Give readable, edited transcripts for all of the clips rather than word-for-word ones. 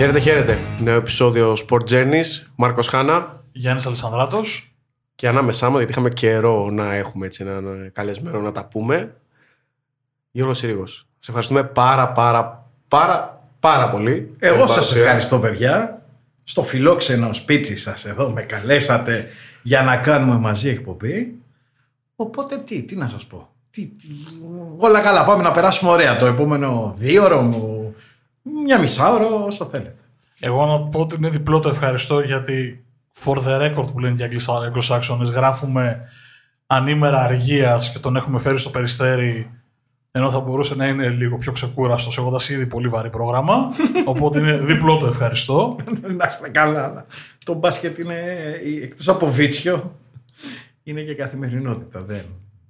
Χαίρετε, χαίρετε. Νέο επεισόδιο Sport Journeys. Μάρκος Χάνα. Γιάννης Αλεσανδράτος. Και ανάμεσά μας, γιατί είχαμε καιρό να έχουμε έτσι έναν καλεσμένο να τα πούμε, Γιώργος Συρίγος. Σε ευχαριστούμε πάρα πολύ. Εγώ σας ευχαριστώ, παιδιά. Στο φιλόξενο σπίτι σας εδώ με καλέσατε για να κάνουμε μαζί εκπομπή. Οπότε τι να σας πω. Όλα καλά, πάμε να περάσουμε ωραία το επόμενο 2 ώρες μου, μια μισά ώρα, όσο θέλετε. Εγώ να πω ότι είναι διπλό το ευχαριστώ, γιατί for the record που λένε για αγγλοσάξονες, γράφουμε ανήμερα αργίας και τον έχουμε φέρει στο Περιστέρι, ενώ θα μπορούσε να είναι λίγο πιο ξεκούραστος έχοντας ήδη πολύ βαρύ πρόγραμμα. Οπότε είναι διπλό το ευχαριστώ. Να είστε καλά, αλλά το μπάσκετ είναι, εκτός από βίτσιο, είναι και καθημερινότητα,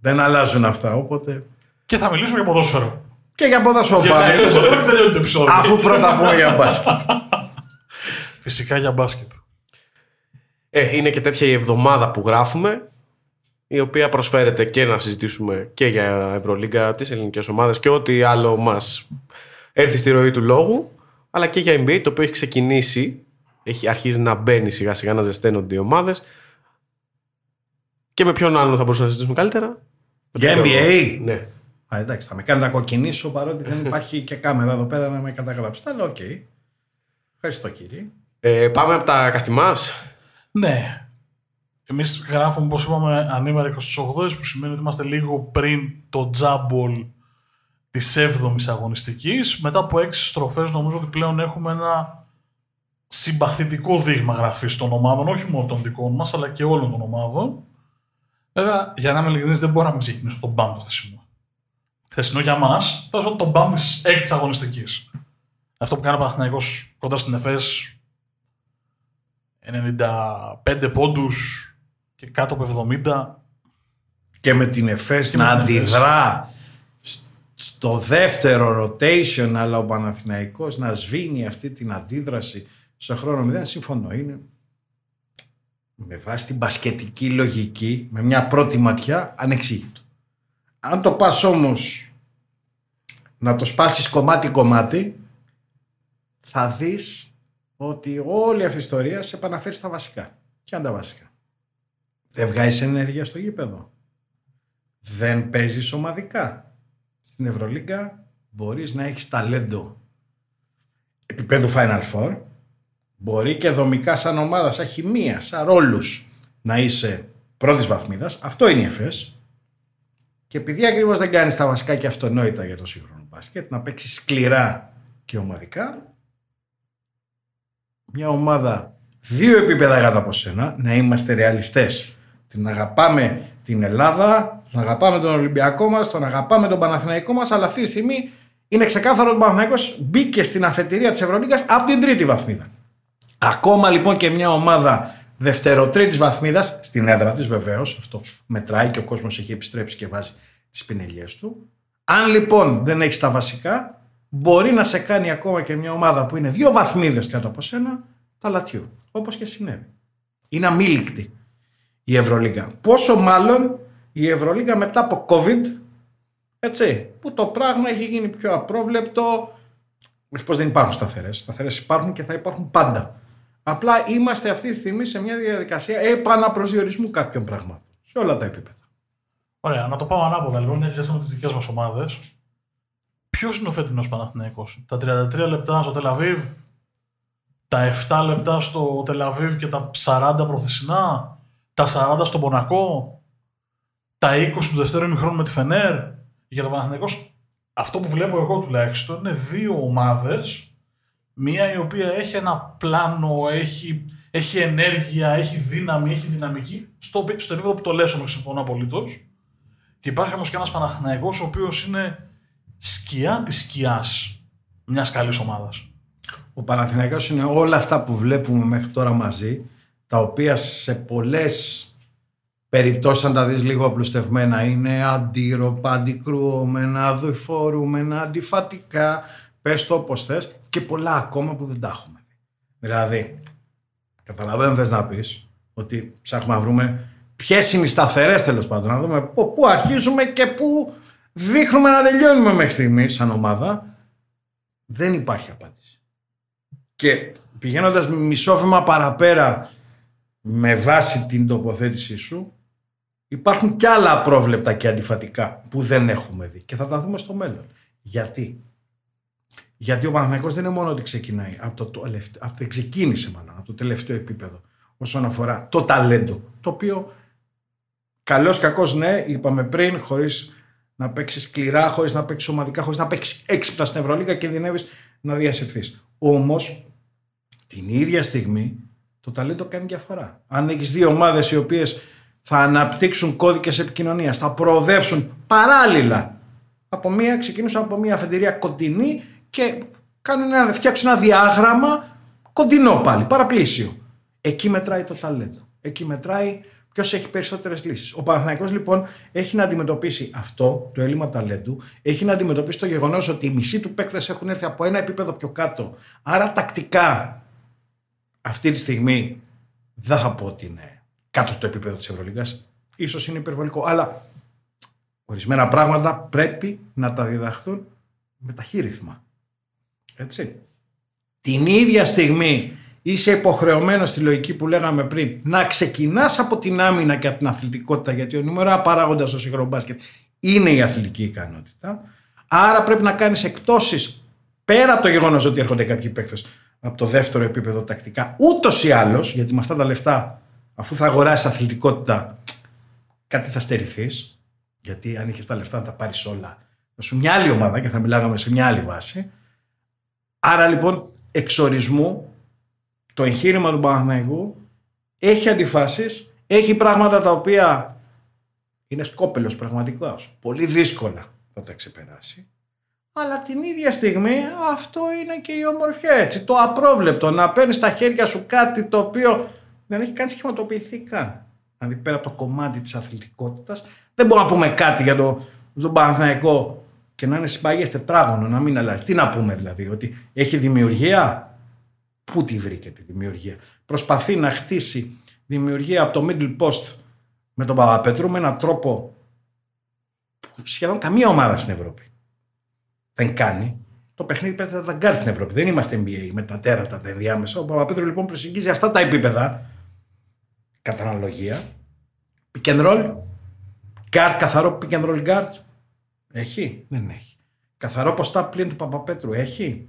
δεν αλλάζουν αυτά, οπότε... Και θα μιλήσουμε για ποδόσφαιρο. Και για ποδόσφαιρο πάλι. Αφού πρώτα πούμε για μπάσκετ. Φυσικά για μπάσκετ. Είναι και τέτοια η εβδομάδα που γράφουμε, η οποία προσφέρεται και να συζητήσουμε και για Ευρωλίγκα, τις ελληνικές ομάδες και ό,τι άλλο μας έρθει στη ροή του λόγου, αλλά και για NBA, το οποίο έχει ξεκινήσει, αρχίζει να μπαίνει σιγά σιγά, να ζεσταίνονται οι ομάδες. Και με ποιον άλλον θα μπορούσαμε να συζητήσουμε καλύτερα? Για NBA. Ναι. Εντάξει, θα με κάνει να κοκκινήσω παρότι δεν υπάρχει και κάμερα εδώ πέρα να με καταγράψετε. Αλλά οκ. Ευχαριστώ, κύριε. Πάμε από τα καθημάς. Ναι. Εμείς γράφουμε, όπως είπαμε, ανήμερα 28, που σημαίνει ότι είμαστε λίγο πριν το τζάμπολ της 7ης αγωνιστικής. Μετά από 6 στροφές, νομίζω ότι πλέον έχουμε ένα συμπαθητικό δείγμα γραφής των ομάδων, όχι μόνο των δικών μας, αλλά και όλων των ομάδων. Βέβαια, για να είμαι ειλικρινής, δεν μπορώ να μην ξεκινήσω τον μπαμ το χθεσινό. Χθεσινό για μας, τόσο τον μπαμ της 6ης αγωνιστικής. Αυτό που κάνει ο Παναθηναϊκός κοντά στην Εφές, 95 πόντους και κάτω από 70. Και με την Εφές να αντιδρά στο δεύτερο rotation, αλλά ο Παναθηναϊκός να σβήνει αυτή την αντίδραση σε χρόνο μηδέν, συμφωνώ, είναι... Με βάση την μπασκετική λογική, με μια πρώτη ματιά, ανεξήγητο. Αν το πας όμως να το σπάσεις κομμάτι-κομμάτι, θα δεις ότι όλη αυτή η ιστορία σε επαναφέρει στα βασικά και ανταβασικά. Δεν βγάζεις ενέργεια στο γήπεδο. Δεν παίζεις ομαδικά. Στην Ευρωλίγκα μπορείς να έχεις ταλέντο επίπεδου Final Four. Μπορεί και δομικά σαν ομάδα, σαν χημεία, σαν ρόλους να είσαι πρώτης βαθμίδας. Αυτό είναι η Εφές. Και επειδή ακριβώς δεν κάνεις τα βασικά και αυτονόητα για το σύγχρονο μπάσκετ, να παίξεις σκληρά και ομαδικά, μια ομάδα 2 επίπεδα κάτω από σένα, να είμαστε ρεαλιστές. Την αγαπάμε την Ελλάδα, να αγαπάμε τον Ολυμπιακό μας, τον αγαπάμε τον Παναθηναϊκό μας, αλλά αυτή τη στιγμή είναι ξεκάθαρο ότι ο Παναθηναϊκός μπήκε στην αφετηρία της Ευρωλίγκας από την 3η βαθμίδα. Ακόμα λοιπόν και μια ομάδα δευτεροτρίτης βαθμίδας, στην έδρα της βεβαίως, αυτό μετράει και ο κόσμος έχει επιστρέψει και βάζει τις πινελιές του. Αν λοιπόν δεν έχεις τα βασικά, μπορεί να σε κάνει ακόμα και μια ομάδα που είναι 2 βαθμίδες κάτω από σένα, ταλατιού, όπως και συνέβη. Είναι αμήλικτη η Ευρωλίγκα. Πόσο μάλλον η Ευρωλίγκα μετά από COVID, έτσι, που το πράγμα έχει γίνει πιο απρόβλεπτο, όχι πως δεν υπάρχουν σταθερές, σταθερές υπάρχουν και θα υπάρχουν πάντα. Απλά είμαστε αυτή τη στιγμή σε μια διαδικασία επαναπροσδιορισμού κάποιων πραγμάτων. Σε όλα τα επίπεδα. Ωραία, να το πάω ανάποδα λοιπόν, γιατί χάσαμε τις δικές μας ομάδες. Ποιος είναι ο φετινός Παναθηναϊκός? Τα 33 λεπτά στο Τελ Αβίβ, τα 7 λεπτά στο Τελ Αβίβ και τα 40 προθεσινά, τα 40 στο Μονακό, τα 20 του δευτέρου ημιχρόνου με τη Φενέρ. Για τον Παναθηναϊκό, αυτό που βλέπω εγώ τουλάχιστον, είναι 2 ομάδες. Μία η οποία έχει ένα πλάνο, έχει ενέργεια, έχει δύναμη, έχει δυναμική. Στο επίπεδο που το λες όμως, συμφωνώ απολύτως. Και υπάρχει όμως και ένας Παναθηναϊκός ο οποίος είναι σκιά της σκιάς μιας καλής ομάδας. Ο Παναθηναϊκός είναι όλα αυτά που βλέπουμε μέχρι τώρα μαζί, τα οποία σε πολλές περιπτώσεις, αν τα δεις λίγο απλουστευμένα, είναι αντίρροπα, αντικρουόμενα, αδουφορούμενα, αντιφατικά. Πες το όπως θες, και πολλά ακόμα που δεν τα έχουμε. Δηλαδή, καταλαβαίνω θες να πεις ότι ψάχνουμε να βρούμε ποιες είναι οι σταθερές, τέλος πάντων, να δούμε πού αρχίζουμε και πού δείχνουμε να τελειώνουμε μέχρι στιγμή σαν ομάδα. Δεν υπάρχει απάντηση. Και πηγαίνοντας μισό βήμα παραπέρα με βάση την τοποθέτησή σου, υπάρχουν κι άλλα απρόβλεπτα και αντιφατικά που δεν έχουμε δει και θα τα δούμε στο μέλλον. Γιατί? Γιατί ο Παναθηναϊκός δεν είναι μόνο ότι ξεκινάει από το τελευταίο επίπεδο όσον αφορά το ταλέντο, το οποίο καλός κακός, ναι, είπαμε πριν, χωρίς να παίξεις σκληρά, χωρίς να παίξεις σωματικά, χωρίς να παίξεις έξυπνα στην Ευρωλίγκα, κινδυνεύεις να διασυρθείς. Όμως, την ίδια στιγμή, το ταλέντο κάνει διαφορά. Αν έχεις δύο ομάδες οι οποίες θα αναπτύξουν κώδικες επικοινωνίας, θα προοδεύσουν παράλληλα. Από μία ξεκινούσαν από μία αφεντηρία κοντινή και φτιάξουν ένα διάγραμμα κοντινό πάλι, παραπλήσιο. Εκεί μετράει το ταλέντο. Εκεί μετράει ποιος έχει περισσότερες λύσεις. Ο Παναθηναϊκός λοιπόν έχει να αντιμετωπίσει αυτό το έλλειμμα ταλέντου, έχει να αντιμετωπίσει το γεγονός ότι οι μισοί του παίκτες έχουν έρθει από ένα επίπεδο πιο κάτω. Άρα τακτικά αυτή τη στιγμή δεν θα πω ότι είναι κάτω από το επίπεδο της Ευρωλίγκας. Ίσως είναι υπερβολικό, αλλά ορισμένα πράγματα πρέπει να τα διδαχθούν με ταχύ ρυθμα. Έτσι. Την ίδια στιγμή είσαι υποχρεωμένος στη λογική που λέγαμε πριν να ξεκινάς από την άμυνα και από την αθλητικότητα, γιατί ο νούμερο παράγοντας στο σύγχρονο μπάσκετ είναι η αθλητική ικανότητα. Άρα πρέπει να κάνεις εκπτώσεις πέρα από το γεγονός ότι έρχονται κάποιοι παίκτες από το δεύτερο επίπεδο τακτικά. Ούτως ή άλλως, γιατί με αυτά τα λεφτά, αφού θα αγοράσεις αθλητικότητα, κάτι θα στερηθείς. Γιατί αν είχες τα λεφτά να τα πάρεις όλα, θα σου μια άλλη ομάδα και θα μιλάγαμε σε μια άλλη βάση. Άρα λοιπόν, εξορισμού, το εγχείρημα του Παναθηναϊκού έχει αντιφάσεις, έχει πράγματα τα οποία είναι σκόπελος πραγματικά, πολύ δύσκολα θα τα ξεπεράσει, αλλά την ίδια στιγμή αυτό είναι και η ομορφιά, έτσι, το απρόβλεπτο, να παίρνεις στα χέρια σου κάτι το οποίο δεν έχει καν σχηματοποιηθεί καν. Δηλαδή πέρα από το κομμάτι της αθλητικότητας δεν μπορούμε να πούμε κάτι για τον Παναθηναϊκό και να είναι συμπαγές τετράγωνο, να μην αλλάζει. Τι να πούμε δηλαδή, ότι έχει δημιουργία? Πού τη βρήκε τη δημιουργία? Προσπαθεί να χτίσει δημιουργία από το middle post με τον Παπαπέτρου με έναν τρόπο που σχεδόν καμία ομάδα στην Ευρώπη δεν κάνει. Το παιχνίδι παίζεται τα ταγκάρ στην Ευρώπη. Δεν είμαστε NBA με τα τέρατα, τα ενδιάμεσα. Ο Παπαπέτρου λοιπόν προσεγγίζει αυτά τα επίπεδα κατά αναλογία. Pick and roll. Guard, καθαρό pick and roll guard. Έχει? Δεν έχει. Καθαρό ποστά πλήν του Παπαπέτρου. Έχει?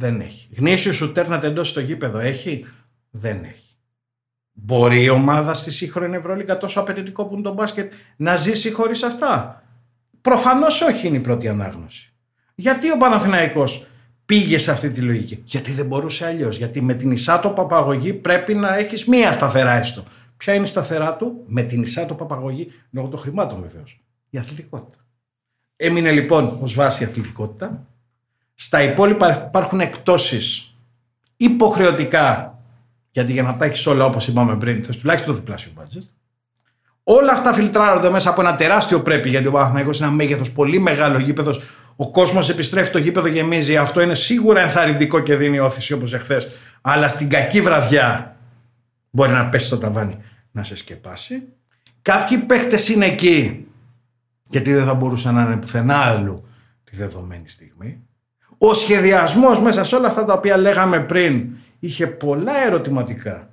Δεν έχει. Γνήσιο σου τέρνα τεντώσει στο γήπεδο. Έχει? Δεν έχει. Μπορεί η ομάδα στη σύγχρονη Ευρωλίγκα, τόσο απαιτητικό που είναι το μπάσκετ, να ζήσει χωρίς αυτά? Προφανώς όχι, είναι η πρώτη ανάγνωση. Γιατί ο Παναθηναϊκός πήγε σε αυτή τη λογική? Γιατί δεν μπορούσε αλλιώς. Γιατί με την ισάτο παπαγωγή πρέπει να έχεις μία σταθερά έστω. Ποια είναι η σταθερά του? Με την ισάτο παπαγωγή, λόγω των χρημάτων βεβαίως, η αθλητικότητα. Έμεινε λοιπόν ως βάση η αθλητικότητα. Στα υπόλοιπα υπάρχουν εκπτώσεις υποχρεωτικά, γιατί για να τα έχεις όλα, όπως είπαμε πριν, θες τουλάχιστον το διπλάσιο μπάτζετ. Όλα αυτά φιλτράρονται μέσα από ένα τεράστιο πρέπει, γιατί ο Παναθηναϊκός είναι ένα μέγεθος, πολύ μεγάλο γήπεδος. Ο κόσμος επιστρέφει, το γήπεδο γεμίζει. Αυτό είναι σίγουρα ενθαρρυντικό και δίνει όθηση όπως εχθές. Αλλά στην κακή βραδιά μπορεί να πέσει στο ταβάνι, να σε σκεπάσει. Κάποιοι παίχτες είναι εκεί, γιατί δεν θα μπορούσαν να είναι πουθενά άλλου τη δεδομένη στιγμή. Ο σχεδιασμός μέσα σε όλα αυτά τα οποία λέγαμε πριν είχε πολλά ερωτηματικά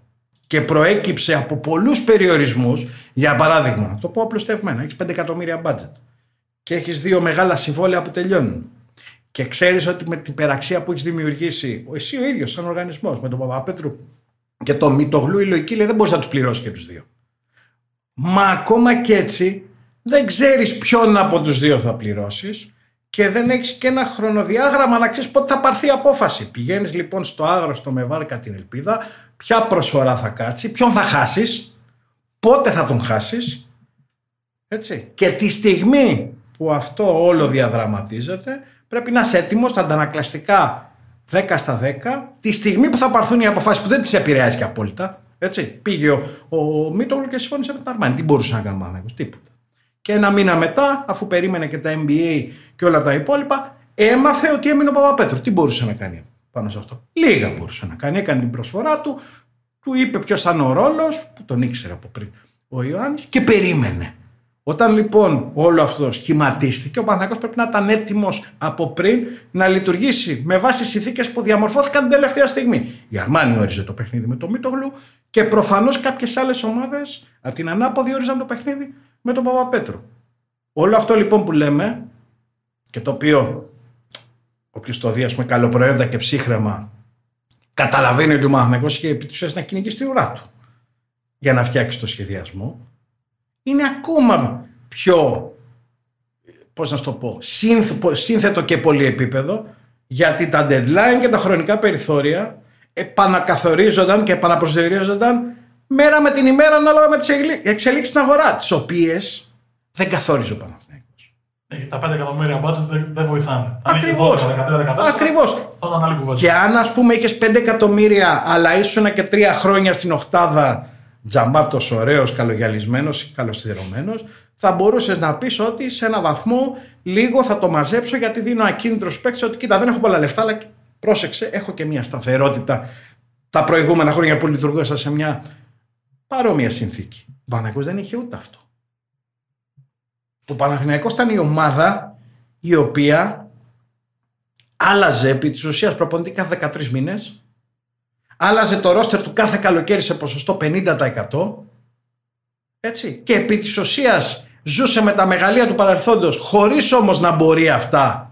και προέκυψε από πολλούς περιορισμούς. Για παράδειγμα, θα το πω απλουστευμένα, έχεις 5 εκατομμύρια μπάτζετ και έχεις δύο μεγάλα συμβόλαια που τελειώνουν και ξέρεις ότι με την υπεραξία που έχεις δημιουργήσει εσύ ο ίδιος σαν οργανισμός με τον Παπαπέτρου και τον Μητογλού, η λογική λέει δεν μπορείς να τους πληρώσεις και τους δύο. Μα ακόμα και έτσι δεν ξέρεις ποιον από τους δύο θα πληρώσεις. Και δεν έχεις και ένα χρονοδιάγραμμα να ξέρεις πότε θα πάρθει η απόφαση. Πηγαίνεις λοιπόν στο άγνωστο με βάρκα την ελπίδα, ποια προσφορά θα κάτσει, ποιον θα χάσεις, πότε θα τον χάσεις. Έτσι. Και τη στιγμή που αυτό όλο διαδραματίζεται, πρέπει να είσαι έτοιμος τα αντανακλαστικά 10 στα 10, τη στιγμή που θα πάρθουν οι αποφάσεις που δεν τις επηρεάζει και απόλυτα. Έτσι. Πήγε ο Μίτογλου και συμφώνησε με την Αρμάνη. Τι μπορούσε να κάνει ο Παναθηναϊκός? Τίποτα. Και ένα μήνα μετά, αφού περίμενε και τα NBA και όλα τα υπόλοιπα, έμαθε ότι έμεινε ο Παπαπέτρου. Τι μπορούσε να κάνει πάνω σε αυτό? Λίγα μπορούσε να κάνει. Έκανε την προσφορά του, του είπε ποιος ήταν ο ρόλος, που τον ήξερε από πριν ο Ιωάννης, και περίμενε. Όταν λοιπόν όλο αυτό σχηματίστηκε, ο Παναθηναϊκός πρέπει να ήταν έτοιμος από πριν να λειτουργήσει με βάση συνθήκες που διαμορφώθηκαν την τελευταία στιγμή. Η Αρμάνι όριζε το παιχνίδι με τον Μίτογλου και προφανώς κάποιες άλλες ομάδες από την ανάποδη όριζαν το παιχνίδι με τον Παπαπέτρου. Όλο αυτό λοιπόν που λέμε και το οποίο όποιος το δει, ας πούμε, καλοπροαίρετα και ψύχρεμα, καταλαβαίνει ότι ο Παναθηναϊκός είχε επί της ουσίας να κυνηγήσει τη ουρά του για να φτιάξει το σχεδιασμό. Είναι ακόμα πιο, πώς να το πω, σύνθετο και πολυεπίπεδο, γιατί τα deadline και τα χρονικά περιθώρια επανακαθορίζονταν και επαναπροσδιορίζονταν μέρα με την ημέρα ανάλογα με τις εξελίξεις στην αγορά, τις οποίες δεν καθόριζε ο Παναθηναϊκός. Τα 5 εκατομμύρια μπάτζετ δεν βοηθάνε. Ακριβώς. Και αν, ας πούμε, είχες 5 εκατομμύρια αλλά ήσουν και 3 χρόνια στην οκτάδα, τζαμπάτος, ωραίος, καλογιαλισμένος, καλοστηρωμένος, θα μπορούσες να πεις ότι σε ένα βαθμό λίγο θα το μαζέψω, γιατί δίνω ακίνητρο στους παίκτες ότι κοίτα, δεν έχω πολλά λεφτά, αλλά πρόσεξε, έχω και μια σταθερότητα τα προηγούμενα χρόνια που λειτουργούσα σε μια παρόμοια συνθήκη. Ο Παναθηναϊκός δεν είχε ούτε αυτό. Ο Παναθηναϊκός ήταν η ομάδα η οποία άλλαζε επί της ουσίας προπονητή κάθε 13 μήνες. Άλλαζε το ρόστερ του κάθε καλοκαίρι σε ποσοστό 50%. Έτσι. Και επί της ουσίας ζούσε με τα μεγαλεία του παρελθόντος, χωρίς όμως να μπορεί αυτά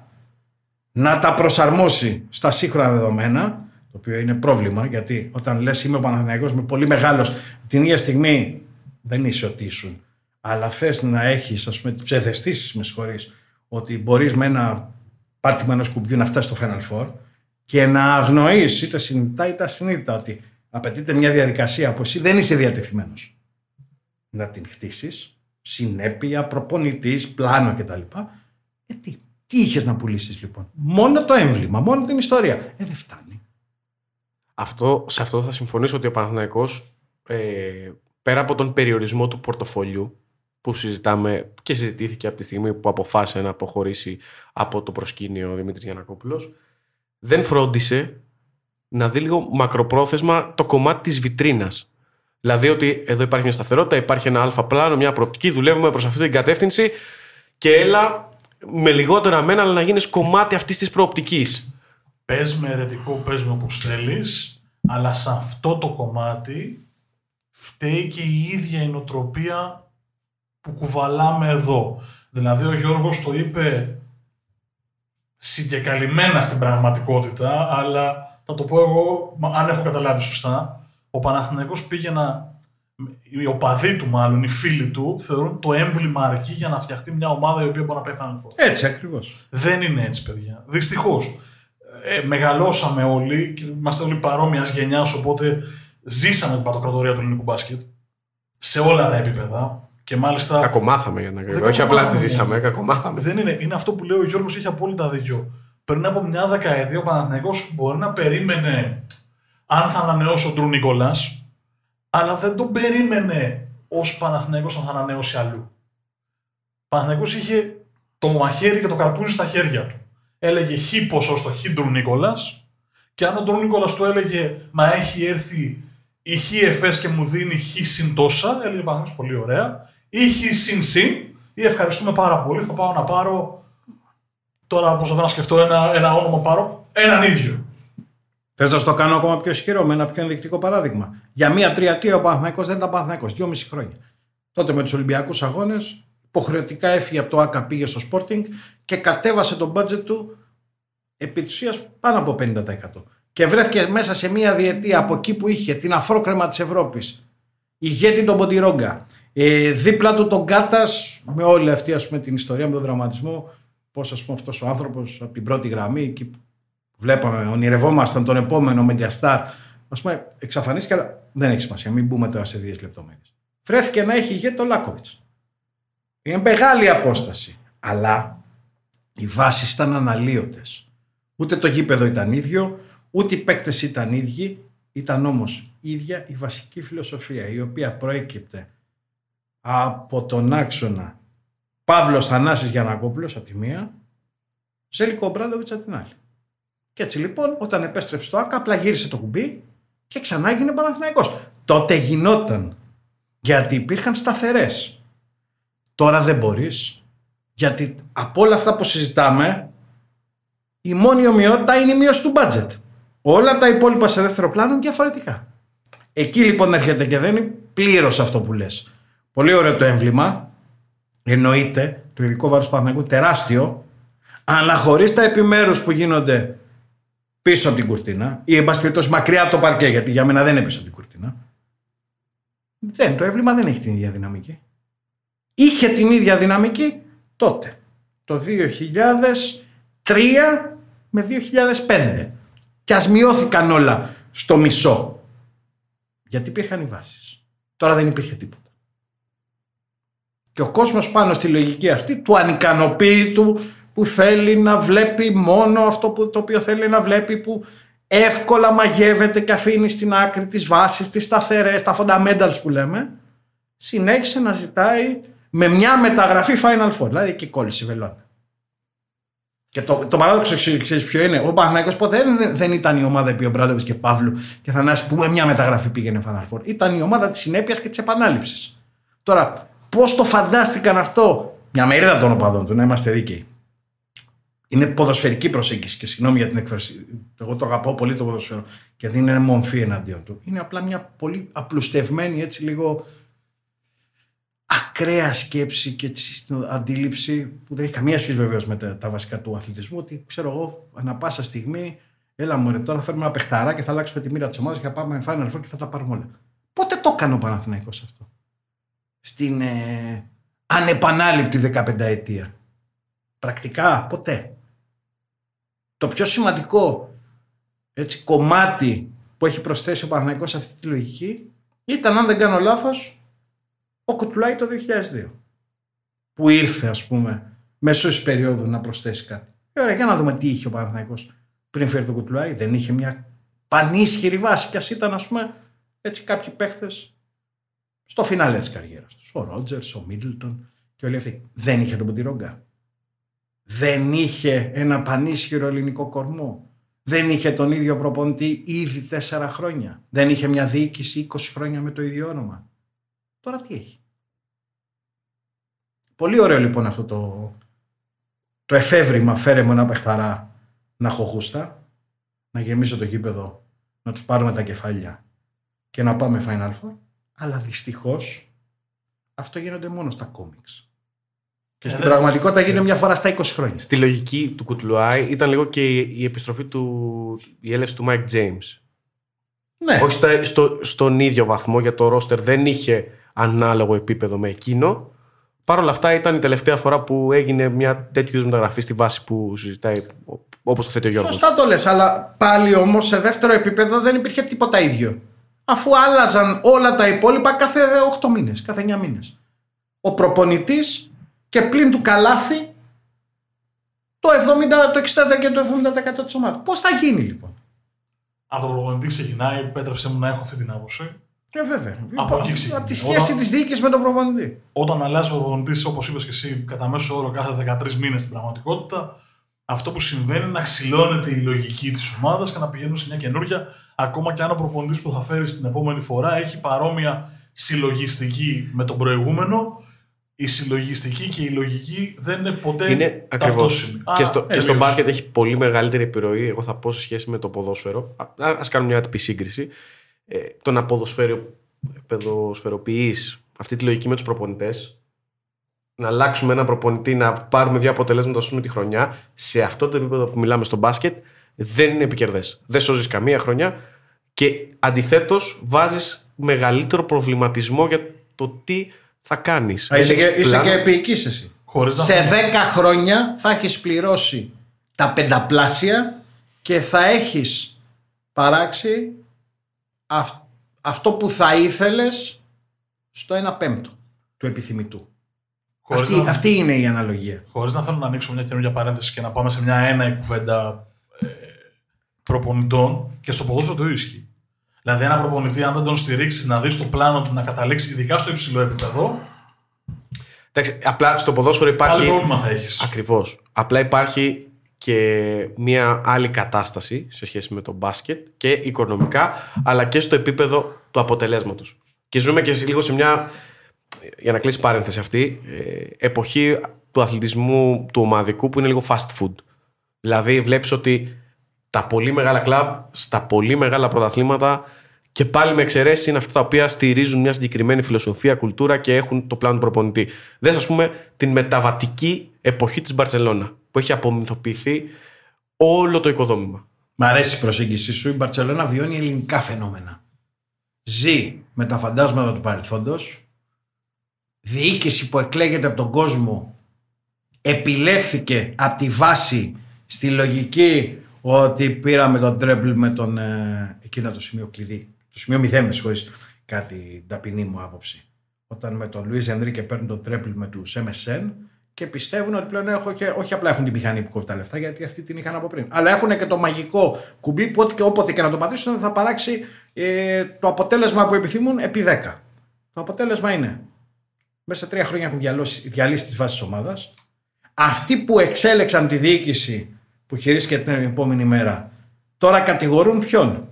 να τα προσαρμόσει στα σύγχρονα δεδομένα. Το οποίο είναι πρόβλημα, γιατί όταν λες είμαι ο Παναθηναϊκός, με πολύ μεγάλος, την ίδια στιγμή δεν είσαι ότι ήσουν. Αλλά θες να έχεις, ας πούμε, τις ψευδαισθήσεις, με συγχωρείς, ότι μπορείς με ένα πάτημα ενός κουμπιού να φτάσεις στο Final Four. Και να αγνοείς είτε συνειδητά είτε ασυνείδητα ότι απαιτείται μια διαδικασία που εσύ δεν είσαι διατεθειμένος να την χτίσεις, συνέπεια, προπονητής, πλάνο κτλ. Τι είχες να πουλήσεις λοιπόν? Μόνο το έμβλημα, μόνο την ιστορία. Δεν φτάνει. Σε αυτό θα συμφωνήσω ότι ο Παναθηναϊκός, πέρα από τον περιορισμό του πορτοφολιού που συζητάμε και συζητήθηκε από τη στιγμή που αποφάσισε να αποχωρήσει από το προσκήνιο ο Δημήτρης Γιαννακόπουλος, δεν φρόντισε να δει λίγο μακροπρόθεσμα το κομμάτι της βιτρίνας. Δηλαδή ότι εδώ υπάρχει μια σταθερότητα, υπάρχει ένα αλφα πλάνο, μια προοπτική, δουλεύουμε προς αυτή την κατεύθυνση και έλα με λιγότερα μένα, αλλά να γίνεις κομμάτι αυτής της προοπτικής. Πες με ερετικό, πες με όπως θέλεις, αλλά σε αυτό το κομμάτι φταίει και η ίδια η νοοτροπία που κουβαλάμε εδώ. Δηλαδή ο Γιώργος το είπε συγκεκαλυμμένα στην πραγματικότητα, αλλά θα το πω εγώ, αν έχω καταλάβει σωστά, ο Παναθηναϊκός πήγε να... οι οπαδοί του μάλλον, οι φίλοι του, θεωρούν το έμβλημα αρκεί για να φτιαχτεί μια ομάδα η οποία μπορεί να πάει Final Four. Έτσι ακριβώς. Δεν είναι έτσι, παιδιά. Δυστυχώς. Μεγαλώσαμε όλοι, είμαστε όλοι παρόμοιας γενιάς, οπότε ζήσαμε την πατοκρατορία του ελληνικού μπάσκετ σε όλα τα επίπεδα. Και μάλιστα... Κακομάθαμε, για να καταλάβω. Όχι απλά τη ζήσαμε, κακομάθαμε. Δεν είναι. Είναι αυτό που λέει ο Γιώργος, έχει απόλυτα δίκιο. Πριν από μια δεκαετία, ο Παναθηναϊκός μπορεί να περίμενε αν θα ανανεώσει ο Ντρου Νίκολας, αλλά δεν τον περίμενε ως Παναθηναϊκός αν θα ανανεώσει αλλού. Ο Παναθηναϊκός είχε το μαχαίρι και το καρπούζι στα χέρια του. Έλεγε χ ποσό στο χ Ντρου Νίκολας, και αν ο Ντρου Νίκολας του έλεγε μα έχει έρθει η χ εφές και μου δίνει χ συν τόσα, έλεγε Παναθηναϊκός πολύ ωραία. Ήχη συν ή ευχαριστούμε πάρα πολύ, θα πάω να πάρω, τώρα προσπαθώ να σκεφτώ ένα όνομα, πάρω έναν ίδιο. Θες να το κάνω ακόμα πιο ισχυρό με ένα πιο ενδεικτικό παράδειγμα? Για μία τριετία ο Παναθηναϊκός δεν ήταν Παναθηναϊκός, 2,5 χρόνια. Τότε με τους Ολυμπιακούς αγώνες υποχρεωτικά έφυγε από το ΆΚΑ, πήγε στο Sporting και κατέβασε το budget του επί της ουσίας πάνω από 50%. Και βρέθηκε μέσα σε μία διετία από εκεί που είχε την αφρόκρεμα της Ευρώπης, ηγέτη τον Ποντιρόγκα, δίπλα του τον Κάτας, με όλη αυτή, ας πούμε, την ιστορία, με τον δραματισμό, πώς, ας πούμε, αυτός ο άνθρωπος από την πρώτη γραμμή, εκεί που βλέπαμε, ονειρευόμασταν τον επόμενο μεγκαστάρ, ας πούμε, εξαφανίστηκε, αλλά δεν έχει σημασία, μην μπούμε τώρα σε δύο λεπτομέρειες. Βρέθηκε να έχει ηγέτη τον Λάκοβιτς. Είναι μεγάλη απόσταση, αλλά οι βάσεις ήταν αναλύωτες. Ούτε το γήπεδο ήταν ίδιο, ούτε οι παίκτες ήταν ίδιοι, ήταν όμως ίδια η βασική φιλοσοφία, η οποία προέκυπτε από τον άξονα Παύλος Θανάσης Γιαννακόπουλος από τη μία, Ζέλικο Μπράντοβιτς από την άλλη. Και έτσι λοιπόν, όταν επέστρεψε το ΆΚΑ, απλά γύρισε το κουμπί και ξανά έγινε Παναθηναϊκός. Τότε γινόταν, γιατί υπήρχαν σταθερές Τώρα δεν μπορείς, γιατί από όλα αυτά που συζητάμε, η μόνη ομοιότητα είναι η μείωση του budget. Όλα τα υπόλοιπα σε δεύτερο πλάνο διαφορετικά. Εκεί λοιπόν έρχεται και δένει πλήρως αυτό που λες. Πολύ ωραίο το έμβλημα, εννοείται, το ειδικό βάρος του Παναθηναϊκού, τεράστιο, αλλά χωρίς τα επιμέρους που γίνονται πίσω από την κουρτίνα ή εν πάση περιπτώσει μακριά από το παρκέ, γιατί για μένα δεν είναι πίσω από την κουρτίνα. Το έμβλημα δεν έχει την ίδια δυναμική. Είχε την ίδια δυναμική τότε, το 2003 με 2005. Και ας μειώθηκαν όλα στο μισό. Γιατί υπήρχαν οι βάσεις. Τώρα δεν υπήρχε τίποτα. Και ο κόσμος πάνω στη λογική αυτή του ανικανοποίητου που θέλει να βλέπει μόνο αυτό που, το οποίο θέλει να βλέπει, που εύκολα μαγεύεται και αφήνει στην άκρη τις βάσεις, τις σταθερές, τα fundamentals που λέμε, συνέχισε να ζητάει με μια μεταγραφή Final Four. Δηλαδή εκεί κόλλησε η βελόνα. Και το παράδοξο ξέρεις ποιο είναι. Ο Παναθηναϊκός ποτέ δεν ήταν η ομάδα επί ο Μπράντοβιτς και Παύλου και Θανάση που με μια μεταγραφή πήγαινε Final Four. Ήταν η ομάδα της συνέπειας και της επανάληψης. Τώρα, πώς το φαντάστηκαν αυτό μια μερίδα των οπαδών του, να είμαστε δίκαιοι. Είναι ποδοσφαιρική προσέγγιση και συγγνώμη για την έκφραση. Εγώ το αγαπώ πολύ το ποδοσφαιρό και δεν είναι μομφή εναντίον του. Είναι απλά μια πολύ απλουστευμένη, έτσι λίγο ακραία σκέψη και αντίληψη που δεν έχει καμία σχέση βεβαίως με τα βασικά του αθλητισμού. Ότι ξέρω εγώ, ανά πάσα στιγμή, έλα μωρέ, τώρα φέρνουμε ένα παιχταρά και θα αλλάξουμε τη μοίρα της ομάδας και θα πάμε Final Four και θα τα πάρουμε όλα. Πότε το έκανε ο Παναθηναϊκός αυτό? Στην ανεπανάληπτη 15ετία. Πρακτικά ποτέ. Το πιο σημαντικό έτσι, κομμάτι που έχει προσθέσει ο Παναθηναϊκός σε αυτή τη λογική ήταν, αν δεν κάνω λάθος, ο Κουτουλάι το 2002. Που ήρθε, ας πούμε, μέσω της περίοδου να προσθέσει κάτι. Ωραία, για να δούμε τι είχε ο Παναθηναϊκός πριν φέρει τον Κουτουλάι. Δεν είχε μια πανίσχυρη βάση, κι ας ήταν, ας πούμε, έτσι κάποιοι παίχτες στο φινάλε της καριέρας τους. Ο Ρότζερς, ο Μίτλτον και όλοι αυτοί. Δεν είχε τον Μποντιρόγκα. Δεν είχε ένα πανίσχυρο ελληνικό κορμό. Δεν είχε τον ίδιο προπονητή ήδη 4 χρόνια. Δεν είχε μια διοίκηση 20 χρόνια με το ίδιο όνομα. Τώρα τι έχει. Πολύ ωραίο λοιπόν αυτό το εφεύρημα. Φέρε μου ένα παιχταρά να έχω γούστα, να γεμίσω το γήπεδο, να τους πάρουμε τα κεφάλια και να πάμε Final Four. Αλλά δυστυχώς αυτό γίνονται μόνο στα κόμιξ. Και στην πραγματικότητα γίνεται μια φορά στα 20 χρόνια. Στη λογική του Κουτλουάι ήταν λίγο και η επιστροφή του, η έλευση του Μάικ Τζέιμς. Ναι. Όχι στον ίδιο βαθμό, για το ρόστερ δεν είχε ανάλογο επίπεδο με εκείνο. Παρ' όλα αυτά ήταν η τελευταία φορά που έγινε μια τέτοιου είδους μεταγραφή στη βάση που συζητάει, όπως το θέτει ο Γιώργος. Σωστά το λες, αλλά πάλι όμως σε δεύτερο επίπεδο δεν υπήρχε τίποτα ίδιο. Αφού άλλαζαν όλα τα υπόλοιπα κάθε 8 μήνες, κάθε 9 μήνες. Ο προπονητής και πλην του καλάθι το 70, το 60% και το 70% της ομάδας. Πώς θα γίνει λοιπόν? Από τον προπονητή ξεκινάει, επέτρεψε μου να έχω αυτή την άποψη. Και βέβαια. Από τη σχέση τη διοίκηση με τον προπονητή. Όταν αλλάζει ο προπονητή, όπως είπες και εσύ, κατά μέσο όρο κάθε 13 μήνες στην πραγματικότητα, αυτό που συμβαίνει είναι να ξυλώνεται η λογική της ομάδας και να πηγαίνουμε σε μια καινούργια, ακόμα και αν ο προπονητής που θα φέρει στην επόμενη φορά έχει παρόμοια συλλογιστική με τον προηγούμενο. Η συλλογιστική και η λογική δεν είναι ποτέ ταυτόσιμη. Και στο μπάσκετ έχει πολύ μεγαλύτερη επιρροή, εγώ θα πω, σε σχέση με το ποδόσφαιρο. Ας κάνουμε μια άτυπη σύγκριση. Το να ποδοσφαιροποιείς αυτή τη λογική με τους προπονητές, να αλλάξουμε έναν προπονητή, να πάρουμε δύο αποτελέσματα να σούμε τη χρονιά, σε αυτό το επίπεδο που μιλάμε στο μπάσκετ, δεν είναι επικερδές. Δεν σώζεις καμία χρονιά και αντιθέτως βάζεις μεγαλύτερο προβληματισμό για το τι θα κάνεις. Είσαι και επίοικης εσύ. Σε 10 χρόνια θα έχεις πληρώσει τα πενταπλάσια και θα έχεις παράξει αυτό που θα ήθελες στο 1/5 του επιθυμητού. Αυτή είναι η αναλογία. Χωρίς να θέλω να ανοίξω μια καινούργια παρένθεση και να πάμε σε μια κουβέντα προπονητών, και στο ποδόσφαιρο το ίσχυει. Δηλαδή, ένα προπονητή, αν δεν τον στηρίξεις, να δεις το πλάνο του να καταλήξει, ειδικά στο υψηλό επίπεδο. Εντάξει, απλά στο ποδόσφαιρο υπάρχει. Άλλο πρόβλημα θα έχεις. Ακριβώς. Απλά υπάρχει και μια άλλη κατάσταση σε σχέση με το μπάσκετ και οικονομικά, αλλά και στο επίπεδο του αποτελέσματος. Και ζούμε και λίγο σε μια για να κλείσει παρένθεση αυτή, εποχή του αθλητισμού του ομαδικού που είναι λίγο fast food. Δηλαδή βλέπεις ότι τα πολύ μεγάλα κλαμπ στα πολύ μεγάλα πρωταθλήματα, και πάλι με εξαιρέσεις, είναι αυτά τα οποία στηρίζουν μια συγκεκριμένη φιλοσοφία, κουλτούρα και έχουν το πλάνο του προπονητή. Δες, ας πούμε, την μεταβατική εποχή της Μπαρτσελόνα, που έχει απομυθοποιηθεί όλο το οικοδόμημα. Μ' αρέσει η προσέγγιση σου. Η Μπαρτσελόνα βιώνει ελληνικά φαινόμενα. Ζει με τα φαντάσματα του παρελθόντος. Διοίκηση που εκλέγεται από τον κόσμο, επιλέχθηκε από τη βάση στη λογική ότι πήραμε τον τρέμπλ με τον. Εκείνο το σημείο κλειδί. Το σημείο μηδέν, με συγχωρείς, κάτι ταπεινή μου άποψη. Όταν με τον Λουίζ Ενρίκε παίρνουν τον τρέμπλ με τους MSN και πιστεύουν ότι πλέον έχουν και, όχι απλά έχουν τη μηχανή που κόβει τα λεφτά, γιατί αυτή την είχαν από πριν. Αλλά έχουν και το μαγικό κουμπί που όποτε και να το πατήσουν θα παράξει το αποτέλεσμα που επιθυμούν επί 10. Το αποτέλεσμα είναι μέσα 3 χρόνια έχουν διαλύσει τις βάσεις της ομάδας. Αυτοί που εξέλεξαν τη διοίκηση που χειρίστηκε την επόμενη μέρα τώρα κατηγορούν ποιον?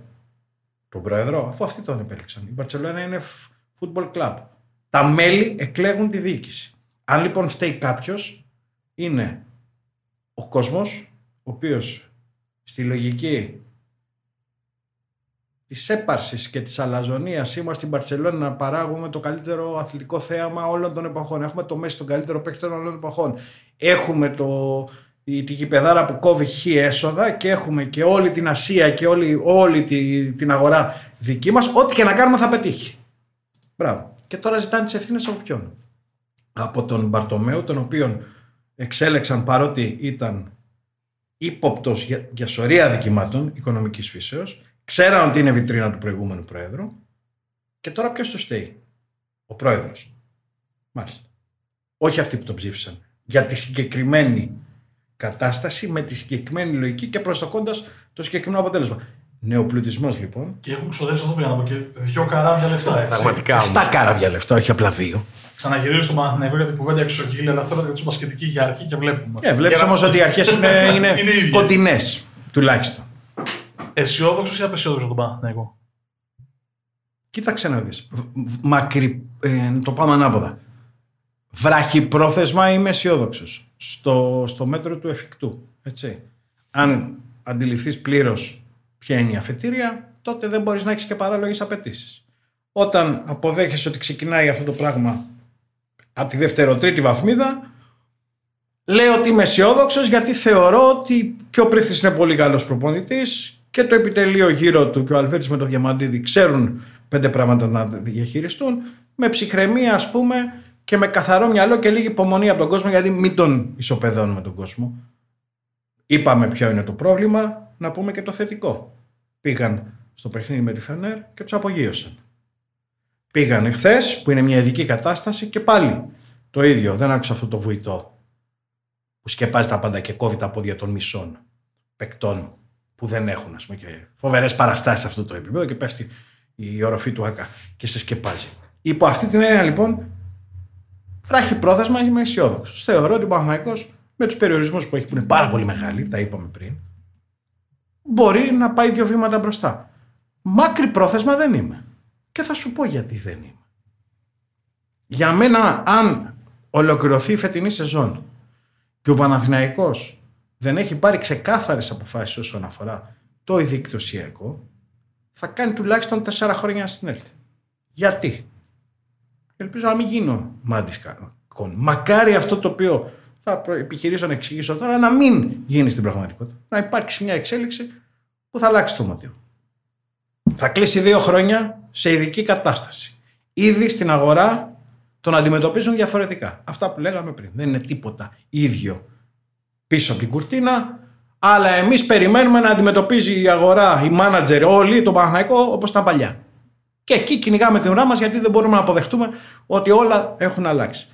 Τον πρόεδρο, αφού αυτοί τον επέλεξαν. Η Μπαρτσελόνα είναι football club. Τα μέλη εκλέγουν τη διοίκηση. Αν λοιπόν φταίει κάποιος, είναι ο κόσμος, ο οποίος στη λογική της έπαρσης και της αλαζονίας είμαστε στην Μπαρτσελόνα να παράγουμε το καλύτερο αθλητικό θέαμα όλων των εποχών. Έχουμε το μέση, τον καλύτερο παίκτη όλων των εποχών. Έχουμε την γηπεδάρα που κόβει χι έσοδα και έχουμε και όλη την Ασία και όλη την αγορά δική μας. Ό,τι και να κάνουμε θα πετύχει. Μπράβο. Και τώρα ζητάνε τις ευθύνες από ποιον? Από τον Μπαρτομέου, τον οποίον εξέλεξαν παρότι ήταν ύποπτος για σωρία αδικημάτων οικονομικής φύσεως. Ξέραν ότι είναι βιτρίνα του προηγούμενου πρόεδρου. Και τώρα ποιος του στέει? Ο πρόεδρος. Μάλιστα. Όχι αυτοί που τον ψήφισαν. Για τη συγκεκριμένη κατάσταση, με τη συγκεκριμένη λογική και προσδοκώντας το συγκεκριμένο αποτέλεσμα. Νεοπλουτισμός λοιπόν. Και έχουν ξοδέψει αυτό που πήγαμε και 2 καράβια λεφτά. Έτσι. Πραγματικά. 7 καράβια λεφτά, όχι απλά 2. Ξαναγυρίζω στο Παναθηναϊκό για την κουβέντα εξωγήλη, αλλά θέλω να κρατήσω μπασκετική για αρχή και βλέπουμε. Βλέπεις όμως ότι οι αρχές είναι κοντινές, τουλάχιστον. Αισιόδοξος ή απεσιόδοξος τον Παναθηναϊκό? Κοίταξε να δεις. Το πάμε ανάποδα. Βραχυπρόθεσμα είμαι αισιόδοξος. Στο μέτρο του εφικτού. Έτσι. Αν αντιληφθείς πλήρως ποια είναι η αφετηρία, τότε δεν μπορείς να έχεις και παράλογες απαιτήσεις. Όταν αποδέχεσαι ότι ξεκινάει αυτό το πράγμα από τη δευτεροτρίτη βαθμίδα, λέω ότι είμαι αισιόδοξος γιατί θεωρώ ότι και ο Πρίφτης είναι πολύ καλός προπονητής και το επιτελείο γύρω του και ο Αλβέρτης με το Διαμαντίδη ξέρουν 5 πράγματα να διαχειριστούν. Με ψυχραιμία, ας πούμε, και με καθαρό μυαλό και λίγη υπομονή από τον κόσμο, γιατί μην τον ισοπεδώνουμε τον κόσμο. Είπαμε ποιο είναι το πρόβλημα, να πούμε και το θετικό. Πήγαν στο παιχνίδι με τη Φενέρ και τους απογείωσαν. Πήγαν εχθές, που είναι μια ειδική κατάσταση, και πάλι το ίδιο. Δεν άκουσα αυτό το βουητό που σκεπάζει τα πάντα και κόβει τα πόδια των μισών παικτών που δεν έχουν, ας πούμε, και φοβερές παραστάσεις σε αυτό το επίπεδο και πέφτει η οροφή του ΑΚΑ και σε σκεπάζει. Υπό αυτή την έννοια λοιπόν, βραχυπρόθεσμα είμαι αισιόδοξος. Θεωρώ ότι ο Παναθηναϊκός με τους περιορισμούς που έχει, που είναι πάρα πολύ μεγάλοι, τα είπαμε πριν, μπορεί να πάει 2 βήματα μπροστά. Μακρυπρόθεσμα δεν είμαι. Και θα σου πω γιατί δεν είμαι. Για μένα, αν ολοκληρωθεί η φετινή σεζόν και ο Παναθηναϊκός δεν έχει πάρει ξεκάθαρες αποφάσεις όσον αφορά το ειδικτωσιακό, θα κάνει τουλάχιστον 4 χρόνια στην ΕΛΤ. Γιατί? Ελπίζω να μην γίνω μάντης κακών. Μακάρι αυτό το οποίο θα επιχειρήσω να εξηγήσω τώρα να μην γίνει στην πραγματικότητα. Να υπάρξει μια εξέλιξη που θα αλλάξει το μοντέλο. Θα κλείσει 2 χρόνια σε ειδική κατάσταση. Ήδη στην αγορά τον αντιμετωπίζουν διαφορετικά. Αυτά που λέγαμε πριν. Δεν είναι τίποτα ίδιο πίσω από την κουρτίνα, αλλά εμείς περιμένουμε να αντιμετωπίζει η αγορά, οι μάνατζερ, όλοι τον Παναθηναϊκό όπως τα παλιά. Και εκεί κυνηγάμε την ουρά μας, γιατί δεν μπορούμε να αποδεχτούμε ότι όλα έχουν αλλάξει.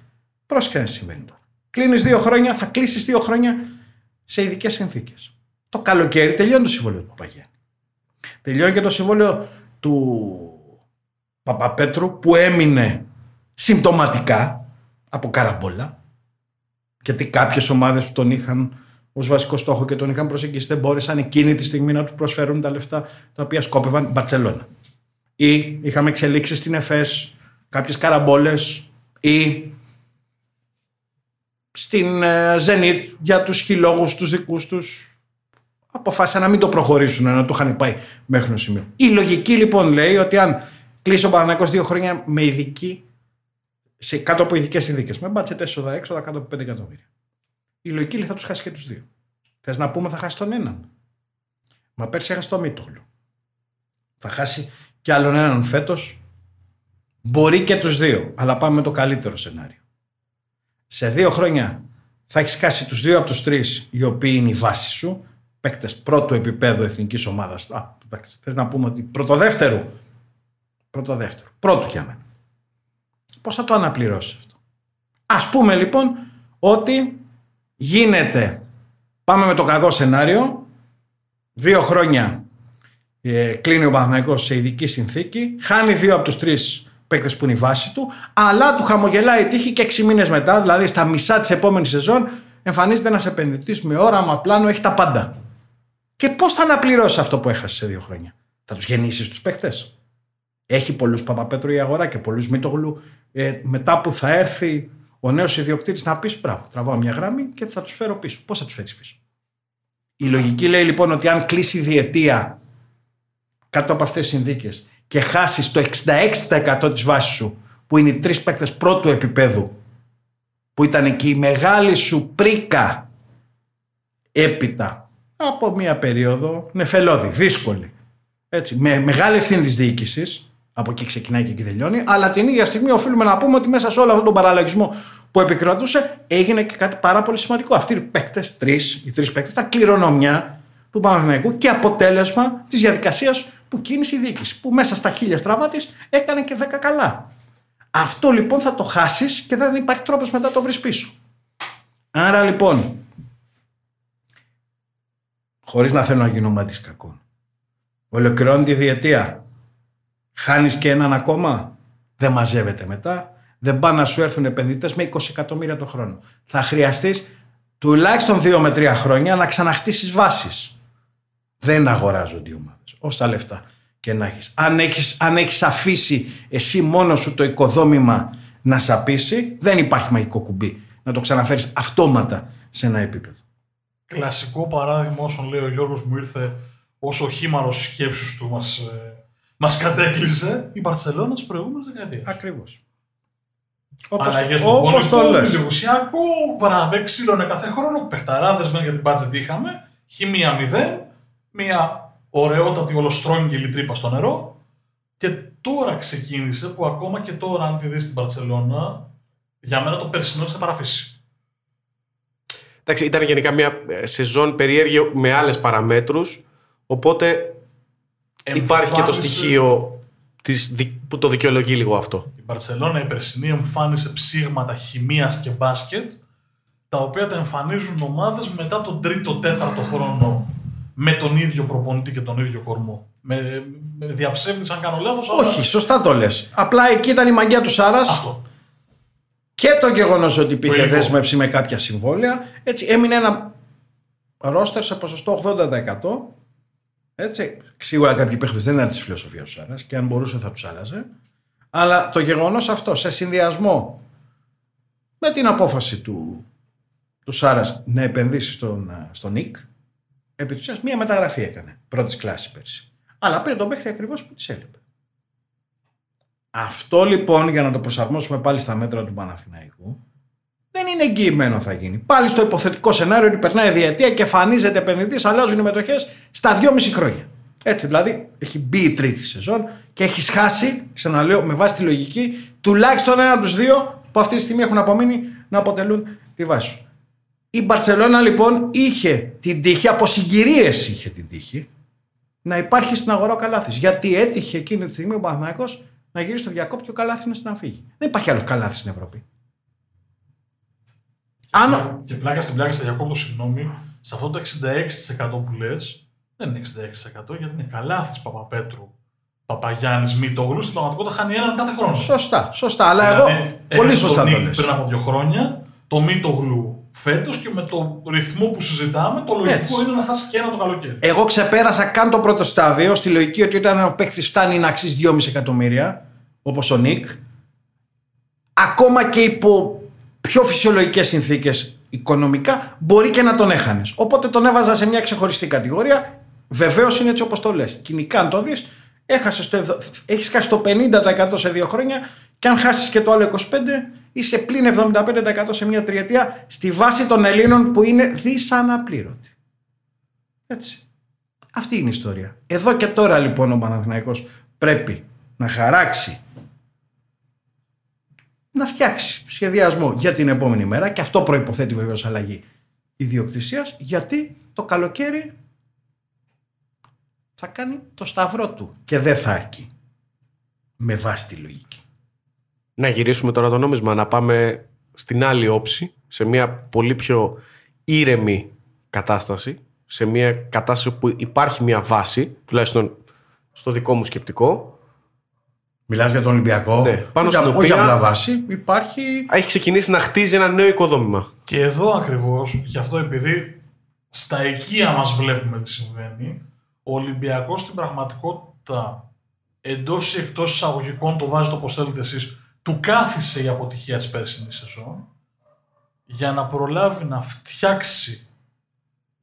Πρόσεχε να συμβαίνει τώρα. Κλείνεις 2 χρόνια, θα κλείσεις 2 χρόνια σε ειδικές συνθήκες. Το καλοκαίρι τελειώνει το συμβόλαιο του Παπαγιάννη. Τελειώνει και το συμβόλαιο του Παπαπέτρου που έμεινε συμπτωματικά από καραμπόλα. Γιατί κάποιες ομάδες που τον είχαν ως βασικό στόχο και τον είχαν προσεγγίσει δεν μπόρεσαν εκείνη τη στιγμή να του προσφέρουν τα λεφτά τα οποία σκόπευαν. Μπαρτσελόνα. Ή είχαμε εξελίξει στην ΕΦΕΣ, κάποιες καραμπόλες, ή στην Zenit για τους χιλόγους τους δικούς τους αποφάσισαν να μην το προχωρήσουν, να το είχαν πάει μέχρι ένα σημείο. Η λογική λοιπόν λέει ότι αν κλείσει ο Παναθηναϊκός 2 χρόνια με ειδική, σε κάτω από ειδικές συνδίκες, με μπάτσετ έσοδα έξοδα κάτω από 5 εκατομμύρια, η λογική λέει θα τους χάσει και τους δύο. Θες να πούμε θα χάσει τον έναν. Μα πέρσι έχασε το Αμίτογλου. Θα χάσει κι άλλον έναν φέτος. Μπορεί και τους δύο, αλλά πάμε με το καλύτερο σενάριο. Σε 2 χρόνια θα έχεις χάσει τους 2 από τους 3, οι οποίοι είναι η βάση σου, παίκτες πρώτου επίπεδου εθνικής ομάδας. Α, θες να πούμε ότι πρωτοδεύτερου, πρώτου κι αν. Πώς θα το αναπληρώσει αυτό? Ας πούμε λοιπόν ότι γίνεται, πάμε με το κακό σενάριο, 2 χρόνια κλείνει ο Παναθηναϊκός σε ειδική συνθήκη, χάνει 2 από τους 3 παίκτες που είναι η βάση του, αλλά του χαμογελάει η τύχη και 6 μήνες μετά, δηλαδή στα μισά της επόμενης σεζόν, εμφανίζεται ένας επενδυτής με όραμα, πλάνο, έχει τα πάντα. Και πώς θα αναπληρώσει αυτό που έχασε σε 2 χρόνια? Θα τους γεννήσεις τους παίκτες? Έχει πολλούς Παπαπέτρου η αγορά και πολλούς Μίτογλου. Μετά που θα έρθει ο νέος ιδιοκτήτης να πεις μπράβο, τραβάω μια γραμμή και θα τους φέρω πίσω. Πώς θα τους φέρεις πίσω? Η λογική λέει λοιπόν ότι αν κλείσει διετία κάτω από αυτές τις συνθήκες και χάσεις το 66% της βάσης σου, που είναι οι 3 παίκτες πρώτου επίπεδου, που ήταν εκεί η μεγάλη σου πρίκα, έπειτα από μια περίοδο νεφελώδη, δύσκολη, έτσι, με μεγάλη ευθύνη της διοίκησης, από εκεί ξεκινάει και εκεί τελειώνει, αλλά την ίδια στιγμή οφείλουμε να πούμε ότι μέσα σε όλο αυτόν τον παραλλαγισμό που επικρατούσε έγινε και κάτι πάρα πολύ σημαντικό. Αυτοί οι παίκτες, οι τρεις παίκτες, ήταν κληρονομιά του Παναθηναϊκού και αποτέλεσμα της διαδικασίας που κίνησε η διοίκηση, που μέσα στα 1000 στραβά της έκανε και 10 καλά. Αυτό λοιπόν θα το χάσεις και δεν υπάρχει τρόπος μετά να το βρεις πίσω. Άρα λοιπόν, χωρίς να θέλω να γίνω μαντής κακών, ολοκληρώνει τη διετία, χάνεις και έναν ακόμα, δεν μαζεύεται μετά, δεν πάνε να σου έρθουν επενδυτές με 20 εκατομμύρια το χρόνο. Θα χρειαστείς τουλάχιστον 2 με 3 χρόνια να ξαναχτίσεις βάσεις. Δεν αγοράζονται οι ομάδες, όσα λεφτά και να έχεις. Αν έχεις αφήσει εσύ μόνος σου το οικοδόμημα να σαπίσει, δεν υπάρχει μαγικό κουμπί να το ξαναφέρεις αυτόματα σε ένα επίπεδο. Κλασικό παράδειγμα όσον λέει ο Γιώργος μου ήρθε όσο ο χήμαρος σκέψης του μας κατέκλυσε η Μπαρτσελόνα της προηγούμενης δεκαετίας. Ακριβώς. Όπως το λες. Δημοσιακό, βραβέ ξύλωνε κάθε χρόνο, παιχταράδες μεν για την budget είχαμε, χημία 0, μια ωραιότατη ολοστρόγγυλη τρύπα στο νερό και τώρα ξεκίνησε που ακόμα και τώρα αν τη δεις στην Μπαρτσελόνα για μένα το περσινό της θα παραφύσει. Εντάξει, ήταν γενικά μια σεζόν περίεργη με άλλες παραμέτρους, οπότε υπάρχει και το στοιχείο που το δικαιολογεί λίγο αυτό. Η Μπαρτσελόνα η περσινή εμφάνισε ψήγματα χημίας και μπάσκετ τα οποία τα εμφανίζουν ομάδες μετά τον 3ο-4ο χρόνο με τον ίδιο προπονητή και τον ίδιο κορμό. Με διαψεύδεις αν κάνω λάθος. Όχι, αλλά... σωστά το λες. Απλά εκεί ήταν η μαγιά του Σάρας. Αυτό. Και το γεγονός ότι υπήρχε δέσμευση με κάποια συμβόλαια. Έτσι έμεινε ένα ρόστερ σε ποσοστό 80%. Έτσι. Σίγουρα κάποιοι παίχτες δεν ήταν της φιλοσοφίας του Σάρας και αν μπορούσε θα τους άλλαζε. Αλλά το γεγονός αυτό σε συνδυασμό με την απόφαση του Σάρας να επενδύσει στον Νικ, επί της ουσίας μία μεταγραφή έκανε πρώτης κλάσης πέρσι. Αλλά πήρε τον παίχτη ακριβώς που της έλειπε. Αυτό λοιπόν για να το προσαρμόσουμε πάλι στα μέτρα του Παναθηναϊκού δεν είναι εγγυημένο θα γίνει. Πάλι στο υποθετικό σενάριο ότι περνάει διετία και εμφανίζεται επενδυτής, αλλάζουν οι μετοχές στα 2,5 χρόνια. Έτσι δηλαδή έχει μπει η 3η σεζόν και έχει χάσει, ξαναλέω με βάση τη λογική, τουλάχιστον 1 από τους 2 που αυτή τη στιγμή έχουν απομείνει να αποτελούν τη βάση σου. Η Μπαρτσελόνα λοιπόν είχε την τύχη, από συγκυρίες είχε την τύχη, να υπάρχει στην αγορά ο Καλάθης. Γιατί έτυχε εκείνη τη στιγμή ο Παναθηναϊκός να γυρίσει στο διακόπτη και ο Καλάθης να φύγει. Δεν υπάρχει άλλος Καλάθης στην Ευρώπη. Και πλάκα στην πλάκα, στα διακόπτω, συγγνώμη, σε αυτό το 66% που λες, δεν είναι 66% γιατί είναι Καλάθης, Παπαπέτρου, Παπαγιάννης, Μητογλου, στην πραγματικότητα χάνει έναν κάθε χρόνο. Σωστά, αλλά δηλαδή, εγώ πολύ σωστά το λες. Πριν από 2 χρόνια, το Μητογλου. Φέτος και με το ρυθμό που συζητάμε, το λογικό έτσι είναι να χάσει και 1 το καλοκαίρι. Εγώ ξεπέρασα καν το πρώτο στάδιο στη λογική ότι όταν ο παίκτης φτάνει να αξίζει 2,5 εκατομμύρια, όπως ο Νικ, ακόμα και υπό πιο φυσιολογικές συνθήκες οικονομικά μπορεί και να τον έχανες. Οπότε τον έβαζα σε μια ξεχωριστή κατηγορία. Βεβαίως είναι έτσι όπως το λες. Κοινικά αν το δεις, έχεις χάσει το 50% σε 2 χρόνια και αν χάσεις και το άλλο 25% είσαι πλην 75% σε μια τριετία στη βάση των Ελλήνων που είναι δυσαναπλήρωτοι. Έτσι. Αυτή είναι η ιστορία. Εδώ και τώρα λοιπόν ο Παναθηναϊκός πρέπει να χαράξει, να φτιάξει σχεδιασμό για την επόμενη μέρα και αυτό προϋποθέτει βεβαίως αλλαγή ιδιοκτησίας, γιατί το καλοκαίρι θα κάνει το σταυρό του και δεν θα αρκεί με βάση τη λογική. Να γυρίσουμε τώρα το νόμισμα, να πάμε στην άλλη όψη, σε μια πολύ πιο ήρεμη κατάσταση, σε μια κατάσταση που υπάρχει μια βάση, τουλάχιστον στο δικό μου σκεπτικό. Μιλάς για τον Ολυμπιακό. Ναι, πάνω στην οποία, όχι απλά βάση, υπάρχει... έχει ξεκινήσει να χτίζει ένα νέο οικοδόμημα. Και εδώ ακριβώς, γι' αυτό επειδή στα οικεία μας βλέπουμε τι συμβαίνει, ο Ολυμπιακός στην πραγματικότητα, εντός ή εκτός εισαγωγικών, το βάζετε όπως θέλετε εσείς, του κάθισε η αποτυχία της πέρσινης σεζόν για να προλάβει να φτιάξει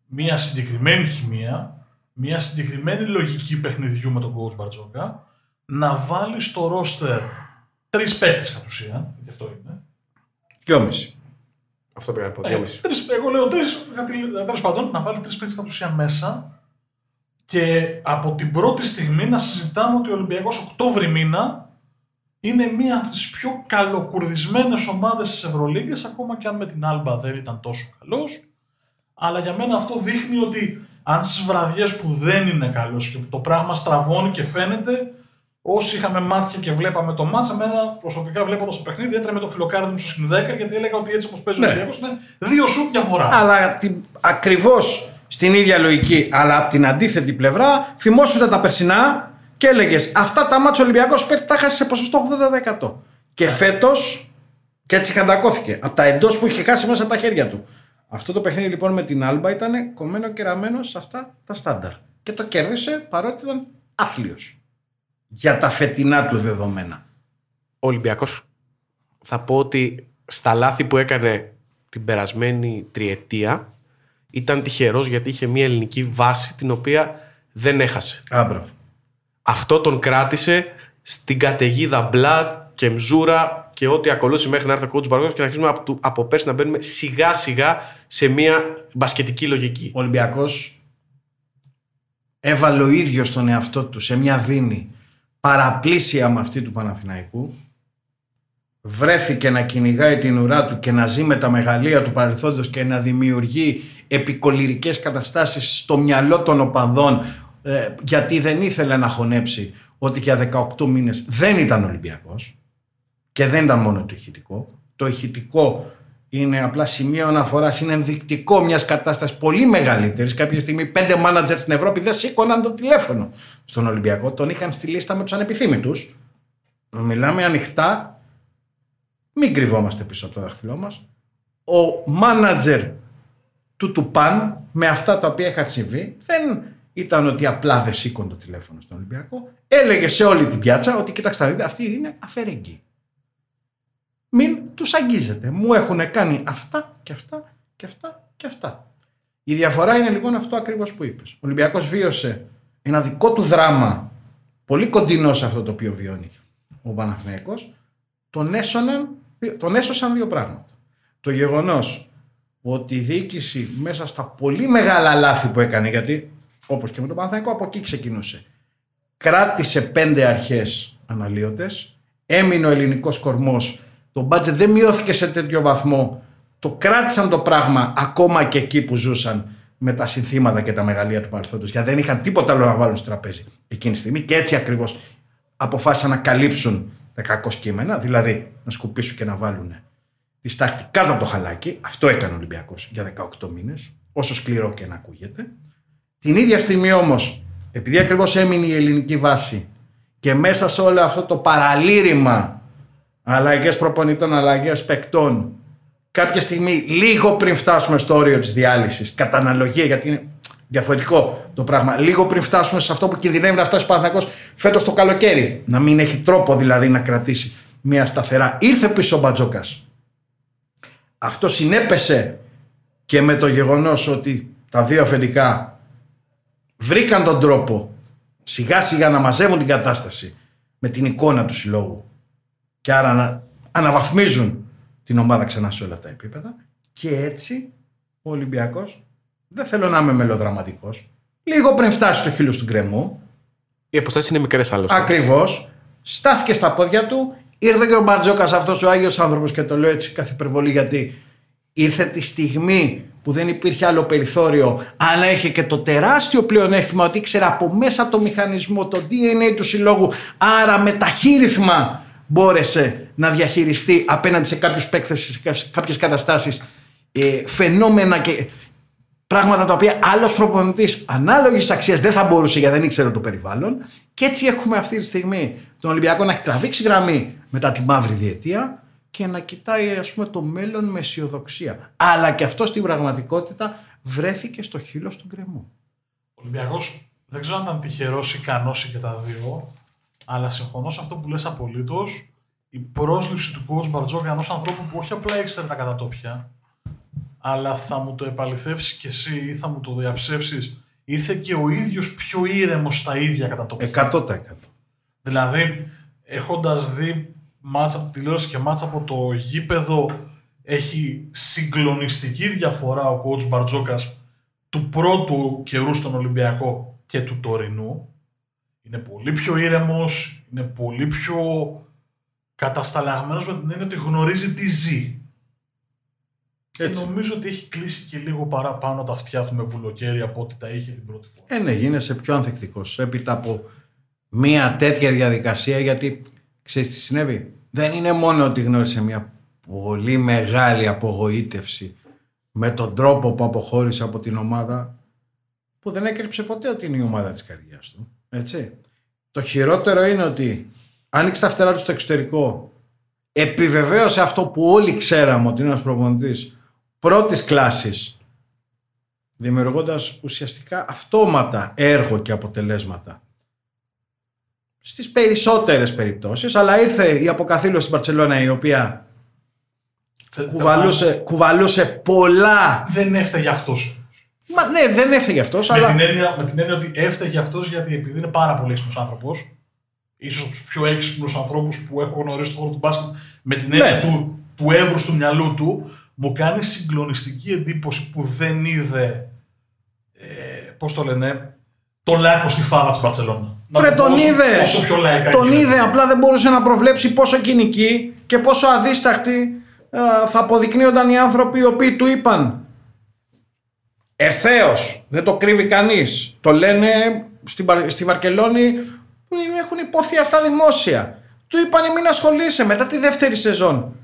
μια συγκεκριμένη χημεία, μια συγκεκριμένη λογική παιχνιδιού με τον coach Μπαρτζόκα, να βάλει στο ρόστερ 3 παίκτες κατ' ουσίαν, γιατί αυτό είναι. 2,5. Αυτό πήγα από 2,5. Εγώ λέω 3, τέλος πάντων, να βάλει 3 παίκτες κατ' ουσίαν μέσα και από την πρώτη στιγμή να συζητάμε ότι ο Ολυμπιακός Οκτώβρη μήνα είναι μία από τις πιο καλοκουρδισμένες ομάδες της Ευρωλίγκας, ακόμα και αν με την Άλμπα δεν ήταν τόσο καλός. Αλλά για μένα αυτό δείχνει ότι αν στις βραδιές που δεν είναι καλός και το πράγμα στραβώνει και φαίνεται, όσοι είχαμε μάτια και βλέπαμε το μάτσα, εμένα προσωπικά βλέποντας το παιχνίδι έτρεμε το φιλοκάρδι μου στο σκηνδέκα, γιατί έλεγα ότι έτσι όπως παίζει ο Ολυμπιακός είναι 2 σουτ διαφορά. Αλλά ακριβώς στην ίδια λογική, αλλά από την αντίθετη πλευρά, θυμόσουτα τα περσινά και έλεγες αυτά τα μάτσα ο Ολυμπιακός πέρσι τα χάσει σε ποσοστό 80%. Και φέτος, και έτσι χαντακώθηκε από τα εντός που είχε χάσει μέσα από τα χέρια του. Αυτό το παιχνίδι λοιπόν με την Άλμπα ήταν κομμένο και ραμμένο σε αυτά τα στάνταρ. Και το κέρδισε παρότι ήταν άθλιος για τα φετινά του δεδομένα. Ο Ολυμπιακός, θα πω ότι στα λάθη που έκανε την περασμένη τριετία ήταν τυχερός, γιατί είχε μια ελληνική βάση την οποία δεν έχασε. Άμπραβο. Αυτό τον κράτησε στην καταιγίδα μπλα και μζούρα και ό,τι ακολούθησε μέχρι να έρθει ο κόουτς Μπαρτσόκας και να αρχίσουμε από πέρσι να μπαίνουμε σιγά σιγά σε μια μπασκετική λογική. Ο Ολυμπιακός έβαλε ο ίδιος τον εαυτό του σε μια δίνη παραπλήσια με αυτή του Παναθηναϊκού. Βρέθηκε να κυνηγάει την ουρά του και να ζει με τα μεγαλεία του παρελθόντος και να δημιουργεί επικολληρικές καταστάσεις στο μυαλό των οπαδών, γιατί δεν ήθελε να χωνέψει ότι για 18 μήνες δεν ήταν Ολυμπιακός και δεν ήταν μόνο το ηχητικό. Το ηχητικό είναι απλά σημείο αναφοράς, είναι ενδεικτικό μιας κατάστασης πολύ μεγαλύτερης. Κάποια στιγμή 5 μάνατζερ στην Ευρώπη δεν σήκωναν το τηλέφωνο στον Ολυμπιακό, τον είχαν στη λίστα με τους ανεπιθύμητους. Μιλάμε ανοιχτά, μην κρυβόμαστε πίσω από το δάχτυλό μας. Ο μάνατζερ του Τουπάν, με αυτά τα οποία είχαν συμβεί, δεν ήταν ότι απλά δεν σήκωνε το τηλέφωνο στον Ολυμπιακό. Έλεγε σε όλη την πιάτσα ότι κοιτάξτε, αυτή είναι αφαιρεγγή. Μην τους αγγίζετε. Μου έχουν κάνει αυτά και αυτά και αυτά και αυτά. Η διαφορά είναι λοιπόν αυτό ακριβώς που είπες. Ο Ολυμπιακός βίωσε ένα δικό του δράμα, πολύ κοντινό σε αυτό το οποίο βιώνει ο Παναθηναϊκός. Τον έσωσαν 2 πράγματα. Το γεγονός ότι η διοίκηση μέσα στα πολύ μεγάλα λάθη που έκανε, γιατί όπως και με τον Παναθηναϊκό από εκεί ξεκινούσε, κράτησε 5 αρχές αναλύωτες, έμεινε ο ελληνικός κορμός, το μπάτζετ δεν μειώθηκε σε τέτοιο βαθμό, το κράτησαν το πράγμα ακόμα και εκεί που ζούσαν με τα συνθήματα και τα μεγαλεία του παρελθόντος, γιατί δεν είχαν τίποτα άλλο να βάλουν στο τραπέζι εκείνη τη στιγμή και έτσι ακριβώς αποφάσισαν να καλύψουν τα κακό κείμενα, δηλαδή να σκουπίσουν και να βάλουν τη στάχτη κάτω από το χαλάκι. Αυτό έκανε ο Ολυμπιακός για 18 μήνες, όσο σκληρό και να ακούγεται. Την ίδια στιγμή όμως, επειδή ακριβώς έμεινε η ελληνική βάση και μέσα σε όλο αυτό το παραλήρημα, αλλαγές προπονητών, αλλαγές παικτών, κάποια στιγμή λίγο πριν φτάσουμε στο όριο της διάλυσης, κατά αναλογία, γιατί είναι διαφορετικό το πράγμα, λίγο πριν φτάσουμε σε αυτό που κινδυνεύει να φτάσει ο Παναθηναϊκός φέτος το καλοκαίρι, να μην έχει τρόπο δηλαδή να κρατήσει μια σταθερά. Ήρθε πίσω ο Μπαρτζόκας. Αυτό συνέπεσε και με το γεγονός ότι τα δύο αφεντικά βρήκαν τον τρόπο σιγά σιγά να μαζεύουν την κατάσταση με την εικόνα του συλλόγου και άρα να αναβαθμίζουν την ομάδα ξανά σε όλα τα επίπεδα. Και έτσι ο Ολυμπιακός, δεν θέλω να είμαι μελοδραματικός, λίγο πριν φτάσει στο χείλος του γκρεμού, οι αποστάσεις είναι μικρές άλλωστε, ακριβώς, στάθηκε στα πόδια του. Ήρθε και ο Μπαρτζόκας, αυτός ο άγιος άνθρωπος, και το λέω έτσι καθ' υπερβολή γιατί ήρθε τη στιγμή που δεν υπήρχε άλλο περιθώριο, αλλά είχε και το τεράστιο πλεονέκτημα ότι ήξερε από μέσα το μηχανισμό, το DNA του συλλόγου, άρα με ταχύρυθμα μπόρεσε να διαχειριστεί απέναντι σε κάποιους παίκτες, σε κάποιες καταστάσεις, φαινόμενα και πράγματα τα οποία άλλος προπονητής ανάλογης αξίας δεν θα μπορούσε, γιατί δεν ήξερε το περιβάλλον. Και έτσι έχουμε αυτή τη στιγμή τον Ολυμπιακό να έχει τραβήξει γραμμή μετά τη μαύρη διετία και να κοιτάει, ας πούμε, το μέλλον με αισιοδοξία. Αλλά και αυτό στην πραγματικότητα βρέθηκε στο χείλος του γκρεμού. Ο Ολυμπιακός, δεν ξέρω αν ήταν τυχερός, ικανός και τα δύο, αλλά συμφωνώ σε αυτό που λες απολύτως. Η πρόσληψη του κόουτς Μπαρτζόκα, ενός ανθρώπου που όχι απλά ήξερε τα κατατόπια, αλλά θα μου το επαληθεύσεις κι εσύ ή θα μου το διαψεύσεις, ήρθε και ο ίδιος πιο ήρεμος στα ίδια κατατόπια. 100%. Δηλαδή, έχοντας δει μάτσα από τη τηλεόραση και μάτσα από το γήπεδο, έχει συγκλονιστική διαφορά ο κόουτς Μπαρτζόκας του πρώτου καιρού στον Ολυμπιακό και του τωρινού. Είναι πολύ πιο ήρεμος, είναι πολύ πιο κατασταλαγμένος, με την έννοια ότι γνωρίζει τι ζει. Έτσι. Νομίζω ότι έχει κλείσει και λίγο παραπάνω τα αυτιά του με βουλοκαίρι από ό,τι τα είχε την πρώτη φορά. Ναι, γίνεσαι πιο ανθεκτικός έπειτα από μια τέτοια διαδικασία, γιατί ξέρεις τι συνέβη. Δεν είναι μόνο ότι γνώρισε μια πολύ μεγάλη απογοήτευση με τον τρόπο που αποχώρησε από την ομάδα, που δεν έκρυψε ποτέ ότι είναι η ομάδα της καρδιάς του. Έτσι. Το χειρότερο είναι ότι άνοιξε τα φτερά του στο εξωτερικό, επιβεβαίωσε αυτό που όλοι ξέραμε, ότι είναι ένας προπονητής πρώτης κλάσης, δημιουργώντας ουσιαστικά αυτόματα έργο και αποτελέσματα στις περισσότερες περιπτώσεις, αλλά ήρθε η αποκαθήλωση στην Μπαρτσελόνα, η οποία κουβαλούσε πολλά. Δεν έφταγε αυτός. Μα ναι, δεν έφταγε αυτός. Αλλά... με την έννοια ότι έφταγε αυτός, γιατί επειδή είναι πάρα πολύ έξυπνος άνθρωπος, ίσως από τους πιο έξυπνους ανθρώπους που έχω γνωρίσει στον χώρο του μπάσκετ, με την έννοια του εύρους του μυαλού του, μου κάνει συγκλονιστική εντύπωση που δεν είδε, το λάκκο στη φάβα της Μπαρτσελόνα. Τον είδε, απλά δεν μπορούσε να προβλέψει πόσο κοινική και πόσο αδίστακτη θα αποδεικνύονταν οι άνθρωποι οι οποίοι του είπαν. Ευθέως, δεν το κρύβει κανείς. Το λένε στη Βαρκελόνη, που έχουν υποθεί αυτά δημόσια. Του είπαν μην ασχολείσαι μετά τη δεύτερη σεζόν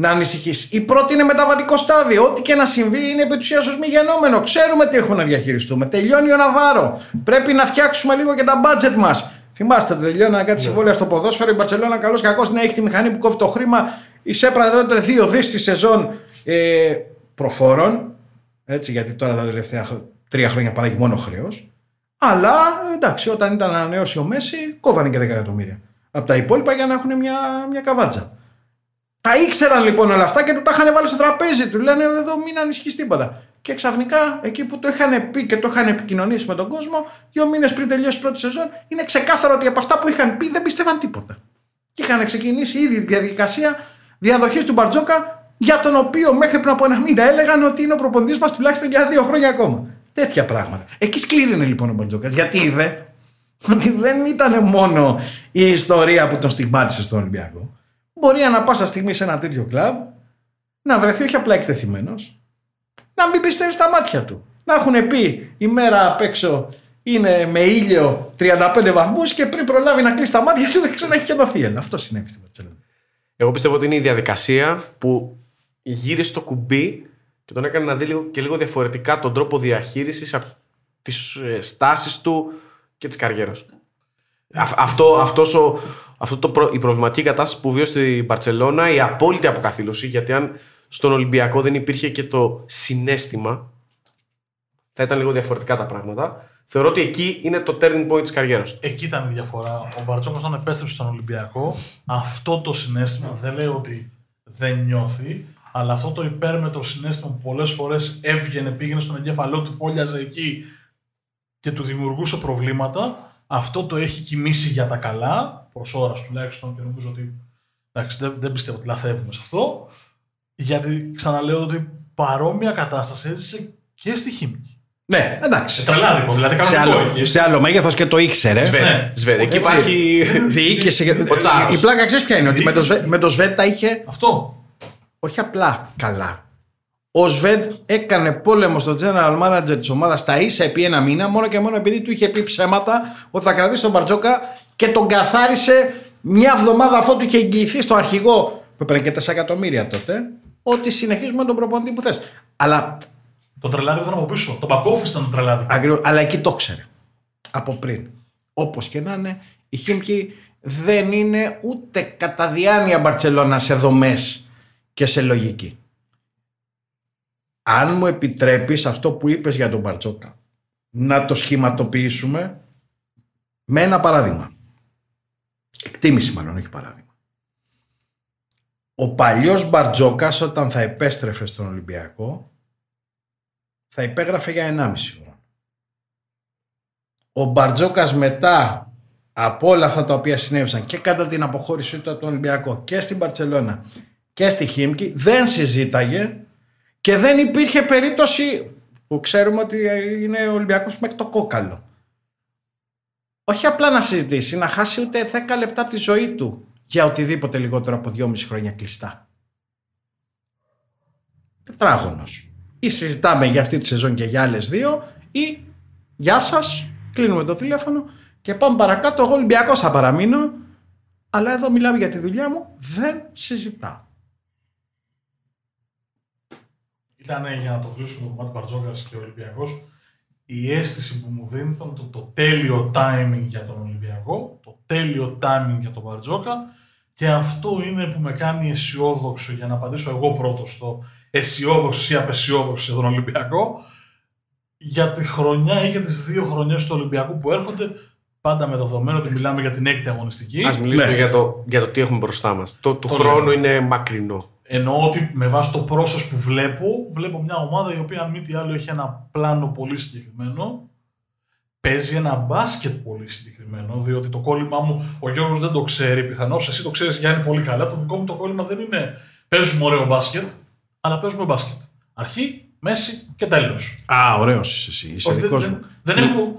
να ανησυχείς. Η πρώτη είναι μεταβατικό στάδιο. Ό,τι και να συμβεί είναι επί της ουσίας ως μη γενόμενο. Ξέρουμε τι έχουμε να διαχειριστούμε. Τελειώνει ο Ναβάρο. Πρέπει να φτιάξουμε λίγο και τα budget μας. Θυμάστε, τελειώναν κάτι συμβόλαια στο ποδόσφαιρο. Η Μπαρτσελόνα, καλώς κακώς, να έχει τη μηχανή που κόβει το χρήμα. Εισέπραξε τότε 2 δισεκατομμύρια τη σεζόν προφόρων. Έτσι, γιατί τώρα τα τελευταία 3 χρόνια παράγει μόνο χρέος. Αλλά εντάξει, όταν ήταν ανανέωση ο Μέση, κόβανε και 10 εκατομμύρια από τα υπόλοιπα για να έχουν μια καβάτσα. Τα ήξεραν λοιπόν όλα αυτά και του τα είχαν βάλει στο τραπέζι. Του λένε εδώ μην ανησυχείς τίποτα. Και ξαφνικά, εκεί που το είχαν πει και το είχαν επικοινωνήσει με τον κόσμο, 2 μήνες πριν τελειώσει η πρώτη σεζόν, είναι ξεκάθαρο ότι από αυτά που είχαν πει δεν πίστευαν τίποτα. Και είχαν ξεκινήσει ήδη τη διαδικασία διαδοχής του Μπαρτζόκα, για τον οποίο μέχρι πριν από 1 μήνα έλεγαν ότι είναι ο προπονητής μας τουλάχιστον για 2 χρόνια ακόμα. Τέτοια πράγματα. Εκεί σκλήρινε λοιπόν ο Μπαρτζόκας, γιατί είδε ότι δεν ήταν μόνο η ιστορία που τον στιγμάτισε στον Ολυμπιακό. Μπορεί ανά πάσα στιγμή σε ένα τέτοιο κλαμπ να βρεθεί όχι απλά εκτεθειμένος, να μην πιστεύει στα μάτια του. Να έχουν πει η μέρα απ' έξω είναι με ήλιο 35 βαθμούς και πριν προλάβει να κλείσει τα μάτια του, έξω να έχει χενωθεί ένα. Αυτό συνέβη στην Μπαρτσελόνα. Εγώ πιστεύω ότι είναι η διαδικασία που γύρισε το κουμπί και τον έκανε να δει λίγο διαφορετικά τον τρόπο διαχείρισης της στάσης του και της καριέρας του. Η προβληματική κατάσταση που βίωσε η Μπαρτσελόνα, η απόλυτη αποκαθήλωση, γιατί αν στον Ολυμπιακό δεν υπήρχε και το συναίσθημα, θα ήταν λίγο διαφορετικά τα πράγματα. Θεωρώ ότι εκεί είναι το turning point της καριέρας του. Εκεί ήταν η διαφορά. Ο Μπαρτζόκας όταν επέστρεψε στον Ολυμπιακό, αυτό το συναίσθημα, δεν λέω ότι δεν νιώθει, αλλά αυτό το υπέρμετρο συναίσθημα που πολλές φορές έβγαινε, πήγαινε στον εγκέφαλό του, φόλιαζε εκεί και του δημιουργούσε προβλήματα, αυτό το έχει κοιμήσει για τα καλά, προς ώρας τουλάχιστον, και νομίζω ότι. Εντάξει, δεν πιστεύω ότι λαθεύουμε σε αυτό. Γιατί ξαναλέω ότι παρόμοια κατάσταση έζησε και στη Χίμικη. Ναι, εντάξει. Τρελάδικο, δηλαδή κανονικό. Σε άλλο μέγεθος και το ήξερε. Σβέδ. Εκεί υπάρχει διοίκηση. Η πλάκα ξέρει ποια είναι. Ότι με το Σβέδ τα είχε. Αυτό. Όχι απλά καλά. Ο Σβέδ έκανε πόλεμο στο general manager της ομάδας τα ίσα επί ένα μήνα, μόνο και μόνο επειδή του είχε πει ψέματα ότι θα κρατήσει τον Μπαρτζόκα και τον καθάρισε μια εβδομάδα αφού του είχε εγγυηθεί στο αρχηγό, που έπαιρνε και 4 εκατομμύρια τότε, ότι συνεχίζουμε τον προπονητή που θες. Αλλά. Το τρελάδι ήταν από πίσω. Το πακόφι ήταν το τρελάδι. Ακριβώς. Αλλά εκεί το ξέρε. Από πριν. Όπως και να είναι, η Χίμκι δεν είναι ούτε κατά διάνοια Μπαρτσελόνα σε δομές και σε λογική. Αν μου επιτρέπεις αυτό που είπες για τον Μπαρτζόκα να το σχηματοποιήσουμε με ένα παράδειγμα. Εκτίμηση μάλλον, όχι παράδειγμα. Ο παλιός Μπαρτζόκας όταν θα επέστρεφε στον Ολυμπιακό θα υπέγραφε για 1,5 χρόνο. Ο Μπαρτζόκας μετά από όλα αυτά τα οποία συνέβησαν και κατά την αποχώρησή του από τον Ολυμπιακό και στην Μπαρτσελόνα και στη Χίμκι δεν συζήταγε και δεν υπήρχε περίπτωση που ξέρουμε ότι είναι ο Ολυμπιακός μέχρι το κόκαλο. Όχι απλά να συζητήσει, να χάσει ούτε 10 λεπτά από τη ζωή του για οτιδήποτε λιγότερο από 2,5 χρόνια κλειστά. Τετράγωνος. Ή συζητάμε για αυτή τη σεζόν και για άλλες δύο, ή γεια σας, κλείνουμε το τηλέφωνο και πάμε παρακάτω. Εγώ Ολυμπιακός θα παραμείνω, αλλά εδώ μιλάμε για τη δουλειά μου, δεν συζητάω. Ήταν για να το κλείσουμε το κομμάτι Μπαρτζόκας και ο Ολυμπιακός. Η αίσθηση που μου δίνει ήταν το τέλειο timing για τον Ολυμπιακό, το τέλειο timing για τον Μπαρτζόκα, και αυτό είναι που με κάνει αισιόδοξο για να απαντήσω εγώ πρώτος στο αισιόδοξο ή απεσιόδοξο για τον Ολυμπιακό, για τη χρονιά ή για τις δύο χρονιές του Ολυμπιακού που έρχονται, πάντα με δεδομένο ότι μιλάμε για την έκτη αγωνιστική. Ας μιλήσουμε για το τι έχουμε μπροστά μας. Το χρόνο είναι μακρινό. Εννοώ ότι με βάση το πρόσωπο που βλέπω μια ομάδα η οποία μη τι άλλο έχει ένα πλάνο πολύ συγκεκριμένο, παίζει ένα μπάσκετ πολύ συγκεκριμένο, διότι το κόλλημά μου ο Γιώργος δεν το ξέρει, πιθανώς εσύ το ξέρεις Γιάννη πολύ καλά, το δικό μου το κόλλημα δεν είναι παίζουμε ωραίο μπάσκετ, αλλά παίζουμε μπάσκετ. Αρχή, μέση και τέλος. Α, ωραίος είσαι εσύ, είσαι δικός μου.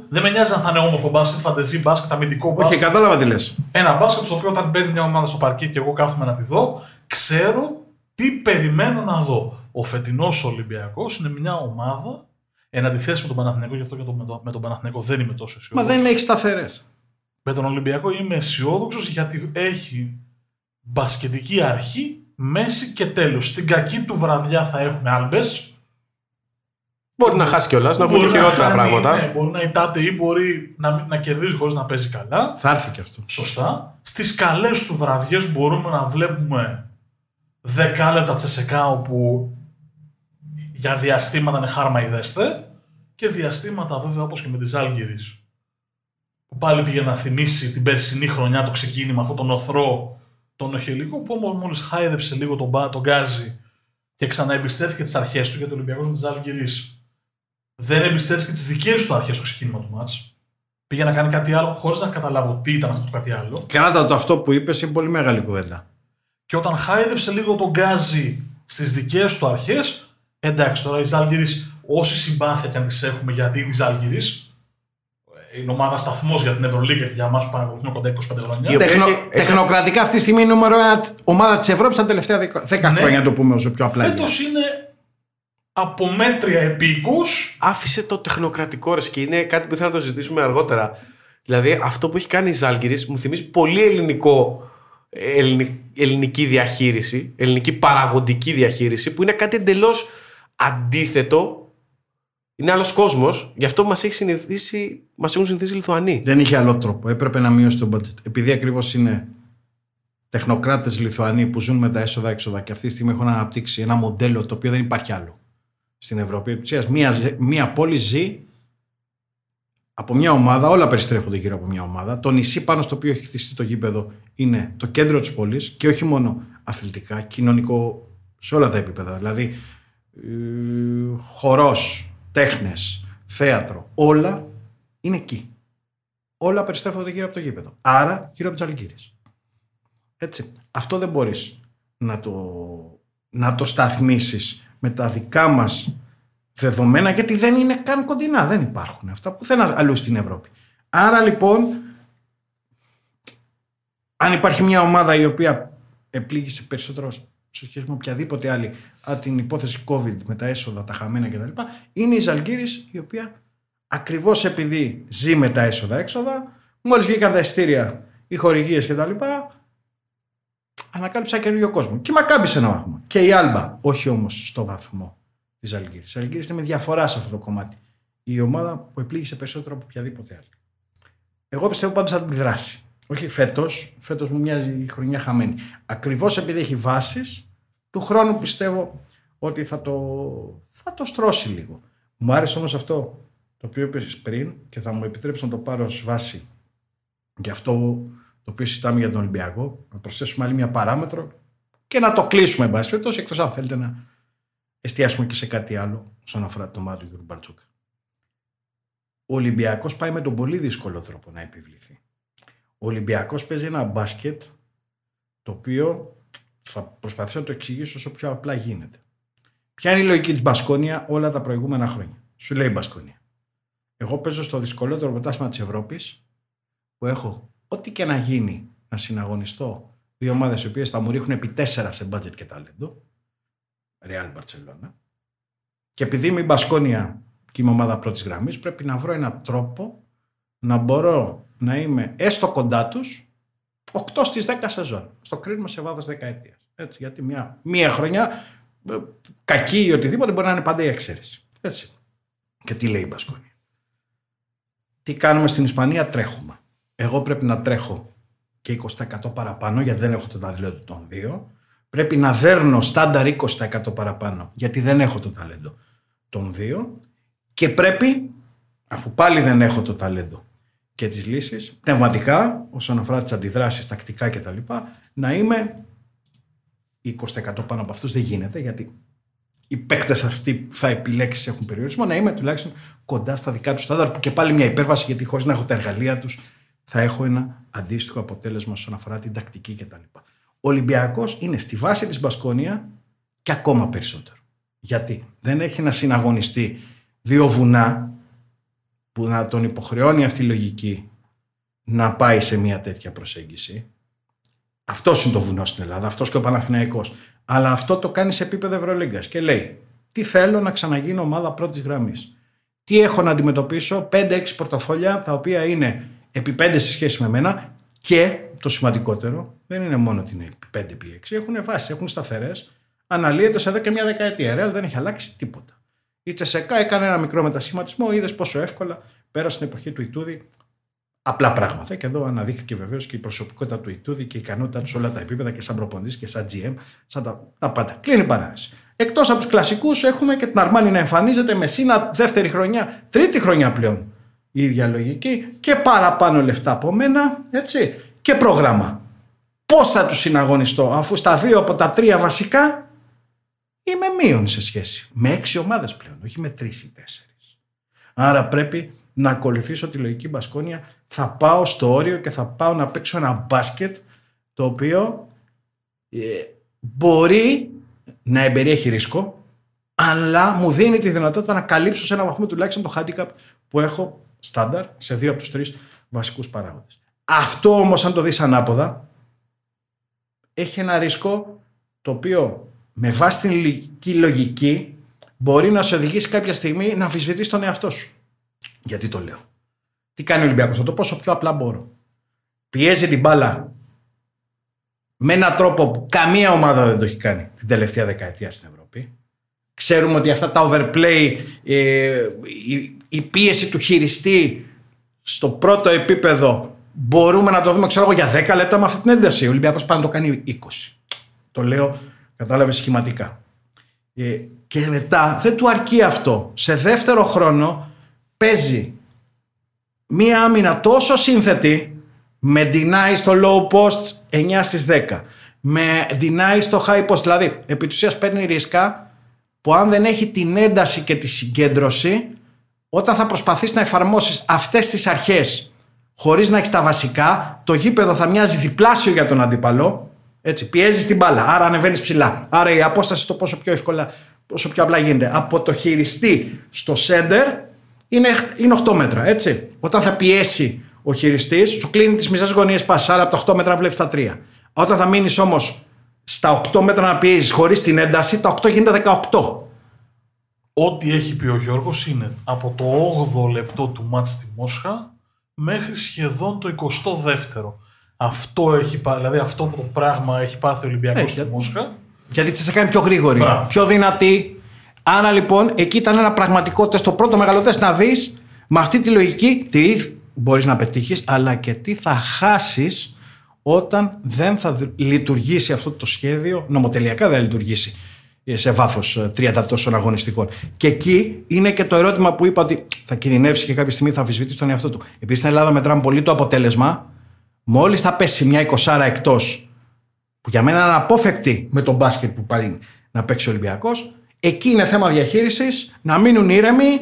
Δεν με νοιάζει αν θα είναι όμορφο μπάσκετ, φαντεζή μπάσκετ, αμυντικό μπάσκετ. Όχι, κατάλαβα τι λες. Ένα μπάσκετ στο οποίο όταν μπαίνει μια ομάδα στο παρκή και εγώ κάθομαι να τη δω, ξέρω τι περιμένω να δω. Ο φετινός Ολυμπιακός είναι μια ομάδα, εν αντιθέσει με τον Παναθηναϊκό, γι' αυτό και με τον Παναθηναϊκό δεν είμαι τόσο αισιόδοξος. Μα δεν έχει σταθερές. Με τον Ολυμπιακό είμαι αισιόδοξος γιατί έχει μπασκετική αρχή, μέση και τέλος. Στην κακή του βραδιά θα έχουμε άλμπες. Μπορεί να χάσει κιόλας, να βγουν χειρότερα πράγματα. Ναι, μπορεί να ητάται ή μπορεί να κερδίζει χωρίς να παίζει καλά. Θα έρθει κι αυτό. Σωστά. Στις καλές του βραδιές μπορούμε να βλέπουμε 10 λεπτά Τσεσκά, όπου για διαστήματα είναι χάρμα ειδέστε, και διαστήματα βέβαια όπως και με τη Ζαλγκίρις, που πάλι πήγε να θυμίσει την περσινή χρονιά το ξεκίνημα, αυτό τον οθρό, τον οχελικό, που όμως μόλις χάιδεψε λίγο τον γκάζι και ξαναεμπιστεύτηκε τις αρχές του, γιατί ο Ολυμπιακός με τη Ζαλγκίρις δεν εμπιστεύτηκε τις δικές του αρχές στο ξεκίνημα του μάτς. Πήγε να κάνει κάτι άλλο χωρίς να καταλάβω τι ήταν αυτό το κάτι άλλο. Κράτα το αυτό που είπες, είναι πολύ μεγάλη κουβέντα. Και όταν χάιδεψε λίγο τον γκάζι στις δικές του αρχές, εντάξει, τώρα η Ζαλγκίρις, όση συμπάθεια και αν τις έχουμε, γιατί η Ζαλγκίρις είναι ομάδα σταθμός για την Ευρωλίγκα και για εμάς που παρακολουθούμε κοντά 25 χρόνια. Τεχνοκρατικά αυτή τη στιγμή είναι η νούμερο 1 ομάδα της Ευρώπης τα τελευταία 10 χρόνια, να το πούμε όσο πιο απλά. Φέτος είναι από μέτρια επίκους. Άφησε το τεχνοκρατικό ρε, και είναι κάτι που θα το συζητήσουμε αργότερα. Δηλαδή αυτό που έχει κάνει η Ζαλγκίρις μου θυμίζει πολύ ελληνική διαχείριση, ελληνική παραγοντική διαχείριση, που είναι κάτι εντελώς αντίθετο. Είναι άλλος κόσμος, γι' αυτό μας έχουν συνηθίσει οι Λιθουανοί. Δεν είχε άλλο τρόπο. Έπρεπε να μειώσει τον budget. Επειδή ακριβώς είναι τεχνοκράτες Λιθουανοί που ζουν με τα έσοδα-έξοδα και αυτή τη στιγμή έχουν αναπτύξει ένα μοντέλο το οποίο δεν υπάρχει άλλο στην Ευρώπη. Μία πόλη ζει από μια ομάδα, όλα περιστρέφονται γύρω από μια ομάδα. Το νησί πάνω στο οποίο έχει χτιστεί το γήπεδο είναι το κέντρο της πόλης και όχι μόνο αθλητικά, κοινωνικό σε όλα τα επίπεδα. Δηλαδή, χορός, τέχνες, θέατρο, όλα είναι εκεί. Όλα περιστρέφονται γύρω από το γήπεδο. Άρα, γύρω από το Ζαλγκίρις. Έτσι. Αυτό δεν μπορείς να το σταθμίσεις με τα δικά μας δεδομένα, γιατί δεν είναι καν κοντινά. Δεν υπάρχουν αυτά πουθενά αλλού στην Ευρώπη. Άρα λοιπόν, αν υπάρχει μια ομάδα η οποία επλήγησε περισσότερο σε σχέση με οποιαδήποτε άλλη την υπόθεση COVID με τα έσοδα, τα χαμένα κτλ., είναι η Ζαλγκίρις, η οποία ακριβώς επειδή ζει με τα έσοδα-έξοδα, μόλις βγήκαν τα εισιτήρια, οι χορηγίες κτλ., ανακάλυψε ένα καινούριο κόσμο. Και Μακάμπι ένα βαθμό. Και η Άλμπα, όχι όμως στο βαθμό της Ζαλγκίρις. Η Ζαλγκίρις είναι με διαφορά σε αυτό το κομμάτι. Η ομάδα που επλήγησε περισσότερο από οποιαδήποτε άλλη. Εγώ πιστεύω πάντως θα την δράσει. Όχι φέτος. Φέτος μου μοιάζει η χρονιά χαμένη. Ακριβώς επειδή έχει βάσεις, του χρόνου πιστεύω ότι θα το στρώσει λίγο. Μου άρεσε όμως αυτό το οποίο είπες πριν και θα μου επιτρέψει να το πάρω ως βάση για αυτό το οποίο συζητάμε για τον Ολυμπιακό. Να προσθέσουμε άλλη μια παράμετρο και να το κλείσουμε, εν πάση περιπτώσει, εκτός αν θέλετε να εστιάσουμε και σε κάτι άλλο όσον αφορά το μάτι του Γιώργου Μπαρτζόκα. Ο Ολυμπιακός πάει με τον πολύ δύσκολο τρόπο να επιβληθεί. Ο Ολυμπιακός παίζει ένα μπάσκετ το οποίο θα προσπαθήσω να το εξηγήσω όσο πιο απλά γίνεται. Ποια είναι η λογική της Μπασκόνια όλα τα προηγούμενα χρόνια? Σου λέει η Μπασκόνια: εγώ παίζω στο δυσκολότερο πρωτάθλημα της Ευρώπης, που έχω ό,τι και να γίνει να συναγωνιστώ δύο ομάδες οι οποίες θα μου ρίχνουν επί 4 σε μπάτζετ και ταλέντο. Ρεάλ Μπαρτσελόνα. Και επειδή είμαι η Μπασκόνια και είμαι ομάδα πρώτης γραμμής, πρέπει να βρω έναν τρόπο να μπορώ να είμαι έστω κοντά τους 8 στις 10 σεζόν. Στο κρίνουμε σε βάθος δεκαετίας. Έτσι, γιατί μια χρονιά κακή ή οτιδήποτε μπορεί να είναι πάντα η εξαίρεση. Έτσι. Και τι λέει η Μπασκόνια? Τι κάνουμε στην Ισπανία? Τρέχουμε. Εγώ πρέπει να τρέχω και 20% παραπάνω, γιατί δεν έχω το ταλέντο των δύο. Πρέπει να δέρνω στάνταρ 20% παραπάνω, γιατί δεν έχω το ταλέντο των δύο. Και πρέπει, αφού πάλι δεν έχω το ταλέντο και τις λύσεις, πνευματικά, όσον αφορά τις αντιδράσεις, τακτικά κτλ., να είμαι 20% πάνω από αυτούς. Δεν γίνεται, γιατί οι παίκτες αυτοί που θα επιλέξεις έχουν περιορισμό. Να είμαι τουλάχιστον κοντά στα δικά τους στάνταρ, που και πάλι μια υπέρβαση, γιατί χωρίς να έχω τα εργαλεία τους θα έχω ένα αντίστοιχο αποτέλεσμα όσον αφορά την τακτική κτλ. Ο Ολυμπιακός είναι στη βάση της Μπασκόνια και ακόμα περισσότερο. Γιατί δεν έχει να συναγωνιστεί δύο βουνά που να τον υποχρεώνει αυτή η λογική να πάει σε μια τέτοια προσέγγιση. Αυτός είναι το βουνό στην Ελλάδα, αυτός και ο Παναθηναϊκός. Αλλά αυτό το κάνει σε επίπεδο Ευρωλίγκας και λέει: τι θέλω να ξαναγίνω ομάδα πρώτης γραμμής. Τι έχω να αντιμετωπίσω? 5-6 πορτοφόλια τα οποία είναι επί 5 σε σχέση με μένα και. Το σημαντικότερο δεν είναι μόνο ότι είναι 5-6, έχουν βάσεις, έχουν σταθερές. Αναλύεται εδώ και μια δεκαετία. Ρεάλ δεν έχει αλλάξει τίποτα. Η Τσεσκά έκανε ένα μικρό μετασχηματισμό, είδες πόσο εύκολα πέρασε την εποχή του Ιτούδη. Απλά πράγματα. Και εδώ αναδείχθηκε βεβαίως και η προσωπικότητα του Ιτούδη και η ικανότητα του σε όλα τα επίπεδα και σαν προπονητής και σαν GM, σαν τα πάντα. Κλείνει η παράδοση. Εκτός από τους κλασικούς, έχουμε και την Αρμάνι να εμφανίζεται με σύνα δεύτερη χρονιά, τρίτη χρονιά πλέον. Η ίδια λογική και παραπάνω λεφτά από μένα, έτσι. Και πρόγραμμα. Πώς θα τους συναγωνιστώ, αφού στα 2 από τα 3 βασικά είμαι μείον σε σχέση με 6 ομάδες πλέον, όχι με 3 ή 4. Άρα πρέπει να ακολουθήσω τη λογική Μπασκόνια. Θα πάω στο όριο και θα πάω να παίξω ένα μπάσκετ το οποίο μπορεί να εμπεριέχει ρίσκο, αλλά μου δίνει τη δυνατότητα να καλύψω σε ένα βαθμό τουλάχιστον το handicap που έχω στάνταρ σε 2 από τους 3 βασικούς παράγοντες. Αυτό όμως, αν το δεις ανάποδα, έχει ένα ρίσκο το οποίο με βάση την λογική μπορεί να σε οδηγήσει κάποια στιγμή να αμφισβητείς τον εαυτό σου. Γιατί το λέω? Τι κάνει ο Ολυμπιακός? Θα το πω όσο πιο απλά μπορώ. Πιέζει την μπάλα με έναν τρόπο που καμία ομάδα δεν το έχει κάνει την τελευταία δεκαετία στην Ευρώπη. Ξέρουμε ότι αυτά τα overplay, η πίεση του χειριστή στο πρώτο επίπεδο, μπορούμε να το δούμε, ξέρω εγώ, για 10 λεπτά με αυτή την ένταση. Ο Ολυμπιακός πάνω το κάνει 20. Το λέω, κατάλαβες, σχηματικά. Και μετά δεν του αρκεί αυτό. Σε δεύτερο χρόνο παίζει Μία άμυνα τόσο σύνθετη, με deny στο low post 9 στις 10, με deny στο high post. Δηλαδή επί της ουσίας παίρνει ρίσκα που αν δεν έχει την ένταση και τη συγκέντρωση, όταν θα προσπαθείς να εφαρμόσεις αυτές τις αρχές χωρίς να έχεις τα βασικά, το γήπεδο θα μοιάζει διπλάσιο για τον αντίπαλο. Έτσι, πιέζεις την μπάλα, άρα ανεβαίνεις ψηλά, άρα η απόσταση το πόσο πιο εύκολα, πόσο πιο απλά γίνεται από το χειριστή στο σέντερ είναι 8 μέτρα, έτσι. Όταν θα πιέσει ο χειριστής, σου κλείνει τις μισές γωνίες πας, άρα από τα 8 μέτρα βλέπεις τα 3. Όταν θα μείνεις όμως στα 8 μέτρα να πιέζεις χωρίς την ένταση, τα 8 γίνεται 18. Ό,τι έχει πει ο Γιώργος είναι από το 8ο λεπτό του μάτς στη Μόσχα μέχρι σχεδόν το 22ο. Αυτό έχει, δηλαδή αυτό το πράγμα έχει πάθει ο Ολυμπιακός στη Μόσχα. Γιατί σε κάνει πιο γρήγορη, πιο δυνατή. Άρα λοιπόν εκεί ήταν ένα πραγματικό τεστ, το πρώτο μεγάλο τεστ, να δεις με αυτή τη λογική τι μπορείς να πετύχεις, αλλά και τι θα χάσεις όταν δεν θα λειτουργήσει αυτό το σχέδιο, νομοτελειακά δεν λειτουργήσει σε βάθος 30 τόσων αγωνιστικών. Και εκεί είναι και το ερώτημα που είπα ότι θα κινδυνεύσει και κάποια στιγμή θα αμφισβητήσει τον εαυτό του. Επειδή στην Ελλάδα μετράμε πολύ το αποτέλεσμα, μόλις θα πέσει μια 20 εκτός, που για μένα είναι αναπόφευκτη με τον μπάσκετ που πάει να παίξει ο Ολυμπιακός, εκεί είναι θέμα διαχείρισης, να μείνουν ήρεμοι,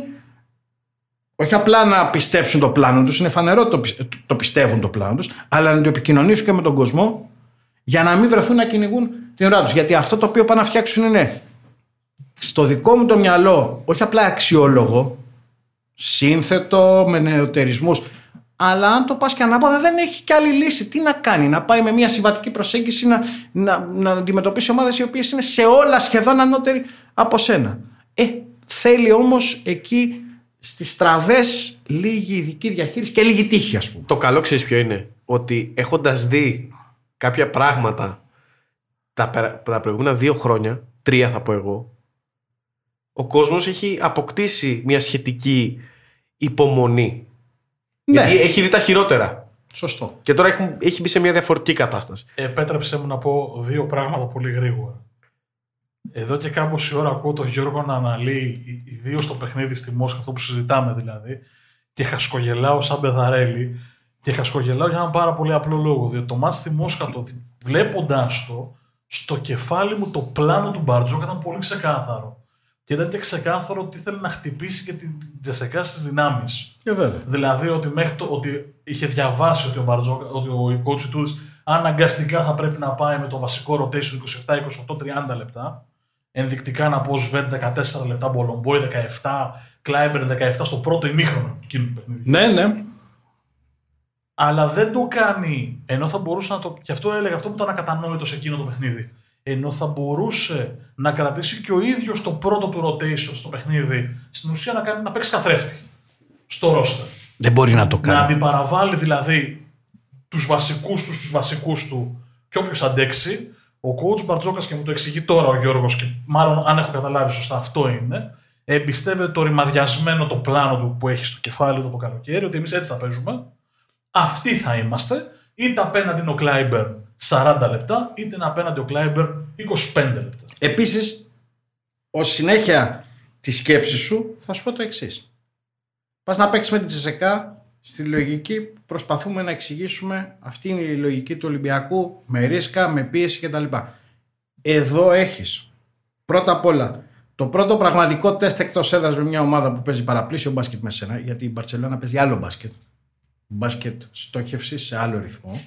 όχι απλά να πιστέψουν το πλάνο τους, είναι φανερό ότι το πιστεύουν το πλάνο τους, αλλά να το επικοινωνήσουν και με τον κόσμο, για να μην βρεθούν να κυνηγούν την ώρα τους. Γιατί αυτό το οποίο πάνε να φτιάξουν είναι στο δικό μου το μυαλό, όχι απλά αξιόλογο, σύνθετο, με νεωτερισμούς, αλλά αν το πας και ανάποδα δεν έχει κι άλλη λύση. Τι να κάνει, να πάει με μια συμβατική προσέγγιση να αντιμετωπίσει ομάδες οι οποίες είναι σε όλα σχεδόν ανώτεροι από σένα. Θέλει όμως εκεί στις στραβές λίγη ειδική διαχείριση και λίγη τύχη, ας πούμε. Το καλό ξέρεις ποιο είναι, ότι έχοντας δει κάποια πράγματα τα προηγούμενα 2 χρόνια, 3 θα πω εγώ, ο κόσμος έχει αποκτήσει μια σχετική υπομονή. Ναι. Γιατί έχει δει τα χειρότερα. Σωστό. Και τώρα έχει μπει σε μια διαφορετική κατάσταση. Επέτρεψέ μου να πω 2 πράγματα πολύ γρήγορα. Εδώ και κάμποση ώρα ακούω τον Γιώργο να αναλύει, ιδίως το παιχνίδι στη Μόσχα, αυτό που συζητάμε δηλαδή, και χασκογελάω σαν μπεδαρέλη. Και χασκογελάω για έναν πάρα πολύ απλό λόγο. Διότι το μάτς στη Μόσχα, βλέποντας το, στο κεφάλι μου το πλάνο του Μπαρτζόκα ήταν πολύ ξεκάθαρο. Και ήταν και ξεκάθαρο ότι ήθελε να χτυπήσει και την Τσεσκά στις δυνάμεις. Δηλαδή ότι, ότι είχε διαβάσει ότι ο κότσου του αναγκαστικά θα πρέπει να πάει με το βασικό rotation 27, 28, 30 λεπτά. Ενδεικτικά να πω Σβέντ 14 λεπτά, Μπολομπόι 17, Κλάιμπερ 17 στο πρώτο ημίχρονο του παιχνιδιού. Ναι, ναι. Αλλά δεν το κάνει, ενώ θα μπορούσε να το. Και αυτό έλεγα, αυτό που ήταν ακατανόητο σε εκείνο το παιχνίδι. Ενώ θα μπορούσε να κρατήσει και ο ίδιος το πρώτο του rotation στο παιχνίδι, στην ουσία να παίξει καθρέφτη στο ρόστερ. Δεν μπορεί να το κάνει. Να αντιπαραβάλλει δηλαδή τους βασικούς του και όποιος αντέξει. Ο coach Μπαρτζόκας, και μου το εξηγεί τώρα ο Γιώργος, και μάλλον αν έχω καταλάβει σωστά αυτό είναι, εμπιστεύεται το ρημαδιασμένο το πλάνο του που έχει στο κεφάλι του το καλοκαίρι, ότι εμείς έτσι θα παίζουμε, αυτοί θα είμαστε, είτε απέναντι είναι ο Κλάιμπερ 40 λεπτά, είτε είναι απέναντι ο Κλάιμπερ 25 λεπτά. Επίσης, ως συνέχεια τη σκέψη σου, θα σου πω το εξής. Πας να παίξεις με την Τσεσκά στη λογική που προσπαθούμε να εξηγήσουμε, αυτή είναι η λογική του Ολυμπιακού, με ρίσκα, με πίεση κτλ. Εδώ έχεις πρώτα απ' όλα το πρώτο πραγματικό τεστ εκτός έδρας με μια ομάδα που παίζει παραπλήσιο μπάσκετ με σένα, γιατί η Μπαρτσελόνα παίζει άλλο μπάσκετ. Μπάσκετ στόχευση σε άλλο ρυθμό.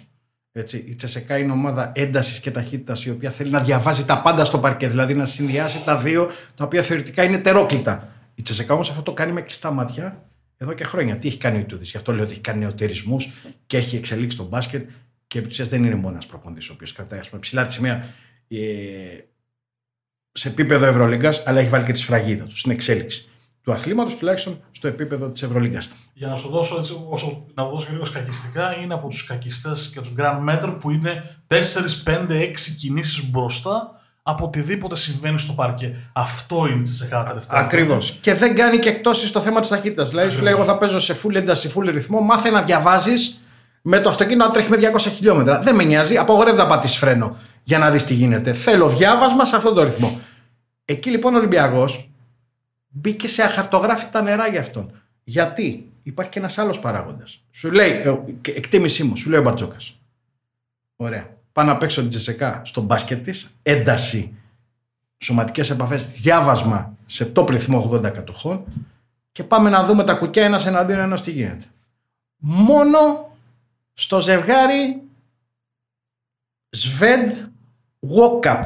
Έτσι, η Τσεσκά είναι ομάδα έντασης και ταχύτητας, η οποία θέλει να διαβάζει τα πάντα στο παρκέ, δηλαδή να συνδυάσει τα δύο, τα οποία θεωρητικά είναι τερόκλητα. Η Τσεσκά όμως αυτό το κάνει με κλειστά μάτια εδώ και χρόνια. Τι έχει κάνει ο Ιτούδης, γι' αυτό λέω ότι έχει κάνει νεωτερισμούς και έχει εξελίξει τον μπάσκετ. Και επί της ουσίας δεν είναι μόνο ένας προπονητής ο οποίος κρατάει ψηλά τη σημαία σε επίπεδο Ευρωλίγκας, αλλά έχει βάλει και τη σφραγίδα του στην εξέλιξη του αθλήματος, τουλάχιστον στο επίπεδο της Ευρωλίγκας. Για να σου δώσω έτσι, όσο να δώσω λίγο σκακιστικά, είναι από τους σκακιστές και τους grand meter που είναι 4, 5, 6 κινήσεις μπροστά από οτιδήποτε συμβαίνει στο παρκέ. Αυτό είναι τη ΣΕΚΑ τελευταία. Ακριβώς. Και δεν κάνει και εκτόσεις στο θέμα της ταχύτητας. Δηλαδή, σου λέει: εγώ θα παίζω σε full ένταση, σε full ρυθμό. Μάθε να διαβάζεις με το αυτοκίνητο να τρέχει με 200 χιλιόμετρα. Δεν με νοιάζει. Απογορεύει να πατήσεις φρένο για να δεις τι γίνεται. Θέλω διάβασμα σε αυτόν τον ρυθμό. Εκεί λοιπόν ο Ολυμπιακός μπήκε σε αχαρτογράφητα νερά για αυτόν. Γιατί υπάρχει και ένας άλλος παράγοντας. Σου λέει, εκτίμησή μου, σου λέει ο Μπαρτζόκας. Ωραία. Πάω να παίξω την Τσεσκά στο μπάσκετ της, ένταση, σωματικές επαφές, διάβασμα σε top ρυθμό 80 κατοχών και πάμε να δούμε τα κουκιά ένας εναντίον ενός τι γίνεται. Μόνο στο ζευγάρι Σβέντ Walkup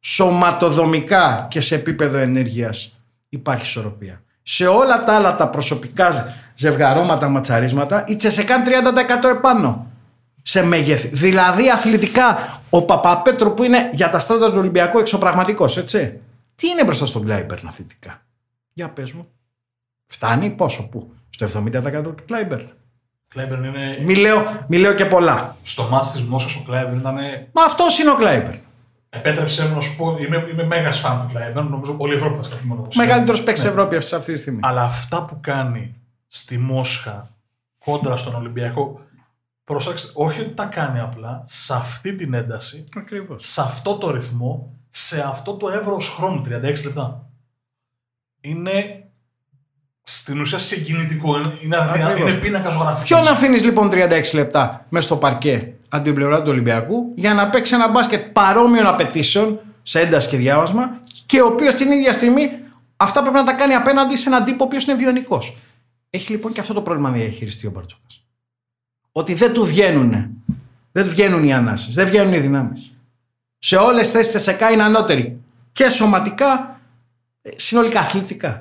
σωματοδομικά και σε επίπεδο ενέργειας υπάρχει ισορροπία. Σε όλα τα άλλα τα προσωπικά ζευγαρώματα, ματσαρίσματα, η Τσεσκά 30% επάνω σε μέγεθη. Δηλαδή αθλητικά ο Παπαπέτρου που είναι για τα στράτητα του Ολυμπιακού εξωπραγματικός, έτσι. Τι είναι μπροστά στον Κλάιμπερ αθλητικά? Για πες μου. Φτάνει πόσο, πού? Στο 70% του Κλάιμπερ. Είναι... Μη λέω και πολλά. Στο μάτς της Μόσχας ο Κλάιμπερ ήταν... Μα αυτός είναι ο Κλάιμπερ. Επέτρεψε να σου πω, είμαι μέγας φαν του Κλάιμπερ, νομίζω όλη η Ευρώπη θα σκεφτεί μόνο. Μεγαλύτερος παίκτης Ευρώπη αυτή τη στιγμή. Αλλά αυτά που κάνει στη Μόσχα κόντρα στον Ολυμπιακό, προσέξτε, όχι ότι τα κάνει απλά, σε αυτή την ένταση, ακριβώς, σε αυτό το ρυθμό, σε αυτό το εύρος χρόνου, 36 λεπτά. Είναι... Στην ουσία συγκινητικό, είναι πίνακα ζωγραφική. Ποιον αφήνεις λοιπόν 36 λεπτά μέσα στο παρκέ από την πλευρά του Ολυμπιακού για να παίξει ένα μπάσκετ παρόμοιων απαιτήσεων σε ένταση και διάβασμα και ο οποίος την ίδια στιγμή αυτά πρέπει να τα κάνει απέναντι σε έναν τύπο ο οποίος είναι βιονικός. Έχει λοιπόν και αυτό το πρόβλημα να διαχειριστεί ο Μπαρτζόκας. Ότι δεν του βγαίνουν οι ανάσεις, δεν βγαίνουν οι δυνάμεις. Σε όλες τις θέσεις Τσεσκά είναι ανώτεροι και σωματικά, συνολικά αθλητικά.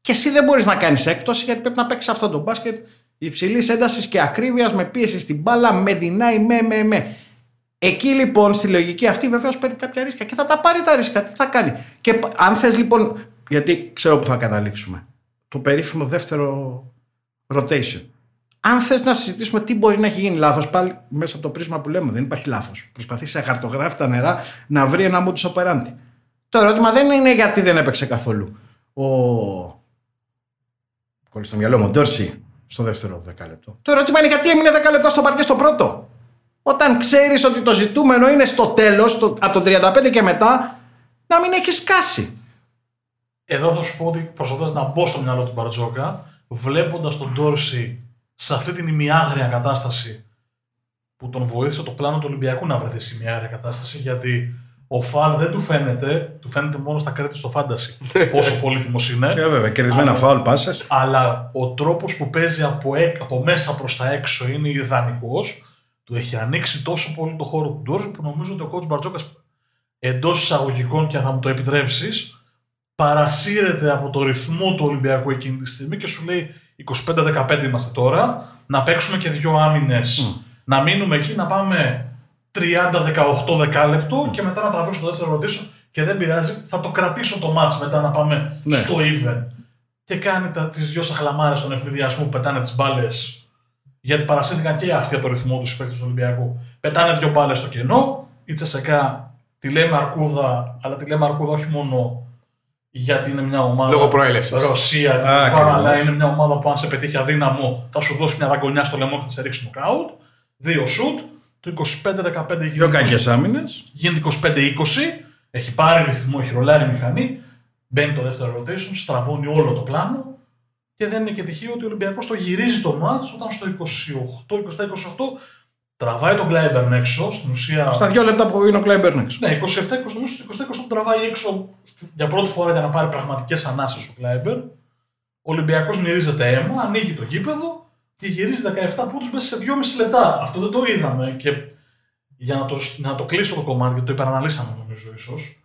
Και εσύ δεν μπορείς να κάνεις έκπτωση γιατί πρέπει να παίξεις αυτό το μπάσκετ υψηλής έντασης και ακρίβειας, με πίεση στην μπάλα, με δεινάει, με. Εκεί λοιπόν στη λογική αυτή βεβαίως παίρνει κάποια ρίσκα και θα τα πάρει τα ρίσκα. Τι θα κάνει? Και αν θες λοιπόν, γιατί ξέρω που θα καταλήξουμε, το περίφημο δεύτερο rotation. Αν θες να συζητήσουμε τι μπορεί να έχει γίνει λάθος, πάλι μέσα από το πρίσμα που λέμε, δεν υπάρχει λάθος. Προσπαθεί σε χαρτογράφητα νερά να βρει ένα modus operandi. Το ερώτημα δεν είναι γιατί δεν έπαιξε καθόλου στο μυαλό μου, Ντόρση, στο δεύτερο δεκάλεπτο. Το ερώτημα είναι γιατί έμεινε 10 λεπτά στο παρκέ στο πρώτο. Όταν ξέρεις ότι το ζητούμενο είναι στο τέλος, από το 35 και μετά, να μην έχεις σκάσει. Εδώ θα σου πω ότι προσπαθώντας να μπω στο μυαλό του Μπαρτζόκα, βλέποντας τον Ντόρση σε αυτή την ημιάγρια κατάσταση που τον βοήθησε το πλάνο του Ολυμπιακού να βρεθεί σε ημιάγρια κατάσταση, γιατί ο φαουλ δεν του φαίνεται, του φαίνεται μόνο στα κράτη στο φάνταση πόσο πολύτιμος είναι. Βέβαια, κερδισμένα φαουλ πάσες. Αλλά ο τρόπος που παίζει από μέσα προς τα έξω είναι ιδανικός. Του έχει ανοίξει τόσο πολύ το χώρο του Ντόρζου που νομίζω ότι ο κόουτς Μπαρτζόκας, εντός εισαγωγικών και αν θα μου το επιτρέψεις, παρασύρεται από το ρυθμό του Ολυμπιακού εκείνη τη στιγμή και σου λέει 25-15 είμαστε τώρα, να παίξουμε και δύο άμυνες, να μείνουμε εκεί, να πάμε 30-18 δεκάλεπτο και μετά να τραβήξω το δεύτερο ρωτήσω και δεν πειράζει, θα το κρατήσω το μάτς μετά να πάμε στο even. Και κάνει τις δυο σαχλαμάρες στον ευνηδιασμό που πετάνε τις μπάλες, γιατί παρασύρθηκαν και αυτοί από το ρυθμό τους παίκτες του Ολυμπιακού. Πετάνε δυο μπάλες στο κενό, η Τσεσκά τη λέμε αρκούδα, αλλά τη λέμε αρκούδα όχι μόνο γιατί είναι μια ομάδα λόγω προέλευσης Ρωσία, αλλά είναι μια ομάδα που αν σε πετύχει αδύναμο θα σου δώσει μια δαγκονιά στο λαιμό και τη ρίξει νοκάουτ. Δύο σουτ. Το 25-15 γίνεται 25-20, έχει πάρει ρυθμό, έχει ρολάρει μηχανή, μπαίνει το δεύτερο rotation, στραβώνει όλο το πλάνο και δεν είναι και τυχαίο ότι ο Ολυμπιακός το γυρίζει το μάτς όταν στο 27-28 τραβάει τον Κλάιμπερν έξω, στην ουσία... Στα δύο λεπτά που είναι ο Κλάιμπερν έξω. Ναι, 27-28 τον τραβάει έξω για πρώτη φορά για να πάρει πραγματικές ανάσες ο Κλάιμπερν. Ο Ολυμπιακός μυρίζεται αίμα, ανοίγει το γήπεδο και γυρίζει 17 πόντους μέσα σε 2,5 λεπτά. Αυτό δεν το είδαμε και για να το κλείσω το κομμάτι, γιατί το υπεραναλύσαμε νομίζω ίσως.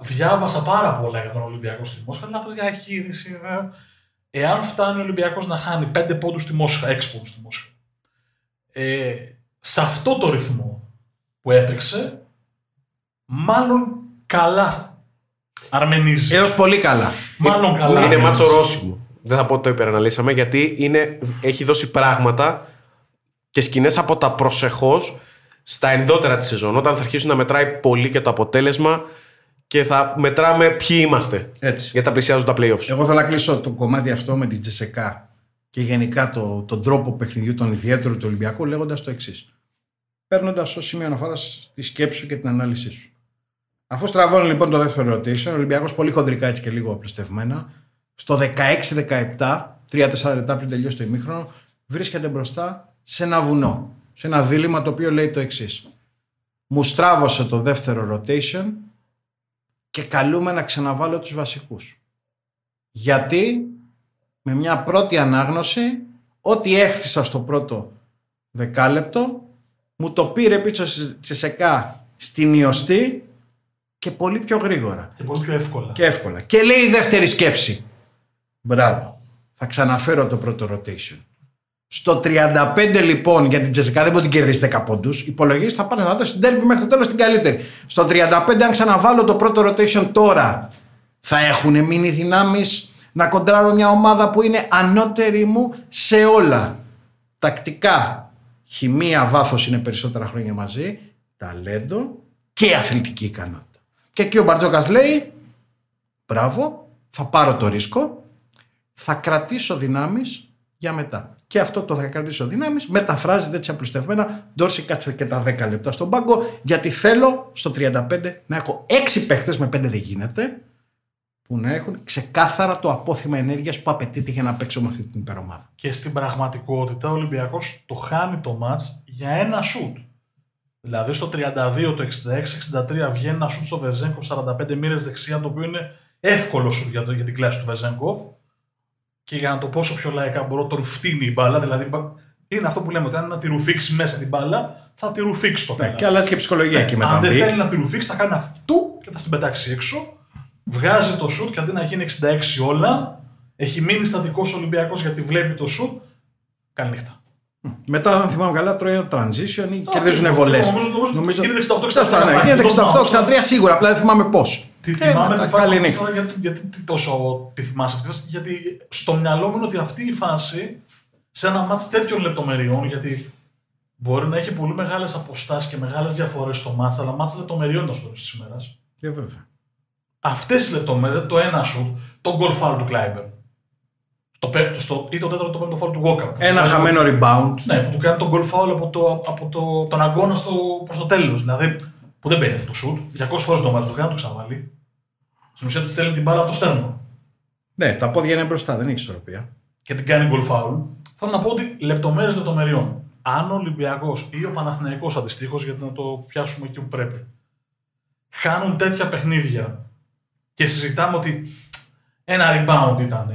Διάβασα πάρα πολλά για τον Ολυμπιακό στη Μόσχα, αλλά αυτός διαχείριση. Εάν φτάνει ο Ολυμπιακός να χάνει 5 πόντους στη Μόσχα, 6 πόντους στη Μόσχα, σε αυτό το ρυθμό που έπαιξε, μάλλον καλά αρμενίζει. Έως πολύ καλά. Μάλλον καλά. Είναι μάτσο ρώσιμο. Δεν θα πω ότι το υπεραναλύσαμε, γιατί έχει δώσει πράγματα και σκηνές από τα προσεχώς στα ενδότερα της σεζόν, όταν θα αρχίσουν να μετράει πολύ και το αποτέλεσμα και θα μετράμε ποιοι είμαστε. Έτσι. Γιατί θα πλησιάζουν τα play-offs. Εγώ θα κλείσω το κομμάτι αυτό με την Τσεσκά και γενικά τον τρόπο παιχνιδιού, τον ιδιαίτερο του Ολυμπιακού, λέγοντας το εξής. Παίρνοντας ως σημείο αναφοράς τη σκέψη σου και την ανάλυση σου. Αφού στραβώνει λοιπόν το δεύτερο rotation, ο Ολυμπιακός πολύ χοντρικά έτσι και λίγο απλουστευμένα. Στο 16-17, 3-4 λεπτά πριν τελειώσει το ημίχρονο, βρίσκεται μπροστά σε ένα βουνό. Σε ένα δίλημμα το οποίο λέει το εξής. Μου στράβωσε το δεύτερο rotation και καλούμε να ξαναβάλω τους βασικούς. Γιατί με μια πρώτη ανάγνωση, ό,τι έχθησα στο πρώτο δεκάλεπτο, μου το πήρε πίσω στη Τσεσκά στη μειωστή και πολύ πιο γρήγορα. Και πολύ πιο εύκολα. Και εύκολα. Και λέει η δεύτερη σκέψη. Μπράβο. Θα ξαναφέρω το πρώτο rotation. Στο 35 λοιπόν για την Τσεσκά δεν μπορεί να την κερδίσει 10 πόντους. Υπολογίζει θα πάνε να δώσει την τέρμη μέχρι το τέλος την καλύτερη. Στο 35 αν ξαναβάλω το πρώτο rotation τώρα θα έχουν μείνει δυνάμεις να κοντράρω μια ομάδα που είναι ανώτερη μου σε όλα. Τακτικά, χημεία, βάθος είναι περισσότερα χρόνια μαζί, ταλέντο και αθλητική ικανότητα. Και εκεί ο Μπαρτζόκας λέει μπράβο, θα πάρω το ρίσκο, θα κρατήσω δυνάμεις για μετά. Και αυτό το θα κρατήσω δυνάμεις μεταφράζεται έτσι απλουστευμένα. Ντόρση κάτσε και τα 10 λεπτά στον πάγκο, γιατί θέλω στο 35 να έχω 6 παίχτες, με 5 δεν γίνεται, που να έχουν ξεκάθαρα το απόθυμα ενέργειας που απαιτείται για να παίξω με αυτή την υπερομάδα. Και στην πραγματικότητα ο Ολυμπιακός το χάνει το μάτς για ένα σουτ. Δηλαδή στο 32, το 66-63 βγαίνει ένα σουτ στο Βεζένκοφ 45 μοίρες δεξιά, το οποίο είναι εύκολο σουτ για την κλάση του Βεζένκοφ. Και για να το πόσο πιο λαϊκά μπορώ, τον φτύνει η μπάλα. Δηλαδή είναι αυτό που λέμε ότι αν να τη ρουφήξει μέσα την μπάλα, θα τη ρουφήξει το πέρα. Και αλλάζει και ψυχολογία εκεί μετά. Αν δεν θέλει να τη ρουφήξει, θα κάνει αυτού και θα την πετάξει έξω. Βγάζει το σουτ και αντί να γίνει 66 όλα, έχει μείνει στατικός Ολυμπιακός γιατί βλέπει το σουτ. Καλή νύχτα. Μετά, αν θυμάμαι καλά, τρώει ένα transition ή κερδίζουν βολές. Νομίζω ότι είναι 68-63 σίγουρα, απλά δεν θυμάμαι πώς. Τι θυμάμαι τη φάση. Γιατί τόσο τη θυμάσαι αυτή τη φάση? Γιατί στο μυαλό μου είναι ότι αυτή η φάση σε ένα μάτς τέτοιων λεπτομεριών, γιατί μπορεί να έχει πολύ μεγάλες αποστάσεις και μεγάλες διαφορές στο μάτς, αλλά μάτς λεπτομεριών ήταν στο τέλος της ημέρας. Βέβαια. Αυτές οι λεπτομέρειες, το ένα σου, το goal foul του Κλάιμπερ. Ή το τέταρτο, το πέμπτο foul του Walkup. Ένα χαμένο rebound. Ναι, που του κάνει τον goal foul από τον αγώνα προς το τέλος. Δηλαδή, που δεν παίρνει αυτό το shoot. 200 φορές το μάτι, το κάνει, το ξαναβάλει. Στην ουσία τη στέλνει την μπάλα από το στέρνο. Ναι, τα πόδια είναι μπροστά, δεν έχει ισορροπία. Και την κάνει goal foul. Θέλω να πω ότι λεπτομέρειες λεπτομεριών. Αν ο Ολυμπιακός ή ο Παναθηναϊκός αντιστοίχως, γιατί να το πιάσουμε εκεί που πρέπει, χάνουν τέτοια παιχνίδια. Και συζητάμε ότι ένα rebound ήταν,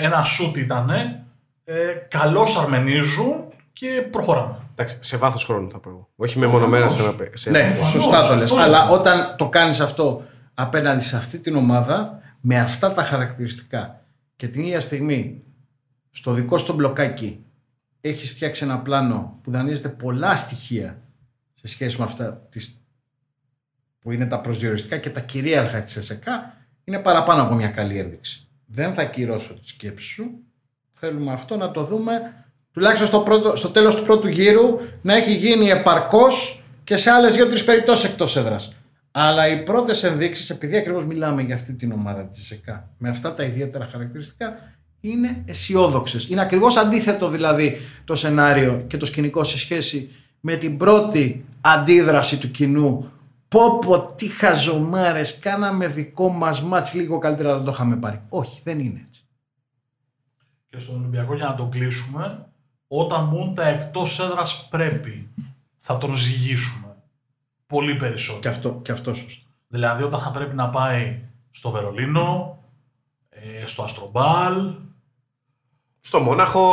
ένα shoot ήταν, καλώς αρμενίζουν και προχωράμε. Εντάξει, σε βάθος χρόνου θα πω εγώ. Όχι μεμονωμένα σε ένα παίξι. Ναι, σωστά το λες. Αλλά όταν το κάνεις αυτό απέναντι σε αυτή την ομάδα, με αυτά τα χαρακτηριστικά και την ίδια στιγμή στο δικό σου μπλοκάκι έχεις φτιάξει ένα πλάνο που δανείζεται πολλά στοιχεία σε σχέση με αυτά που είναι τα προσδιοριστικά και τα κυρίαρχα της ΕΣΕΚΑ, είναι παραπάνω από μια καλή ένδειξη. Δεν θα κυρώσω τη σκέψη σου. Θέλουμε αυτό να το δούμε τουλάχιστον στο τέλος του πρώτου γύρου, να έχει γίνει επαρκώς και σε άλλες 2-3 περιπτώσεις εκτός έδρας. Αλλά οι πρώτες ενδείξεις, επειδή ακριβώς μιλάμε για αυτή την ομάδα της ΕΣΕΚΑ, με αυτά τα ιδιαίτερα χαρακτηριστικά, είναι αισιόδοξες. Είναι ακριβώς αντίθετο δηλαδή το σενάριο και το σκηνικό σε σχέση με την πρώτη αντίδραση του κοινού. Πόπο, τι χαζομάρες, κάναμε δικό μας μάτς, λίγο καλύτερα να το είχαμε πάρει. Όχι, δεν είναι έτσι. Και στον Ολυμπιακό, για να τον κλείσουμε, όταν μπουν τα εκτός έδρας πρέπει, θα τον ζυγίσουμε πολύ περισσότερο. Και αυτό σωστό. Δηλαδή όταν θα πρέπει να πάει στο Βερολίνο, στο Αστρομπάλ, στο Μόναχο,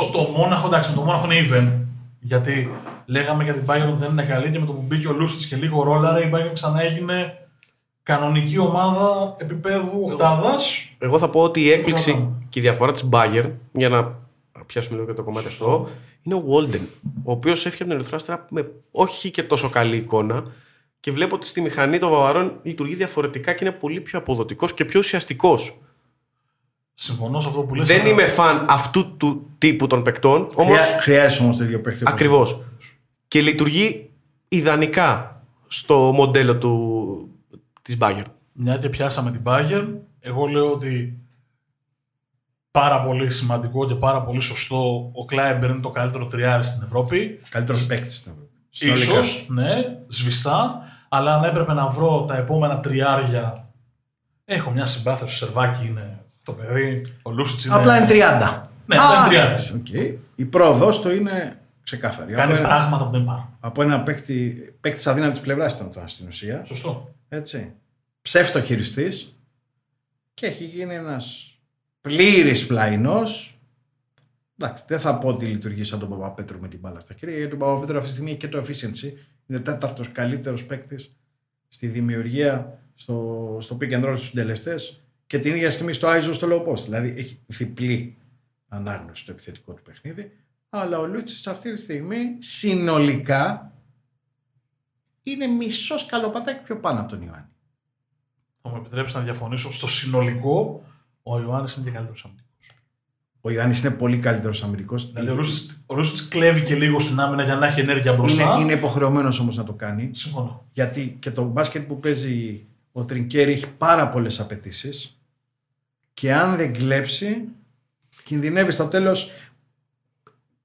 εντάξει, το Μόναχο είναι even, γιατί... Λέγαμε για την Bayern ότι δεν είναι καλή και με το που μπήκε ο Λούσιτς και λίγο ρόλαρα, η Bayern ξανά έγινε κανονική ομάδα επίπεδου οκτάδας. Εγώ θα πω ότι η έκπληξη και η διαφορά της Bayern, για να πιάσουμε λίγο και το κομμάτι αυτό, είναι ο Walden, ο οποίος έφυγε από την Ερυθράστρα με όχι και τόσο καλή εικόνα και βλέπω ότι στη μηχανή των Βαβαρών λειτουργεί διαφορετικά και είναι πολύ πιο αποδοτικός και πιο ουσιαστικός. Συμφωνώ σε αυτό που λες. Δεν είμαι φαν αυτού του τύπου των παικτών. Χρειάζεσαι όμως τέτοιο παίκτη. Ακριβώς. Και λειτουργεί ιδανικά στο μοντέλο της Bayern. Μια και πιάσαμε την Bayern, εγώ λέω ότι πάρα πολύ σημαντικό και πάρα πολύ σωστό, ο Κλάιμπερ είναι το καλύτερο τριάρι στην Ευρώπη. Καλύτερο παίκτη στην Ευρώπη. Ίσως, ναι, σβηστά, αλλά αν έπρεπε να βρω τα επόμενα τριάρια. Έχω μια συμπάθεια στο Σερβάκι, είναι το παιδί, ο Λούσιτς είναι... Απλά είναι 30. Ναι, ήταν 30. Okay. Η πρόοδος του είναι ξεκάθαρη. Κάνει από πράγματα που δεν πάρουν. Από ένα παίκτη αδύναμη τη πλευρά ήταν τώρα στην ουσία. Σωστό. Έτσι. Ψευτοχειριστής. Και έχει γίνει ένας πλήρης πλαϊνός. Εντάξει, δεν θα πω ότι λειτουργεί σαν τον Παπαπέτρου με την μπάλα στα χέρια, γιατί ο Παπαπέτρου αυτή τη στιγμή έχει και το efficiency. Είναι τέταρτος καλύτερος παίκτης στη δημιουργία, στο pick and roll στους συντελεστές και την ίδια στιγμή στο ISO στο low post. Δηλαδή έχει διπλή ανάγνωση στο επιθετικό του παιχνίδι. Αλλά ο Λούτσις αυτή τη στιγμή συνολικά είναι μισός καλοπατάκι πιο πάνω από τον Ιωάννη. Θα μου επιτρέψει να διαφωνήσω. Στο συνολικό, ο Ιωάννης είναι και καλύτερος αμυντικός. Ο Ιωάννης είναι πολύ καλύτερος αμυντικός. Δηλαδή, ο Ρούσιτς κλέβει και λίγο στην άμυνα για να έχει ενέργεια μπροστά. Είναι υποχρεωμένος όμως να το κάνει. Συμφωνώ. Γιατί και το μπάσκετ που παίζει ο Τρινκέρι έχει πάρα πολλές απαιτήσεις. Και αν δεν κλέψει, κινδυνεύει στο τέλος.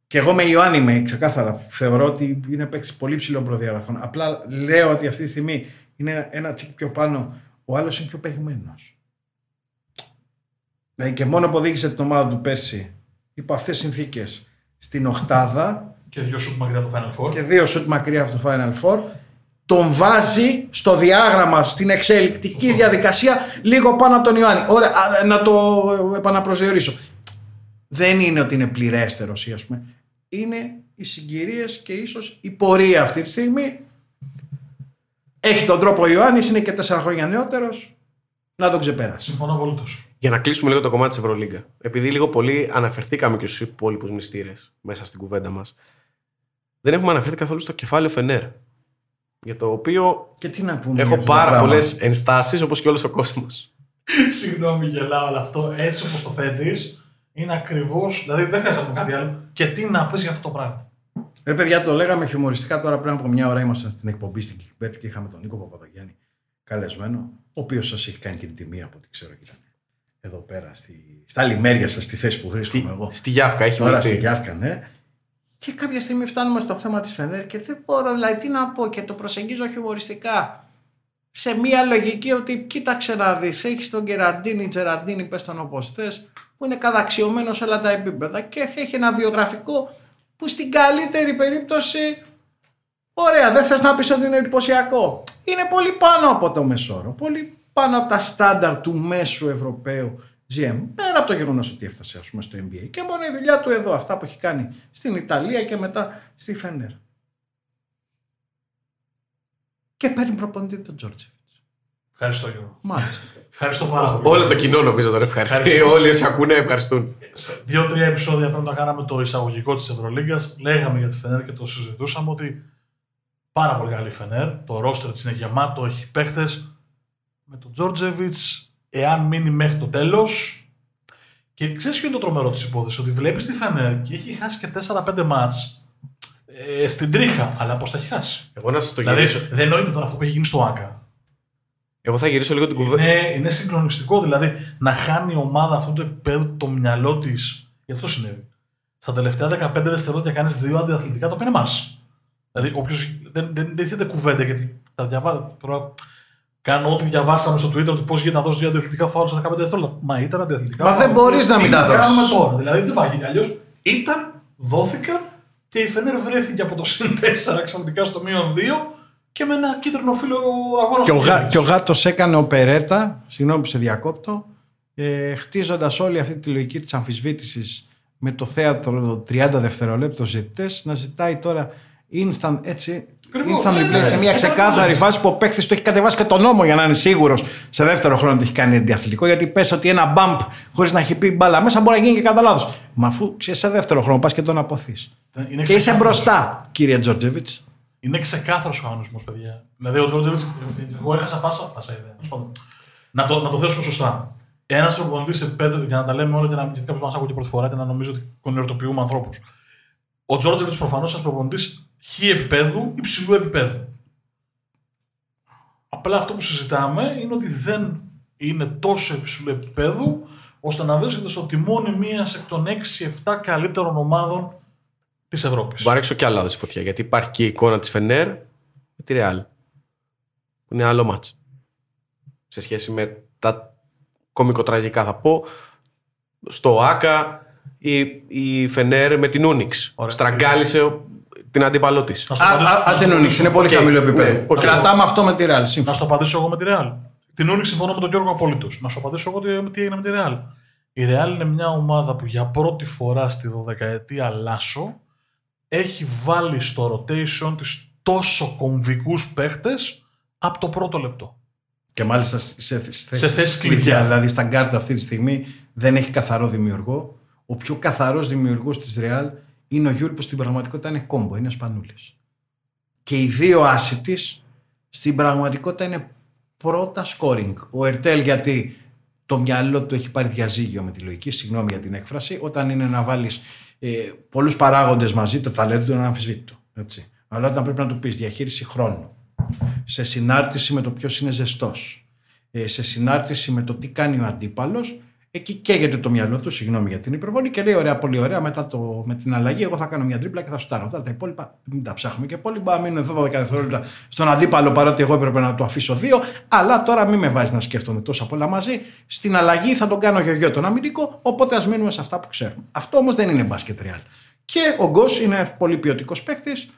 Και εγώ με Ιωάννη είμαι ξεκάθαρα. Θεωρώ ότι είναι παίκτης πολύ ψηλών προδιαγραφών. Απλά λέω ότι αυτή τη στιγμή είναι ένα τσικ πιο πάνω. Ο άλλος είναι πιο παγιωμένος. Και μόνο που οδήγησε την ομάδα του πέρσι υπό αυτές τις συνθήκες στην οκτάδα. Και δύο σουτ μακριά από το Final Four. Τον βάζει στο διάγραμμα, στην εξελικτική διαδικασία, λίγο πάνω από τον Ιωάννη. Ωραία, να το επαναπροσδιορίσω. Δεν είναι ότι είναι πληρέστερος, ας πούμε. Είναι οι συγκυρίες και ίσως η πορεία αυτή τη στιγμή. Έχει τον τρόπο ο Ιωάννης, είναι και 4 χρόνια νεότερος, να τον ξεπεράσει. Συμφωνώ απολύτως. Για να κλείσουμε λίγο το κομμάτι της Ευρωλίγκα. Επειδή λίγο πολύ αναφερθήκαμε και στους υπόλοιπους μυστήρες μέσα στην κουβέντα μας, δεν έχουμε αναφερθεί καθόλου στο κεφάλαιο Φενέρ. Για το οποίο και τι να πούμε, έχω πάρα πολλές ενστάσεις, όπως και όλος ο κόσμος. Συγγνώμη, γελάω, αλλά αυτό έτσι όπως το θέτεις είναι ακριβώς. Δηλαδή δεν χρειάζεται να πούμε κάτι άλλο. Και τι να πεις για αυτό το πράγμα. Ρε παιδιά, το λέγαμε χιουμοριστικά τώρα πριν από μια ώρα. Ήμασταν στην εκπομπή στην Κιμπέτ και είχαμε τον Νίκο Παπαδογιάννη καλεσμένο, ο οποίος σας έχει κάνει και την τιμή από ό,τι ξέρω και ήταν εδώ πέρα, στα λιμέρια σας, στη θέση που βρίσκομαι εγώ. Στη Γιάφκα, έχει τώρα στη Γιάφκα, ναι. Και κάποια στιγμή φτάνουμε στο θέμα της Φενέρ και δεν μπορώ, δηλαδή τι να πω, και το προσεγγίζω χιουμοριστικά σε μια λογική ότι κοίταξε να δεις, έχεις τον Τζεραρντίνη, πες τον όπως θες, που είναι καταξιωμένο σε όλα τα επίπεδα και έχει ένα βιογραφικό. Που στην καλύτερη περίπτωση, ωραία, δεν θες να πεις ότι είναι εντυπωσιακό. Είναι πολύ πάνω από το μεσόρο, πολύ πάνω από τα στάνταρ του μέσου Ευρωπαίου GM. Πέρα από το γεγονός ότι έφτασε, ας πούμε, στο NBA. Και μόνο η δουλειά του εδώ, αυτά που έχει κάνει στην Ιταλία και μετά στη Φενέρ. Και παίρνει προπονητή τον Τζορτζεβιτς. Ευχαριστώ, Γιώργο. Μάλιστα. Ευχαριστώ πάρα πολύ. Όλο το κοινό νομίζω τον ευχαριστεί. Όλοι όσοι ακούνε ευχαριστούν. Σε 2-3 επεισόδια πριν να κάναμε το εισαγωγικό της Ευρωλίγκας, λέγαμε για τη Φενέρ και το συζητούσαμε ότι πάρα πολύ καλή Φενέρ. Το ρόστερ της είναι γεμάτο, έχει παίχτες. Με τον Τζορτζεβιτς, εάν μείνει μέχρι το τέλος. Και ξέρεις ποιο είναι το τρομερό της υπόθεσης, ότι βλέπεις τη Φενέρ και έχει χάσει και 4-5 μάτς στην τρίχα. Αλλά πώς τα έχει χάσει. Εγώ να σας το γυρίσω. Δηλαδή, δεν νοείται τώρα αυτό που έχει γίνει στο Άκα. Εγώ θα γυρίσω λίγο την κουβέντα. Είναι συγκλονιστικό, δηλαδή να χάνει η ομάδα αυτού του επίπεδου το μυαλό της. Γι' αυτό συνέβη. Στα τελευταία 15 δευτερόλεπτα κάνεις δύο αντιαθλητικά, τα οποία είναι μας. Δηλαδή, όποιος δεν θέλετε κουβέντα, γιατί τα διαβάζω. Τώρα κάνω ό,τι διαβάσαμε στο Twitter του πώς γίνεται να δώσεις δύο αντιαθλητικά φάουλ στα 15 δευτερόλεπτα. Μα ήταν αντιαθλητικά. Μα δεν μπορείς να μην τα δώσεις. Κάνουμε τώρα. Δηλαδή, δεν πάει. Αλλιώς ήταν, δόθηκαν και η Φενέρ βρέθηκε από το συν 4 ξαφνικά στο μείον 2. Και με ένα κίτρινο φύλλο αγώνα. Και ο γάτος έκανε οπερέτα, συγγνώμη που σε διακόπτω, χτίζοντας όλη αυτή τη λογική της αμφισβήτησης με το θέατρο 30 δευτερολέπτων ζητητές, να ζητάει τώρα instant, έτσι, replay σε μια ξεκάθαρη φάση που ο παίκτης το έχει κατεβάσει και τον νόμο για να είναι σίγουρος σε δεύτερο χρόνο ότι έχει κάνει αντιαθλητικό. Γιατί πες ότι ένα bump χωρίς να έχει πει μπάλα μέσα μπορεί να γίνει και κατά λάθος. Μα αφού ξέρεις, σε δεύτερο χρόνο πας και τον αποθείς. Και είσαι μπροστά, κύριε Τζορτζεβιτς. Είναι ξεκάθαρος ο κανονισμός, παιδιά. Δηλαδή, ο Τζορτζεβιτς, εγώ έχασα πάσα ιδέα. Να το θέσουμε σωστά. Ένας προπονητής επέδρου, για να τα λέμε όλα και να μην κάποιος μας ακούει και πρώτη φορά και να νομίζω ότι κονιορτοποιούμε ανθρώπους. Ο Τζορτζεβιτς προφανώς ένας προπονητής χι επίπεδου, υψηλού επίπεδου. Απλά αυτό που συζητάμε είναι ότι δεν είναι τόσο υψηλού επίπεδου ώστε να βρίσκεται στο τιμόνι μίας εκ των 6-7 καλύτερων ομάδων της Ευρώπης. Βαρέξω κι άλλα στη φωτιά, γιατί υπάρχει και η εικόνα της Φενέρ με τη Ρεάλ. Είναι άλλο μάτς. Σε σχέση με τα κομικοτραγικά, θα πω, στο ΟΑΚΑ, η Φενέρ με την Ούνιξ. Στραγκάλισε την αντίπαλό της. Ας την Ούνιξ, είναι πολύ χαμηλό επίπεδο. Κρατάμε αυτό με τη Ρεάλ. Να σου απαντήσω εγώ με τη Ρεάλ. Την Ούνιξ συμφωνώ με τον Γιώργο απολύτως. Να σου απαντήσω εγώ τι έγινε με τη Ρεάλ. Η Ρεάλ είναι μια ομάδα που για πρώτη φορά στη 12ετία Λάσο έχει βάλει στο rotation της τόσο κομβικούς παίχτες από το πρώτο λεπτό. Και μάλιστα σε θέσεις κλειδιά. Δηλαδή στα γκάρτα αυτή τη στιγμή δεν έχει καθαρό δημιουργό. Ο πιο καθαρός δημιουργός της Ρεάλ είναι ο Γιούρι, που στην πραγματικότητα είναι κόμπο, είναι ασπανούλης. Και οι δύο άσοι της στην πραγματικότητα είναι πρώτα scoring. Ο Ερτέλ, γιατί το μυαλό του έχει πάρει διαζύγιο με τη λογική, συγγνώμη για την έκφραση, όταν είναι να βάλεις πολλούς παράγοντες μαζί, το ταλέντο του είναι αμφισβήτητο. Έτσι. Αλλά όταν πρέπει να του πεις διαχείριση χρόνου, σε συνάρτηση με το ποιος είναι ζεστός, σε συνάρτηση με το τι κάνει ο αντίπαλος, εκεί καίγεται το μυαλό του, συγγνώμη για την υπερβολή, και λέει: ωραία, πολύ ωραία, μετά με την αλλαγή, εγώ θα κάνω μια τρίπλα και θα σουτάρω. Τώρα τα υπόλοιπα μην τα ψάχνουμε και πολύ. Μπα, μείνω εδώ 12 δευτερόλεπτα στον αντίπαλο, παρότι εγώ έπρεπε να του αφήσω δύο. Αλλά τώρα μην με βάζει να σκέφτομαι τόσα πολλά μαζί. Στην αλλαγή θα τον κάνω γιογιό τον αμυντικό, οπότε ας μείνουμε σε αυτά που ξέρουμε. Αυτό όμως δεν είναι μπάσκετ Ρεάλ. Και ο Γκος είναι πολύ ποιοτικός παίκτης.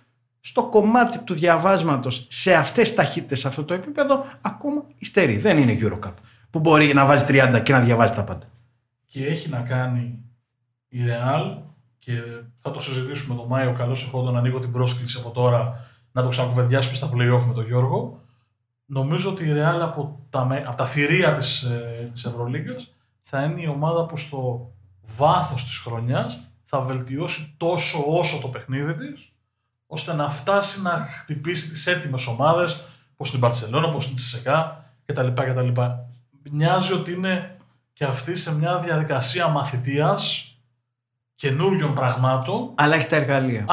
Στο κομμάτι του διαβάσματος σε αυτές τις ταχύτητες, σε αυτό το επίπεδο, ακόμα υστερεί. Δεν είναι EuroCup που μπορεί να βάζει 30 και να διαβάζει τα πάντα. Και έχει να κάνει η Real, και θα το συζητήσουμε το Μάιο. Καλώς εχόντων, ανοίγω την πρόσκληση από τώρα να το ξανακουβεντιάσουμε στα play-off με τον Γιώργο. Νομίζω ότι η Real από τα θηρία της Ευρωλίγκας θα είναι η ομάδα που στο βάθος της χρονιάς θα βελτιώσει τόσο όσο το παιχνίδι της, ώστε να φτάσει να χτυπήσει τις έτοιμες ομάδες, όπως την Μπαρτσελόνα, όπως την Τσεσκά κτλ. Μοιάζει ότι είναι και αυτή σε μια διαδικασία μαθητείας καινούριων πραγμάτων. Αλλά έχει τα εργαλεία.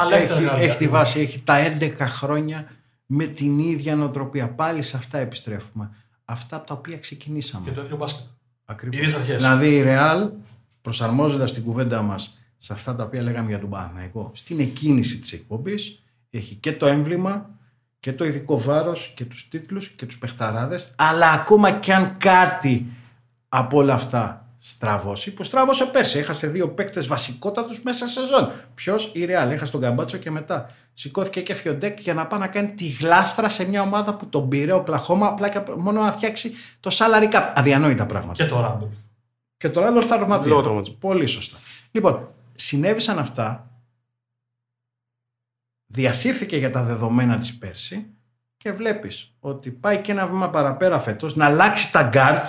Έχει τη βάση, έχει τα 11 χρόνια με την ίδια νοοτροπία. Πάλι σε αυτά επιστρέφουμε. Αυτά από τα οποία ξεκινήσαμε. Και το ίδιο μπάσκετ. Ακριβώς. Δηλαδή η Ρεάλ, προσαρμόζοντας την κουβέντα μας σε αυτά τα οποία λέγαμε για τον Παναθηναϊκό, στην εκκίνηση της εκπομπής, έχει και το έμβλημα και το ειδικό βάρος και τους τίτλους και τους παιχταράδες, αλλά ακόμα κι αν κάτι από όλα αυτά στραβώσει, που στραβώσε πέρσι, έχασε δύο παίκτες βασικότατους μέσα σε σεζόν. Ποιος? Η Ρεάλ, έχασε τον Καμπάτσο και μετά σηκώθηκε και Φιοντέκ για να πάει να κάνει τη γλάστρα σε μια ομάδα που τον πήρε ο Κλαχώμα, απλά και μόνο να φτιάξει το salary cap. Αδιανόητα πράγματα. Και το Ράντολφ. Και το Ράντολφ θα ρωματίζει. Πολύ σωστά. Λοιπόν, συνέβησαν αυτά. Διασύρθηκε για τα δεδομένα της πέρσι και βλέπεις ότι πάει και ένα βήμα παραπέρα φέτος, να αλλάξει τα γκάρτ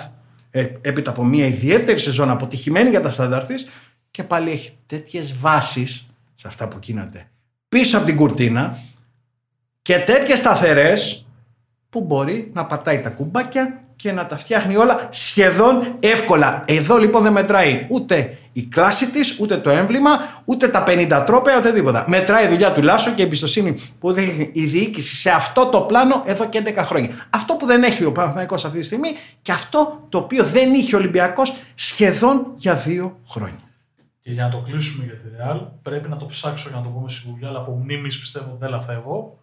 έπειτα από μια ιδιαίτερη σεζόν αποτυχημένη για τα στάνταρ της, και πάλι έχει τέτοιες βάσεις σε αυτά που κίνονται πίσω από την κουρτίνα και τέτοιες σταθερές που μπορεί να πατάει τα κουμπάκια και να τα φτιάχνει όλα σχεδόν εύκολα. Εδώ λοιπόν δεν μετράει ούτε η κλάση της, ούτε το έμβλημα, ούτε τα 50 τρόπαια, ούτε τίποτα. Μετράει η δουλειά του Λάσο και η εμπιστοσύνη που δείχνει η διοίκηση σε αυτό το πλάνο εδώ και 11 χρόνια. Αυτό που δεν έχει ο Παναθηναϊκός αυτή τη στιγμή, και αυτό το οποίο δεν είχε ο Ολυμπιακός σχεδόν για 2 χρόνια. Και για να το κλείσουμε για τη Ρεάλ, πρέπει να το ψάξω για να το πούμε σιγουριά, αλλά από μνήμης πιστεύω δεν λαθεύω.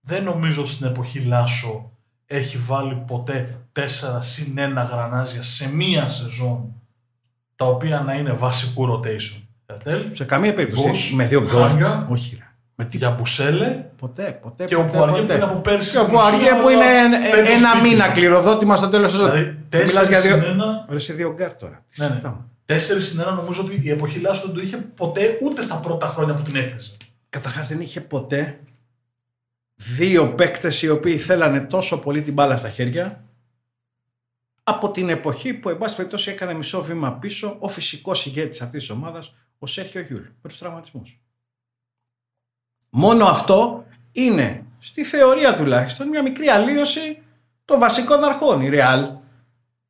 Δεν νομίζω ότι στην εποχή Λάσο έχει βάλει ποτέ 4-1 γρανάζια σε μία σεζόν, τα οποία να είναι βασικού rotation. Σε καμία περίπτωση. Bush, με 2 γκολ. Όχι. Με τι Γιαμπουσέλε. Ποτέ. Και ο Πουαριέ που είναι από πέρσι. Και ο Πουαριέ που είναι ένα μήνα κληροδότημα στο τέλος του. Δηλαδή 4-1. Ωραία, σε 2 γκάρ τώρα. 4-1 νομίζω ότι η εποχή Λάσο δεν το είχε ποτέ, ούτε στα πρώτα χρόνια που την έκτιζε. Καταρχάς δεν είχε ποτέ 2 παίκτες οι οποίοι θέλανε τόσο πολύ την μπάλα στα χέρια. Από την εποχή που, εν πάση περιπτώσει, έκανε μισό βήμα πίσω ο φυσικός ηγέτης αυτής της ομάδας, ο Σέρχιο Γιούλ, με τους τραυματισμούς. Μόνο αυτό είναι, στη θεωρία τουλάχιστον, μια μικρή αλλίωση των βασικών αρχών. Η Ρεάλ,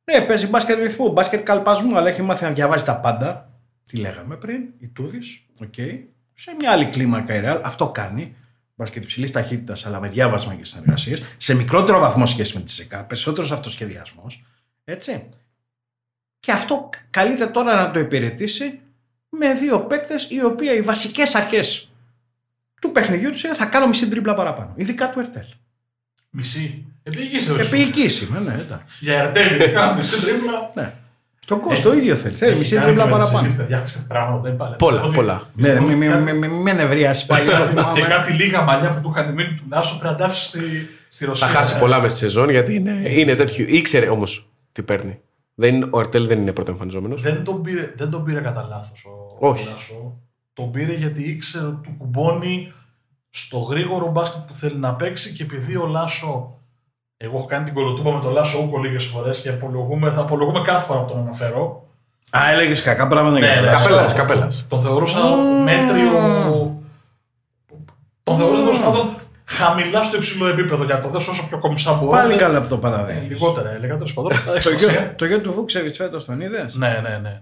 ναι, παίζει μπάσκετ ρυθμού, μπάσκετ καλπασμού, αλλά έχει μάθει να διαβάζει τα πάντα. Τι λέγαμε πριν, η Τούδης, okay. Σε μια άλλη κλίμακα η Ρεάλ, αυτό κάνει. Μπάσκετ υψηλής ταχύτητας, αλλά με διάβασμα και συνεργασίες, σε μικρότερο βαθμό σχέση με τη ΣΕΚΑ, περισσότερος αυτοσχεδιασμός. Έτσι. Και αυτό καλείται τώρα να το υπηρετήσει με 2 παίκτες οι οποίοι οι βασικές αρχές του παιχνιδιού τους είναι: θα κάνω μισή τρίπλα παραπάνω. Ειδικά του Ερτέλ. Μισή. Επίοικηση. Ναι, εντάξει. Για Ερτέλ, ειδικά μισή τρίπλα. Ναι. Και ο Κώστο το ίδιο θέλει. Μισή τριπλά παραπάνω. Πολλά. Με νευρίασε πάλι. Και κάτι λίγα μαλλιά που του είχαν μείνει του Λάσο πρέπει να τα άφησε στη Ρωσία. Θα χάσει πολλά μέσα στη σεζόν γιατί είναι τέτοιο. Ήξερε όμως τι παίρνει. Ο Αρτέλ δεν είναι πρώτο εμφανιζόμενος. Δεν τον πήρε κατά λάθος ο Λάσο. Τον πήρε γιατί ήξερε ότι του κουμπώνει στο γρήγορο μπάσκετ που θέλει να παίξει και επειδή ο Λάσο. Εγώ έχω κάνει την κολοτούπα με τον Λάσο ούκο λίγες φορές και απολογούμε κάθε φορά που τον αναφέρω. Α, έλεγες κακά πράγματα για τον Λάσο. Καπέλας. Τον θεωρούσα μέτριο. Τον θεωρούσα τέλος πάντων χαμηλά στο υψηλό επίπεδο για να το δώσω όσο πιο κομψά μπορώ. Πάλι καλά που το παραδέχεσαι. Λιγότερα έλεγα τέλος πάντων. Το γιο του Βούξεβιτς φέτος τον είδες. Ναι.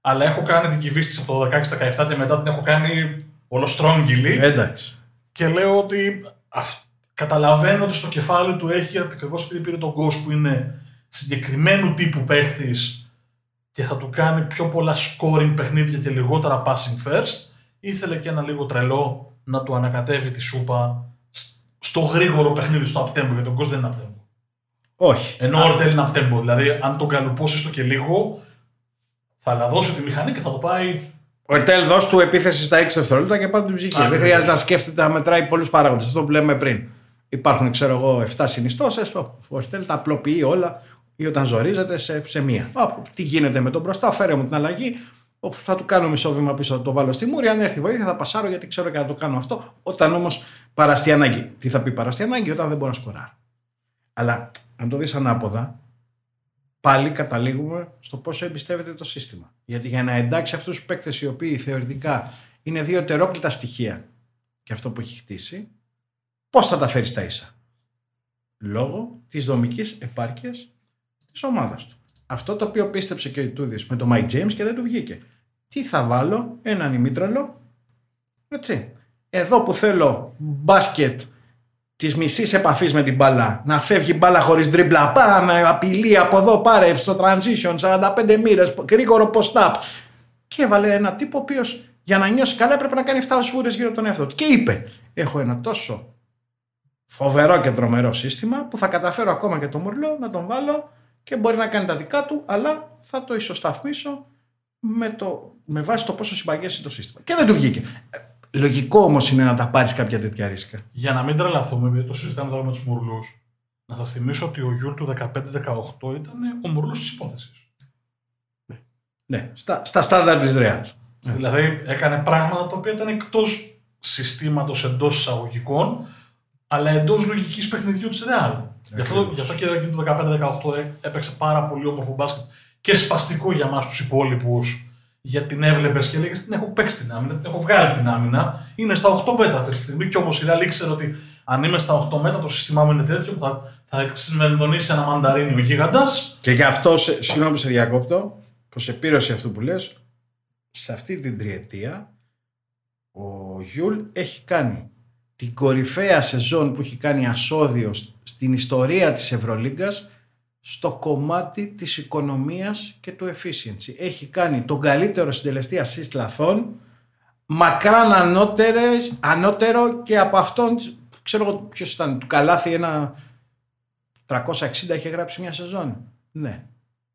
Αλλά έχω κάνει την κυβίστηση από το 16-17 και μετά την έχω κάνει ολοστρόγγυλη. Εντάξει. Και λέω ότι καταλαβαίνω ότι στο κεφάλι του έχει ακριβώς επειδή πήρε τον Γκος που είναι συγκεκριμένου τύπου παίχτης και θα του κάνει πιο πολλά scoring παιχνίδια και λιγότερα passing first. Ήθελε και ένα λίγο τρελό να του ανακατεύει τη σούπα στο γρήγορο παιχνίδι στο up-tempo, γιατί ο Γκος δεν είναι up-tempo. Όχι. Ενώ ο Ορτέλ είναι up-tempo, δηλαδή αν τον καλουπώσεις το και λίγο θα λαδώσει τη μηχανή και θα το πάει. Ο Ερτέλ δώσ' του επίθεση στα 6 δευτερόλεπτα και πάρει την ψυχή. Δεν χρειάζεται να σκέφτεται να μετράει πολλούς παράγοντες. Αυτό που λέμε πριν. Υπάρχουν, ξέρω εγώ, 7 συνιστώσεις. Ο Ερτέλ τα απλοποιεί όλα ή όταν ζορίζεται σε μία. Τι γίνεται με τον μπροστά, φέρε μου την αλλαγή. Θα του κάνω μισό βήμα πίσω, θα το βάλω στη μούρη. Αν έρθει βοήθεια, θα πασάρω γιατί ξέρω και θα το κάνω αυτό. Όταν όμως παραστεί ανάγκη. Τι θα πει παραστεί ανάγκη, όταν δεν μπορώ να σκοράρω. Αλλά αν το δεις ανάποδα, πάλι καταλήγουμε στο πόσο εμπιστεύεται το σύστημα. Γιατί για να εντάξει αυτούς τους παίκτες οι οποίοι θεωρητικά είναι δύο ετερόκλητα στοιχεία και αυτό που έχει χτίσει, πώς θα τα φέρει στα ίσα. Λόγω της δομικής επάρκειας της ομάδας του. Αυτό το οποίο πίστεψε και ο Ιτούδης με το Mike James και δεν του βγήκε. Τι θα βάλω, έναν ημίτρελο, έτσι. Εδώ που θέλω μπάσκετ τη μισή επαφή με την μπάλα, να φεύγει μπάλα χωρίς τρίμπλα, πάρα να απειλεί από εδώ, πάρε στο transition, 45 μοίρες, γρήγορο post-up. Και έβαλε ένα τύπο ο οποίος για να νιώσει καλά έπρεπε να κάνει 7 σφούρες γύρω από τον εαυτό του. Και είπε: έχω ένα τόσο φοβερό και δρομερό σύστημα που θα καταφέρω ακόμα και τον Μουρλό να τον βάλω και μπορεί να κάνει τα δικά του, αλλά θα το ισοσταθμίσω με βάση το πόσο συμπαγέσει το σύστημα. Και δεν του βγήκε. Λογικό όμως είναι να τα πάρεις κάποια τέτοια ρίσκα. Για να μην τρελαθούμε, επειδή το συζητάμε τώρα με τους Μουρλούς, να σας θυμίσω ότι ο Γιούλ του 15-18 ήταν ο Μουρλούς της υπόθεσης. Ναι, στα στάνταρ της Ρεάλ. Δηλαδή έκανε πράγματα τα οποία ήταν εκτός συστήματος εντός εισαγωγικών, αλλά εντός λογικής παιχνιδιού της Ρεάλ. Γι' αυτό και το 15-18 έπαιξε πάρα πολύ όμορφο μπάσκετ και σπαστικό για εμάς τους υπόλοιπους. Για την έβλεπες και λέγες την έχω παίξει την άμυνα, την έχω βγάλει την άμυνα. Είναι στα 8 μέτρα αυτή τη στιγμή και όμως η Ρεάλ ήξερε ότι αν είμαι στα 8 μέτρα το σύστημά μου είναι τέτοιο που θα συνδονίσει ένα μανταρίνι ο γίγαντας. Και γι' αυτό, συγγνώμη που σε διακόπτω, προς επίρροση αυτού που λες, σε αυτή την τριετία ο Γιούλ έχει κάνει την κορυφαία σεζόν που έχει κάνει ασώδιο στην ιστορία της Ευρωλίγκας στο κομμάτι της οικονομίας και του efficiency. Έχει κάνει τον καλύτερο συντελεστή assist λαθών, μακράν ανώτερο και από αυτόν, ξέρω ποιος ήταν, του Καλάθι ένα 360 είχε γράψει μια σεζόν. Ναι.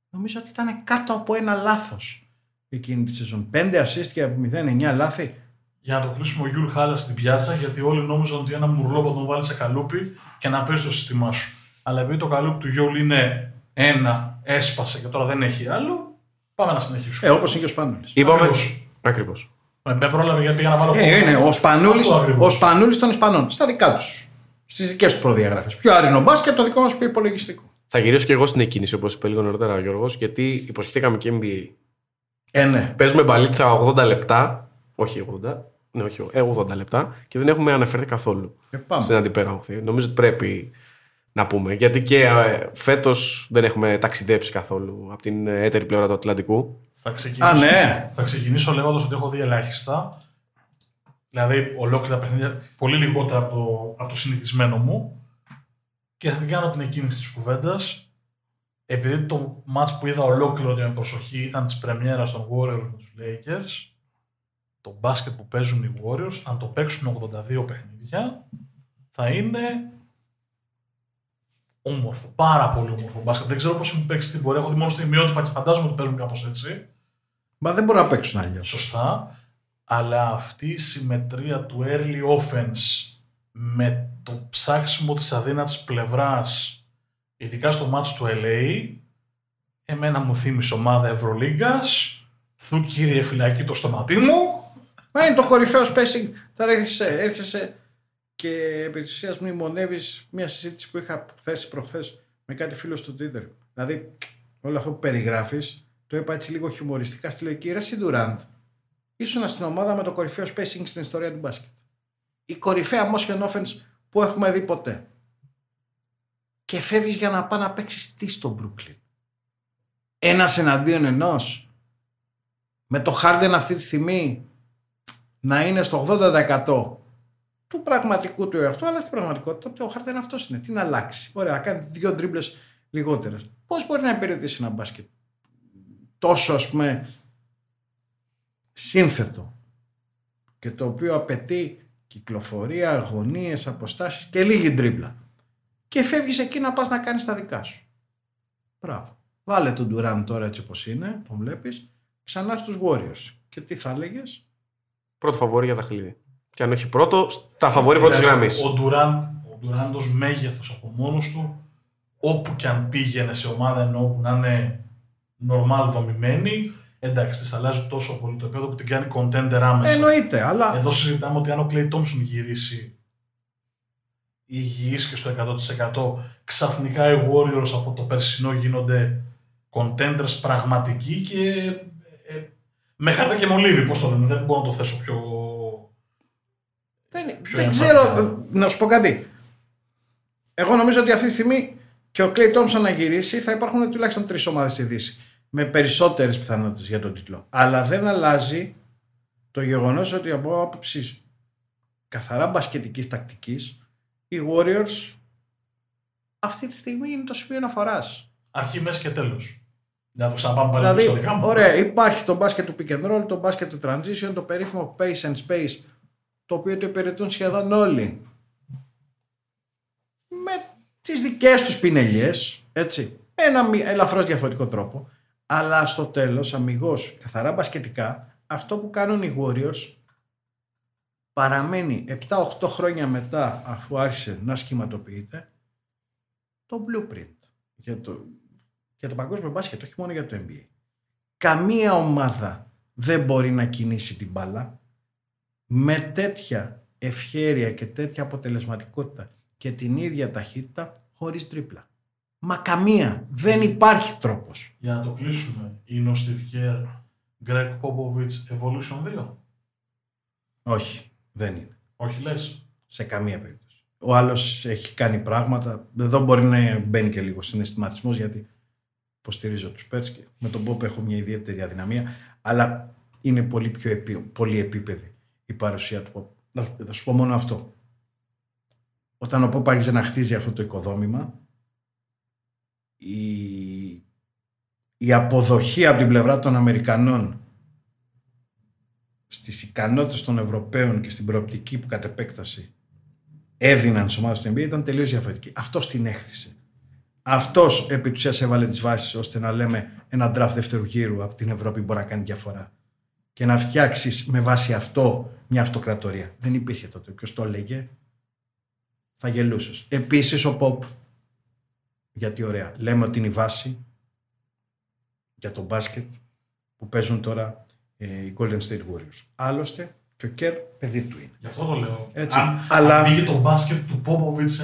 Νομίζω ότι ήταν κάτω από ένα λάθος εκείνη τη σεζόν. 5 assist και από 0-9 λάθη. Για να το κλείσουμε ο Γιούλ χάλασε την πιάτσα γιατί όλοι νόμιζαν ότι ένα μουρλό που τον βάλει σε καλούπι και να παίζει το σύστημά σου. Αλλά επειδή το καλούπι του Γιόλ είναι ένα, έσπασε και τώρα δεν έχει άλλο, πάμε να συνεχίσουμε. Όπως είναι και ο Σπανούλης. Ακριβώς. Με πρόλαβε γιατί πήγα να βάλω πόδι. Είναι ο Σπανούλης των Ισπανών. Στα δικά τους. Στις δικές τους προδιαγραφές. Πιο άρινο μπάσκετ και το δικό μας πιο υπολογιστικό. Θα γυρίσω και εγώ στην εκκίνηση όπως είπε λίγο νωρίτερα ο Γιώργος, γιατί υποσχεθήκαμε και NBA. Ναι. Παίζουμε μπαλίτσα 80 λεπτά. Όχι 80. Ναι, όχι 80 λεπτά και δεν έχουμε αναφερθεί καθόλου. Στην αντιπέρα. Νομίζω ότι πρέπει. Να πούμε, γιατί και φέτος δεν έχουμε ταξιδέψει καθόλου από την έτερη πλευρά του Ατλαντικού. Θα ξεκινήσω λέγοντας ότι έχω δει ελάχιστα. Δηλαδή, ολόκληρα παιχνίδια, πολύ λιγότερα από το συνηθισμένο μου. Και θα την κάνω την εκκίνηση της κουβέντας. Επειδή το μάτς που είδα ολόκληρο και με προσοχή ήταν της πρεμιέρας των Warriors με τους Lakers, το μπάσκετ που παίζουν οι Warriors, αν το παίξουν 82 παιχνίδια, θα είναι όμορφο, πάρα πολύ όμορφο μπάσκετ. Δεν ξέρω πώς έχουν παίξει την πορεία. Έχω δει μόνο στην ημιότυπα και φαντάζομαι ότι παίζουν κάπως έτσι. Μα δεν μπορούν να παίξουν αλλιώς. Σωστά. Αλλά αυτή η συμμετρία του early offense με το ψάξιμο της αδύνατης πλευράς, ειδικά στο μάτς του LA, εμένα μου θύμισε ομάδα Ευρωλίγκας. Θου κύριε φυλακή το στοματί μου. Μα είναι το κορυφαίο spacing. Τώρα έρχεσαι και επί της ουσίας μνημονεύεις μια συζήτηση που είχα θέσει προχθές με κάτι φίλο στο Twitter. Δηλαδή, όλο αυτό που περιγράφεις, το είπα έτσι λίγο χιουμοριστικά στη λογική. Ρε Ντουράντ, ήσουν στην ομάδα με το κορυφαίο spacing στην ιστορία του μπάσκετ. Η κορυφαία motion offense που έχουμε δει ποτέ. Και φεύγεις για να πάει να παίξεις τι στο Brooklyn. Ένας εναντίον ενός. Με το Harden αυτή τη στιγμή να είναι στο 80% του πραγματικού του εαυτού, αλλά στην πραγματικότητα ο Harden αυτός είναι. Τι να αλλάξει. Ωραία, να κάνει 2 τρίμπλες λιγότερες. Πώς μπορεί να υπηρετήσει ένα μπάσκετ τόσο, ας πούμε, σύνθετο και το οποίο απαιτεί κυκλοφορία, αγωνίες, αποστάσεις και λίγη τρίπλα. Και φεύγεις εκεί να πας να κάνεις τα δικά σου. Μπράβο. Βάλε τον Ντουράν τώρα έτσι όπως είναι, τον βλέπεις, ξανά στους Warriors. Και τι θα έλεγες? Πρώτο φαβόρι για τα χλίδια. Και αν όχι πρώτο, τα φαβόρι πρώτης γραμμής. Ο Ντουράν ως μέγεθος από μόνος του, όπου και αν πήγαινε σε ομάδα, ενώ που να είναι normal δομημένη, εντάξει, της αλλάζει τόσο πολύ το επίπεδο που την κάνει contender άμεσα. Εννοείται, αλλά. Εδώ συζητάμε ότι αν ο Κλέι Τόμψον γυρίσει υγιής και στο 100%, ξαφνικά οι Warriors από το περσινό γίνονται contenders πραγματικοί και με χάρτα και μολύβι, πώς το λένε. Δεν μπορώ να το θέσω πιο. Δεν ξέρω. Να σου πω κάτι. Εγώ νομίζω ότι αυτή τη στιγμή και ο Κλέι Τόμψον να γυρίσει θα υπάρχουν τουλάχιστον 3 ομάδες στη Δύση. Με περισσότερες πιθανότητες για τον τίτλο. Αλλά δεν αλλάζει το γεγονός ότι από άποψη καθαρά μπασκετικής τακτικής οι Warriors αυτή τη στιγμή είναι το σημείο αναφοράς. Αρχή, μέση και τέλος. Δηλαδή, ωραία, υπάρχει το μπάσκετ του pick and roll, το μπάσκετ του transition, το περίφημο pace and space, το οποίο το υπηρετούν σχεδόν όλοι. Με τις δικές τους πινελιές, έτσι, ένα ελαφρώς διαφορετικό τρόπο. Αλλά στο τέλος, αμιγώς, καθαρά μπασκετικά, αυτό που κάνουν οι Warriors παραμένει 7-8 χρόνια μετά, αφού άρχισε να σχηματοποιείται, το blueprint για το παγκόσμιο μπάσκετ, όχι μόνο για το NBA. Καμία ομάδα δεν μπορεί να κινήσει την μπάλα με τέτοια ευχέρεια και τέτοια αποτελεσματικότητα και την ίδια ταχύτητα χωρίς τρίπλα. Μα καμία. Δεν υπάρχει τρόπος. Για να το κλείσουμε, είναι ο Στιβ Κέρ Γκρέκ Πόποβιτς Evolution 2? Όχι, δεν είναι. Όχι λες? Σε καμία περίπτωση. Ο άλλος έχει κάνει πράγματα. Εδώ μπορεί να μπαίνει και λίγο συναισθηματισμός, γιατί υποστηρίζω τους Πέρς και με τον Πόπ έχω μια ιδιαίτερη αδυναμία, αλλά είναι πολύ πιο πολυεπίπεδη η παρουσία του Πόπ. Θα σου πω μόνο αυτό. Όταν ο Πόπ άρχιζε να χτίζει αυτό το οικοδόμημα, η αποδοχή από την πλευρά των Αμερικανών στις ικανότητες των Ευρωπαίων και στην προοπτική που κατ' επέκταση έδιναν στις ομάδες του NBA ήταν τελείως διαφορετική. Αυτός την έχτισε. Αυτός επί της ουσίας έβαλε τις βάσεις ώστε να λέμε ένα draft δεύτερου γύρου από την Ευρώπη μπορεί να κάνει διαφορά και να φτιάξεις με βάση αυτό μια αυτοκρατορία. Δεν υπήρχε τότε. Ποιος το έλεγε, θα γελούσες. Επίσης ο Pop. Γιατί ωραία, λέμε ότι είναι η βάση για το μπάσκετ που παίζουν τώρα οι Golden State Warriors. Άλλωστε και ο Κέρ παιδί του είναι. Γι' αυτό το λέω. Έτσι. Αλλά πήγε το μπάσκετ του Πόποβιτς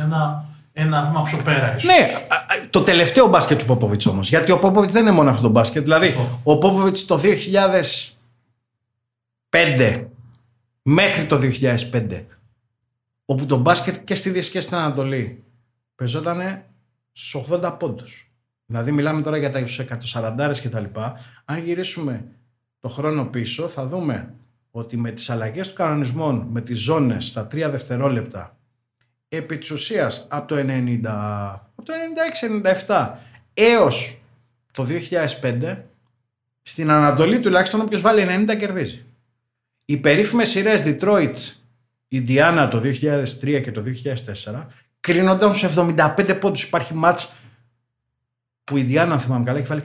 ένα βήμα πιο πέρα. Ίσως. Ναι, το τελευταίο μπάσκετ του Πόποβιτς όμως. Γιατί ο Πόποβιτς δεν είναι μόνο αυτό το μπάσκετ. Δηλαδή, ο Πόποβιτς το 2005 μέχρι το 2005, όπου το μπάσκετ και στη Δύση και στην Ανατολή παίζονταν στους 80 πόντους. Δηλαδή μιλάμε τώρα για τα 140 και τα λοιπά. Αν γυρίσουμε το χρόνο πίσω θα δούμε ότι με τις αλλαγές των κανονισμών, με τις ζώνες στα 3 δευτερόλεπτα, επί της ουσίας από το 96-97 έως το 2005 στην Ανατολή τουλάχιστον όποιος βάλει 90 κερδίζει. Οι περίφημες σειρές Detroit, Indiana το 2003 και το 2004 κρίνονταν στους 75 πόντους. Υπάρχει μάτς που η Διάννα, αν θυμάμαι καλά, έχει βάλει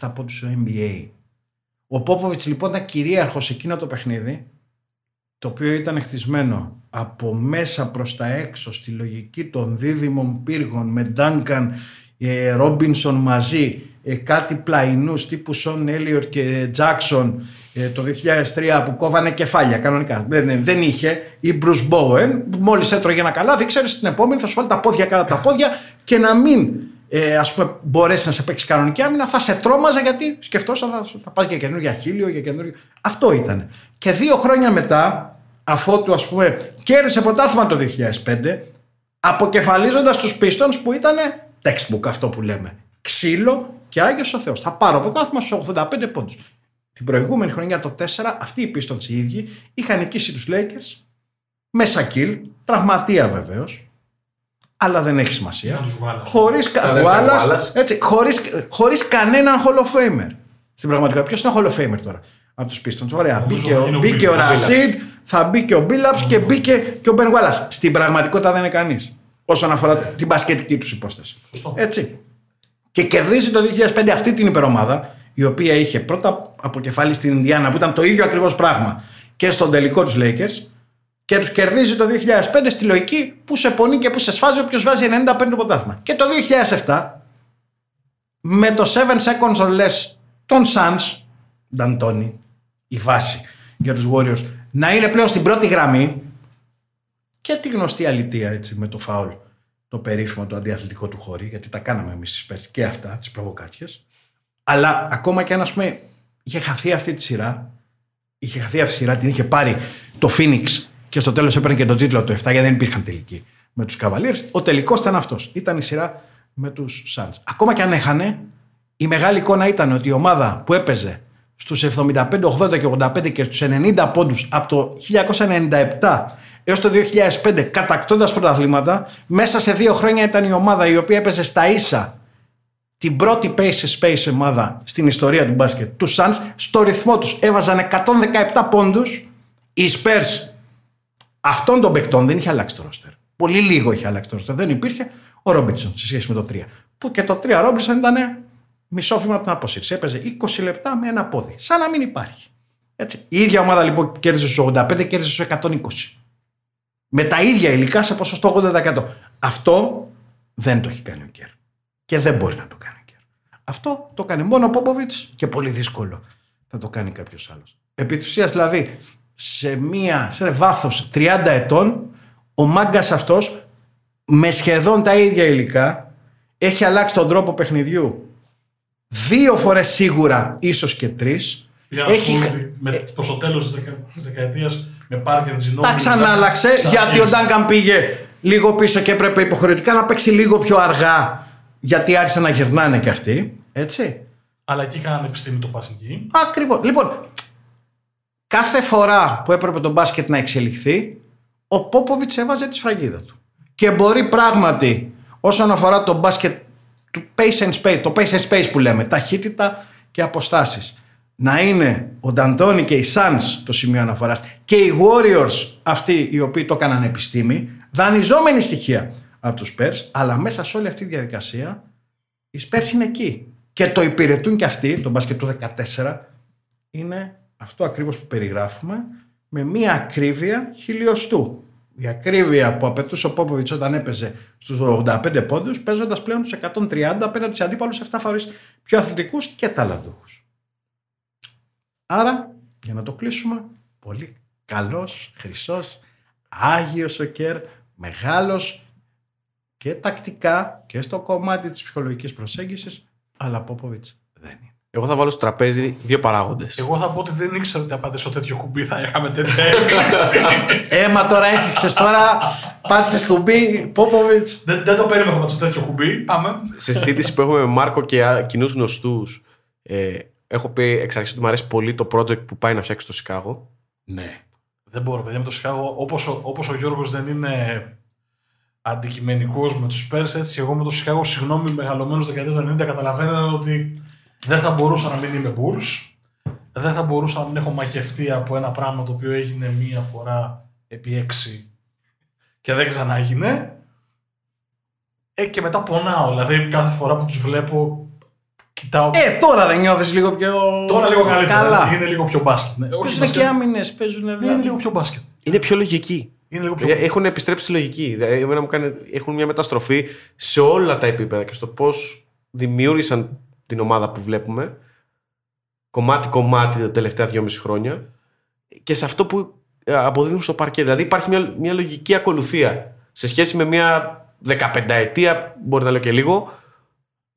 67 πόντους στο NBA. Ο Πόποβιτς λοιπόν ήταν κυρίαρχος σε εκείνο το παιχνίδι, το οποίο ήταν χτισμένο από μέσα προς τα έξω στη λογική των δίδυμων πύργων με Ντάνκαν, Ρόμπινσον μαζί, κάτι πλαϊνούς τύπου Σον Έλιορ και Τζάκσον το 2003 που κόβανε κεφάλια κανονικά. Δεν είχε. Ή Μπρους Μπόεν, μόλις έτρωγε ένα καλάθι, ξέρεις την επόμενη θα σου βάλει τα πόδια κάτω από τα πόδια και να μην μπορέσει να σε παίξει κανονική άμυνα, θα σε τρόμαζε γιατί σκεφτόταν θα πας για καινούργια χίλιο, για καινούργια. Αυτό ήταν. Και 2 χρόνια μετά, αφότου ας πούμε κέρδισε πρωτάθλημα το 2005, αποκεφαλίζοντας τους Pistons που ήταν textbook, αυτό που λέμε. Ξύλο και Άγιος ο Θεός. Θα πάρω πρωτάθλημα στους 85 πόντους. Την προηγούμενη χρονιά, το 4, αυτοί οι Pistons οι ίδιοι είχαν νικήσει τους Lakers με Σακίλ, τραυματία βεβαίως. Αλλά δεν έχει σημασία. Χωρίς κανέναν Hall of Famer. Στην πραγματικότητα, ποιος είναι ο Hall of Famer τώρα από τους Pistons? Ωραία, μπήκε ο Ρασίντ, θα μπει και ο Μπίλαπς και μπήκε και ο Μπεν Γουάλλας. Στην πραγματικότητα δεν είναι κανείς. Όσον αφορά την μπασκετική τους υπόσταση. Έτσι. Και κερδίζει το 2005 αυτή την υπερομάδα, η οποία είχε πρώτα από κεφάλι στην Ινδιάνα που ήταν το ίδιο ακριβώς πράγμα και στον τελικό τους Lakers. Και τους κερδίζει το 2005 στη λογική που σε πονεί και που σε σφάζει όποιος βάζει 95 ποντάθλημα. Και το 2007 με το 7 seconds or less των Suns, Νταντώνη, η βάση για τους Warriors, να είναι πλέον στην πρώτη γραμμή και τη γνωστή αλητεία, έτσι, με το φάουλ, το περίφημο, το αντιαθλητικό του χώρι, γιατί τα κάναμε εμείς στις πέρσι και αυτά, τις προβοκάτσιες. Αλλά ακόμα και αν, ας πούμε, είχε χαθεί αυτή τη σειρά, την είχε πάρει το Phoenix. Και στο τέλος έπαιρνε και τον τίτλο του 7, γιατί δεν υπήρχαν τελικοί με τους Cavaliers. Ο τελικός ήταν αυτός. Ήταν η σειρά με τους Suns. Ακόμα και αν έχανε, η μεγάλη εικόνα ήταν ότι η ομάδα που έπαιζε στους 75, 80 και 85 και στους 90 πόντους από το 1997 έως το 2005, κατακτώντας πρωταθλήματα, μέσα σε 2 χρόνια ήταν η ομάδα η οποία έπαιζε στα ίσα την πρώτη pace-space ομάδα στην ιστορία του μπάσκετ, τους Suns. Στο ρυθμό τους έβαζαν 117 πόντους. Οι Spurs αυτών των παικτών δεν είχε αλλάξει το ρόστερ. Πολύ λίγο είχε αλλάξει το ρόστερ. Δεν υπήρχε ο Ρόμπινσον σε σχέση με το 3. Που και το 3 Ρόμπινσον ήταν μισόφημα από την αποσύρση. Έπαιζε 20 λεπτά με ένα πόδι. Σαν να μην υπάρχει. Έτσι. Η ίδια ομάδα λοιπόν κέρδισε στους 85, κέρδισε στους 120. Με τα ίδια υλικά σε ποσοστό 80%. Αυτό δεν το έχει κάνει ο Κέρ. Και δεν μπορεί να το κάνει ο Κέρ. Αυτό το κάνει μόνο ο Πόποβιτς και πολύ δύσκολο θα το κάνει κάποιος άλλος. Επί της ουσίας δηλαδή. Σε βάθος 30 ετών ο μάγκας αυτός με σχεδόν τα ίδια υλικά έχει αλλάξει τον τρόπο παιχνιδιού 2 φορές σίγουρα, ίσως και 3. Έχει... προς το τέλος της δεκαετίας με Πάρκερ, Τζινό, τα ξανάλλαξε γιατί ο Ντάγκαν πήγε λίγο πίσω και έπρεπε υποχρεωτικά να παίξει λίγο πιο αργά γιατί άρχισε να γυρνάνε και αυτοί, έτσι. Αλλά εκεί κάνανε επιστήμη το πασινγκή. Ακριβώς, λοιπόν. Κάθε φορά που έπρεπε το μπάσκετ να εξελιχθεί, ο Πόποβιτς έβαζε τη σφραγίδα του. Και μπορεί πράγματι, όσον αφορά το μπάσκετ, το pace and space, που λέμε, ταχύτητα και αποστάσεις, να είναι ο Νταντώνη και οι Suns το σημείο αναφοράς και οι Warriors αυτοί οι οποίοι το έκαναν επιστήμη, δανειζόμενη στοιχεία από τους Spurs, αλλά μέσα σε όλη αυτή τη διαδικασία οι Spurs είναι εκεί. Και το υπηρετούν και αυτοί, το μπάσκετ του 14 είναι... αυτό ακριβώς που περιγράφουμε, με μία ακρίβεια χιλιοστού. Η ακρίβεια που απαιτούσε ο Πόποβιτς όταν έπαιζε στους 85 πόντους, παίζοντας πλέον τους 130 απέναντι σε αντίπαλους 7 φορές πιο αθλητικούς και ταλαντούχους. Άρα, για να το κλείσουμε, πολύ καλός, χρυσός, άγιος ο Κέρ, μεγάλος και τακτικά και στο κομμάτι της ψυχολογικής προσέγγισης, αλλά Πόποβιτς δεν είναι. Εγώ θα βάλω στο τραπέζι 2 παράγοντες. Εγώ θα πω ότι δεν ήξερα ότι απάντησε τέτοιο κουμπί, θα είχαμε τέτοια έκρηξη. Έμα τώρα έφυξες τώρα, πάτησες κουμπί, Πόποβιτς. Δεν το περίμενα να πατήσω τέτοιο κουμπί. Πάμε. Σε συζήτηση που έχουμε με Μάρκο και κοινούς γνωστούς, έχω πει εξ αρχής ότι μου αρέσει πολύ το project που πάει να φτιάξει στο Σικάγο. Ναι. Δεν μπορώ, παιδιά, με το Σικάγο. Όπως ο Γιώργος δεν είναι αντικειμενικός με τους Spurs, έτσι εγώ με το Σικάγο, συγγνώμη, μεγαλωμένος δεκαετία του 90, καταλαβαίνω ότι. Δεν θα μπορούσα να μην είμαι Bulls. Δεν θα μπορούσα να μην έχω μαχευτεί από ένα πράγμα το οποίο έγινε μία φορά επί 6 και δεν ξανάγινε. και μετά πονάω. Δηλαδή κάθε φορά που τους βλέπω, κοιτάω. Τώρα δεν νιώθεις λίγο πιο. Τώρα λίγο καλύτερα. Δηλαδή, είναι λίγο πιο μπάσκετ. Ναι. Ποιος είναι και άμυνες παίζουν, δηλαδή. Είναι λίγο πιο μπάσκετ. Είναι πιο λογική. Έχουν επιστρέψει λογική. Έχουν μια μεταστροφή σε όλα τα επίπεδα και στο πώς δημιούργησαν την ομάδα που βλέπουμε κομμάτι-κομμάτι τα τελευταία 2,5 χρόνια και σε αυτό που αποδίδουν στο παρκέ. Δηλαδή υπάρχει μια λογική ακολουθία σε σχέση με μια 15ετία, μπορεί να λέω και λίγο,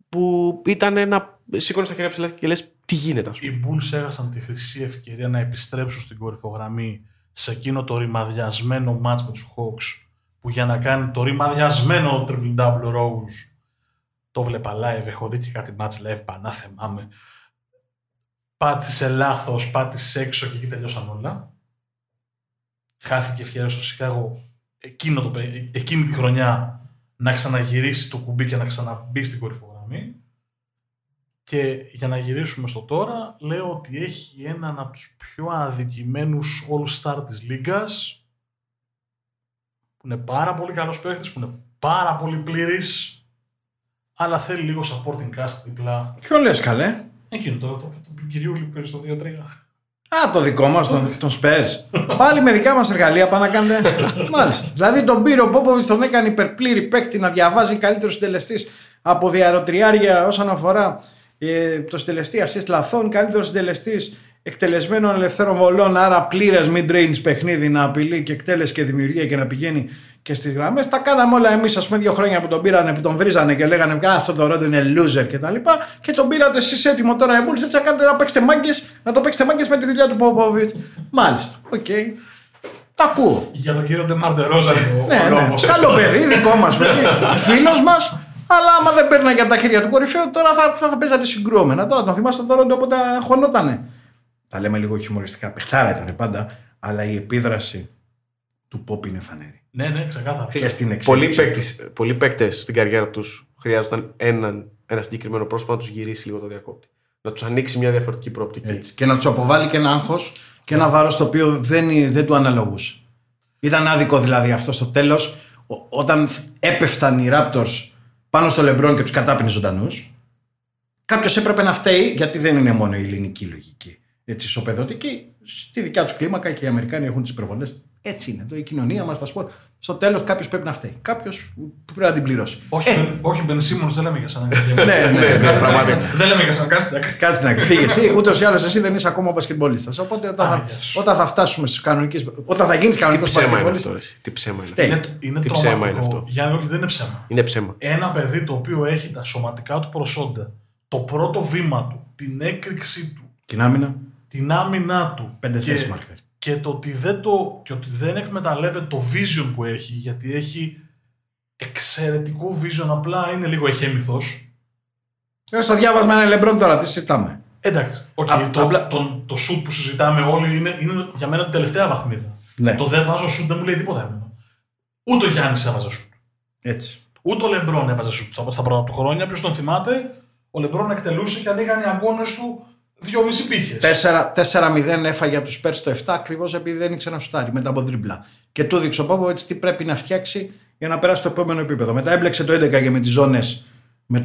που ήταν ένα σήκωνε στα χέρια ψηλά και λες τι γίνεται. Ας πούμε. Οι Bulls έχασαν τη χρυσή ευκαιρία να επιστρέψουν στην κορυφογραμμή σε εκείνο το ρημαδιασμένο μάτς με τους Hawks, που για να κάνει το ρημαδιασμένο Triple Double Rose, το βλέπα live, έχω δει και κάτι match live, πανάθεμάμαι. Πάτησε λάθος, πάτησε έξω και εκεί τελειώσαν όλα. Χάθηκε ευκαιρία στο Σικάγο εκείνη τη χρονιά να ξαναγυρίσει το κουμπί και να ξαναμπεί στην κορυφογραμμή. Και για να γυρίσουμε στο τώρα, λέω ότι έχει έναν από τους πιο αδικημένους all-star της Λίγκας, που είναι πάρα πολύ καλός παίκτης, που είναι πάρα πολύ πλήρης, αλλά θέλει λίγο supporting cast διπλά. Ποιο λες καλέ? Εκείνο τώρα, του κυρίου πήρε στο 2-3. Α, το δικό μας, τον Σπες. Πάλι με δικά μας εργαλεία πάνε να κάνετε. Μάλιστα. Δηλαδή τον πήρε ο Πόποβιτς, τον έκανε υπερπλήρη παίκτη να διαβάζει καλύτερο συντελεστής από διαρωτριάρια όσον αφορά το συντελεστή assist λαθών, καλύτερο συντελεστής εκτελεσμένων ελευθέρων βολών, άρα πλήρες mid-range παιχνίδι να απειλεί και εκτέλεση και δημιουργία και να πηγαίνει και στις γραμμές. Τα κάναμε όλα εμείς, ας πούμε, 2 χρόνια που τον πήρανε, που τον βρίζανε και λέγανε «Α, αυτό το ρόντο είναι loser» και τα λοιπά, και τον πήρατε εσείς έτοιμο τώρα οι Bulls, έτσι να το παίξετε μάγκες με τη δουλειά του Πόποβιτς. Μάλιστα, οκ. Okay. Τα ακούω. Για τον κύριο Ντεμάρ Ντερόζα καλό παιδί, δικό μας παιδί, φίλος μας. Αλλά άμα δεν παίρναγε από τα χέρια του κορυφαίου, τώρα θα παίζατε συγκρούμενα. Τώρα τον θυμάστε τον Ρόντο όποτε χωνότανε. Τα λέμε λίγο χιουμοριστικά. Παιχτάρα ήταν πάντα, αλλά η επίδραση του Πόπι είναι φανερή. Ναι, ξεκάθαρα. Και στην εξέλιξη. Πολλοί παίκτες στην καριέρα τους χρειάζονταν ένα συγκεκριμένο πρόσωπο να τους γυρίσει λίγο το διακόπτη. Να τους ανοίξει μια διαφορετική προοπτική. Έτσι. Και να τους αποβάλει και ένα άγχος και ένα βάρος το οποίο δεν του αναλογούσε. Ήταν άδικο δηλαδή αυτό στο τέλος, όταν έπεφταν οι Raptors πάνω στο Λεμπρόν και τους κατάπινε ζωντανούς. Κάποιος έπρεπε να φταίει, γιατί δεν είναι μόνο η ελληνική λογική. Έτσι, ισοπεδωτική, στη δικιά τους κλίμακα και οι Αμερικάνοι έχουν τις προβολές. Έτσι είναι. Η κοινωνία μας, τα σπορ. Στο τέλος, κάποιος πρέπει να φταίει. Κάποιος πρέπει να την πληρώσει. Όχι, Μπεν Σίμονς, δεν λέμε για σαν να δεν λέμε για σαν να κάτσε να φύγει. Ούτως ή άλλως εσύ δεν είσαι ακόμα μπασκετμπολίστας. Οπότε όταν θα φτάσουμε στους κανονικούς. Όταν θα γίνεις κανονικός μπασκετμπολίστας. Τι ψέμα είναι αυτό. Τι ψέμα είναι αυτό. Γιάννη, όχι, δεν είναι ψέμα. Είναι ψέμα. Ένα παιδί το οποίο έχει τα σωματικά του προσόντα, το πρώτο βήμα του, την έκρηξή του. Την άμυνα του. 5 θέσεις μάρκερ. Και το ότι δεν εκμεταλλεύεται το vision που έχει, γιατί έχει εξαιρετικό vision, απλά είναι λίγο εχέμηθος. Στο διάβασμα είναι Λεμπρόν τώρα, τι συζητάμε. Εντάξει. Okay, το shoot που συζητάμε όλοι είναι για μένα την τελευταία βαθμίδα. Ναι. Το δεν βάζω shoot δεν μου λέει τίποτα εμένα. Ούτε ο Γιάννης έβαζε shoot. Έτσι. Ούτε ο Λεμπρόν έβαζε shoot. Στα πρώτα του χρόνια, ποιος τον θυμάται, ο Λεμπρόν εκτελούσε και ανοίγαν οι αγώνες του. 2,5 πύχες. 4-0 έφαγε από τους Spurs το 7 ακριβώς επειδή δεν ήξερε να σουτάρει μετά από τριμπλά. Και του δείξε ο Πόποβιτς έτσι τι πρέπει να φτιάξει για να περάσει στο επόμενο επίπεδο. Μετά έμπλεξε το 11 και με τις ζώνες με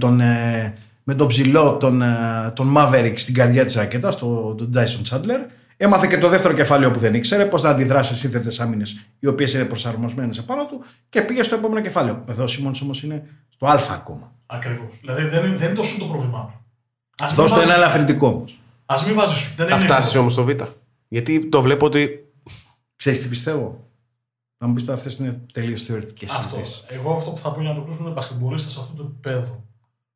τον ψηλό, τον Maverick στην καρδιά της ρακέτας, τον Tyson Chandler. Έμαθε και το δεύτερο κεφάλαιο που δεν ήξερε, πώς να αντιδράσει σε σύνθετες άμυνες οι οποίες είναι προσαρμοσμένες επάνω του και πήγε στο επόμενο κεφάλαιο. Εδώ ο Σίμονς όμως είναι στο Α ακόμα. Ακριβώς. Δηλαδή δεν είναι τόσο το πρόβλημά του. Δώσ' το ένα ελαφρυντικό όμως. Ας μην βάζεις. Θα φτάσεις όμως στο Β. Γιατί το βλέπω ότι. Ξέρεις τι πιστεύω. Να μου πεις τώρα, αυτές είναι τελείως θεωρητικές συζητήσεις. Εγώ αυτό που θα πω για να το κλείσουμε είναι μπασκετμπολίστας σε αυτό το επίπεδο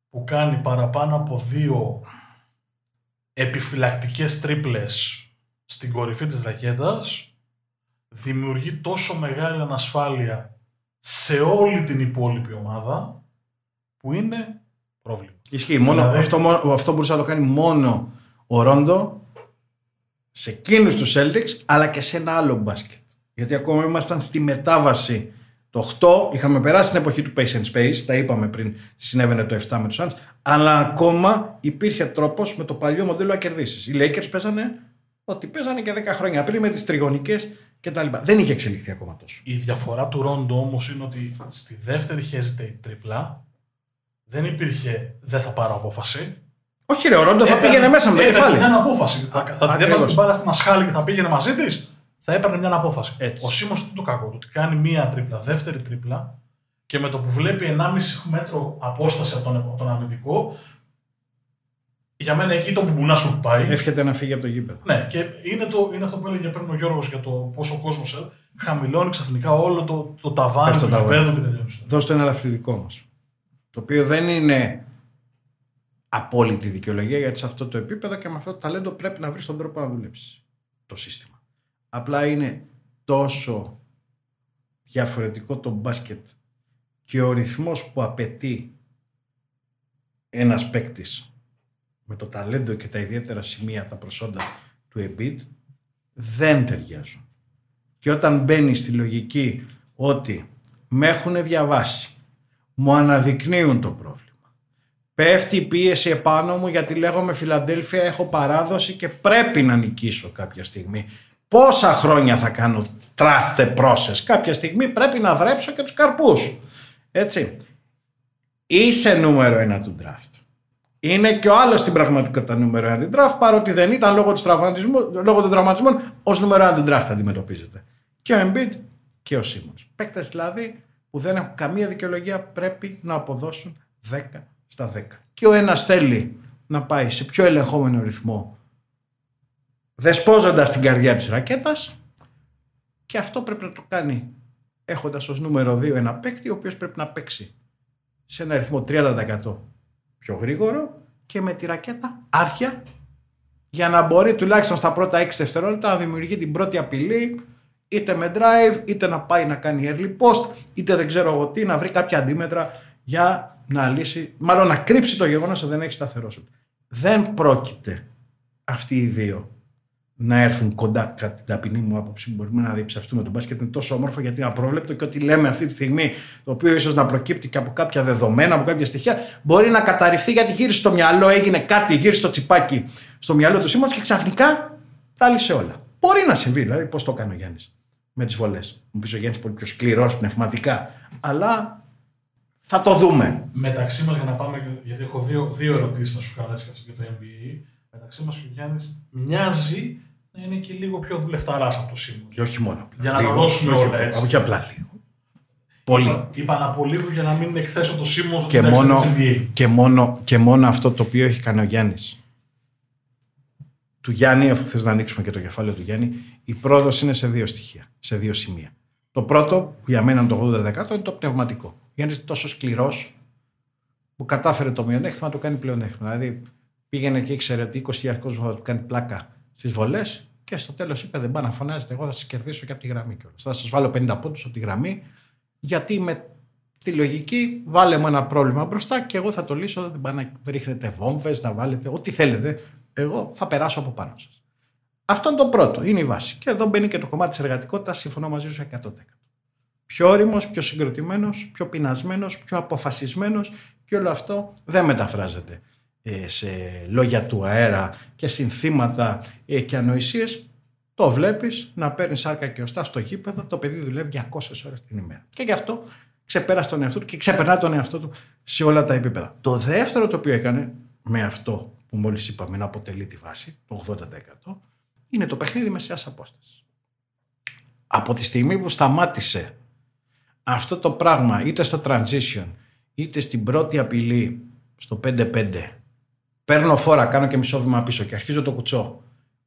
που κάνει παραπάνω από 2 επιφυλακτικές τρίπλες στην κορυφή της ρακέτας, δημιουργεί τόσο μεγάλη ανασφάλεια σε όλη την υπόλοιπη ομάδα που είναι πρόβλημα. Ισχύει. Δηλαδή, αυτό μπορούσε να το κάνει μόνο ο Ρόντο σε εκείνους τους Celtics, αλλά και σε ένα άλλο μπάσκετ. Γιατί ακόμα ήμασταν στη μετάβαση το 8, είχαμε περάσει την εποχή του Pace and Space, τα είπαμε πριν τι συνέβαινε το 7 με τους Suns, αλλά ακόμα υπήρχε τρόπος με το παλιό μοντέλο να κερδίσεις. Οι Lakers παίζανε ό,τι παίζανε και 10 χρόνια πριν με τις τριγωνικές κτλ. Δεν είχε εξελιχθεί ακόμα τόσο. Η διαφορά του Ρόντο όμως είναι ότι στη δεύτερη hesitate τριπλά δεν υπήρχε «δεν θα πάρω απόφαση». Όχι ρε, ο Ρόντο θα πήγαινε μέσα με το κεφάλι. Ήταν απόφαση. Θα την έβαζε την μπάλα στην ασχάλη και θα πήγαινε μαζί της. Θα έπαιρνε μια απόφαση. Έτσι. Ο Σίμος το κακό του, ότι κάνει μία τρίπλα, δεύτερη τρίπλα και με το που βλέπει 1,5 μέτρο απόσταση από τον αμυντικό, για μένα εκεί το μπουμπουνά σου πάει. Εύχεται να φύγει από το γήπεδο. Ναι, και είναι αυτό που έλεγε πριν ο Γιώργος για το πόσο ο κόσμος χαμηλώνει ξαφνικά όλο το ταβάνι του γήπεδου και τελειώνει. Δώστε ένα ελαφρυντικό μας. Το οποίο δεν είναι απόλυτη δικαιολογία, γιατί σε αυτό το επίπεδο και με αυτό το ταλέντο πρέπει να βρεις τον τρόπο να δουλέψεις το σύστημα. Απλά είναι τόσο διαφορετικό το μπάσκετ και ο ρυθμός που απαιτεί ένας παίκτης με το ταλέντο και τα ιδιαίτερα σημεία, τα προσόντα του Embiid δεν ταιριάζουν. Και όταν μπαίνει στη λογική ότι με έχουν διαβάσει, μου αναδεικνύουν το πρόβλημα, πέφτει η πίεση επάνω μου γιατί λέγομαι Φιλαντέλφια, έχω παράδοση και πρέπει να νικήσω κάποια στιγμή. Πόσα χρόνια θα κάνω trust the process. Κάποια στιγμή πρέπει να δρέψω και τους καρπούς. Έτσι. Είσαι νούμερο ένα του draft. Είναι και ο άλλος στην πραγματικότητα νούμερο ένα του draft, παρότι δεν ήταν λόγω των τραυματισμών ως νούμερο ένα του draft αντιμετωπίζεται. Και ο Embiid και ο Simmons. Παίκτες δηλαδή που δεν έχουν καμία δικαιολογία πρέπει να αποδώσουν 10 στα 10. Και ο ένας θέλει να πάει σε πιο ελεγχόμενο ρυθμό, δεσπόζοντας την καρδιά της ρακέτας, και αυτό πρέπει να το κάνει έχοντας ως νούμερο 2 ένα παίκτη ο οποίος πρέπει να παίξει σε ένα ρυθμό 30% πιο γρήγορο και με τη ρακέτα άδεια, για να μπορεί τουλάχιστον στα πρώτα 6 δευτερόλεπτα να δημιουργεί την πρώτη απειλή, είτε με drive, είτε να πάει να κάνει early post, είτε δεν ξέρω εγώ τι, να βρει κάποια αντίμετρα για να λύσει, μάλλον να κρύψει το γεγονός ότι δεν έχει σταθερό σου. Δεν πρόκειται αυτοί οι δύο να έρθουν κοντά, κατά την ταπεινή μου άποψη. Μπορούμε να διψευτούμε τον μπάσκετ, είναι τόσο όμορφο γιατί είναι απρόβλεπτο και ό,τι λέμε αυτή τη στιγμή, το οποίο ίσως να προκύπτει και από κάποια δεδομένα, από κάποια στοιχεία, μπορεί να καταρριφθεί γιατί γύρισε στο μυαλό, έγινε κάτι, γύρισε το τσιπάκι στο μυαλό του Σίμονς και ξαφνικά τα λύσε όλα. Μπορεί να συμβεί, δηλαδή πώς το κάνει ο Γιάννης με τις βολές. Μου πει ο Γιάννης πολύ πιο σκληρός πνευματικά, αλλά θα το δούμε. Μεταξύ μας, για να πάμε, γιατί έχω δύο ερωτήσεις να σου κάνω έτσι και το NBA. Μεταξύ μας και ο Γιάννης μοιάζει να είναι και λίγο πιο δουλευταράς από το Σίμονς. Και όχι μόνο. Απλά. Για να λίγο, τα δώσουμε όλα έτσι. Όχι απλά λίγο. Πολύ. Είπα να πω λίγο για να μην εκθέσω το Σίμονς και μόνο, και μόνο αυτό το οποίο έχει κάνει ο Γιάννης. Του Γιάννη, αφού θες να ανοίξουμε και το κεφάλαιο του Γιάννη, η πρόοδος είναι σε δύο στοιχεία, σε δύο σημεία. Το πρώτο, που για μένα είναι το 80% είναι το πνευματικό. Ο Γιάννης είναι τόσο σκληρός που κατάφερε το μειονέκτημα να το κάνει πλεονέκτημα. Δηλαδή πήγαινε και ήξερε ότι 20.000 κόσμος θα του κάνει πλάκα στις βολές και στο τέλος είπε: δεν πάει να φωνάζετε, εγώ θα σας κερδίσω και από τη γραμμή κιόλας. Θα σας βάλω 50 πόντους από τη γραμμή, γιατί με τη λογική βάλε μου ένα πρόβλημα μπροστά και εγώ θα το λύσω. Δεν πάει να ρίχνετε βόμβες, να βάλετε ό,τι θέλετε. Εγώ θα περάσω από πάνω σας. Αυτό είναι το πρώτο, είναι η βάση. Και εδώ μπαίνει και το κομμάτι της εργατικότητας, συμφωνώ μαζί σου 100%. Πιο όριμος, πιο συγκροτημένος, πιο πεινασμένος, πιο αποφασισμένος, και όλο αυτό δεν μεταφράζεται σε λόγια του αέρα και συνθήματα και ανοησίες. Το βλέπεις να παίρνει σάρκα και οστά στο γήπεδο, το παιδί δουλεύει 200 ώρες την ημέρα. Και γι' αυτό ξεπέρασε τον εαυτό του και ξεπερνά τον εαυτό του σε όλα τα επίπεδα. Το δεύτερο το οποίο έκανε με αυτό που μόλις είπαμε να αποτελεί τη βάση, το 80%, είναι το παιχνίδι μεσαίας απόστασης. Από τη στιγμή που σταμάτησε αυτό το πράγμα, είτε στο transition, είτε στην πρώτη απειλή, στο 5-5, παίρνω φόρα, κάνω και μισό βήμα πίσω και αρχίζω το κουτσό,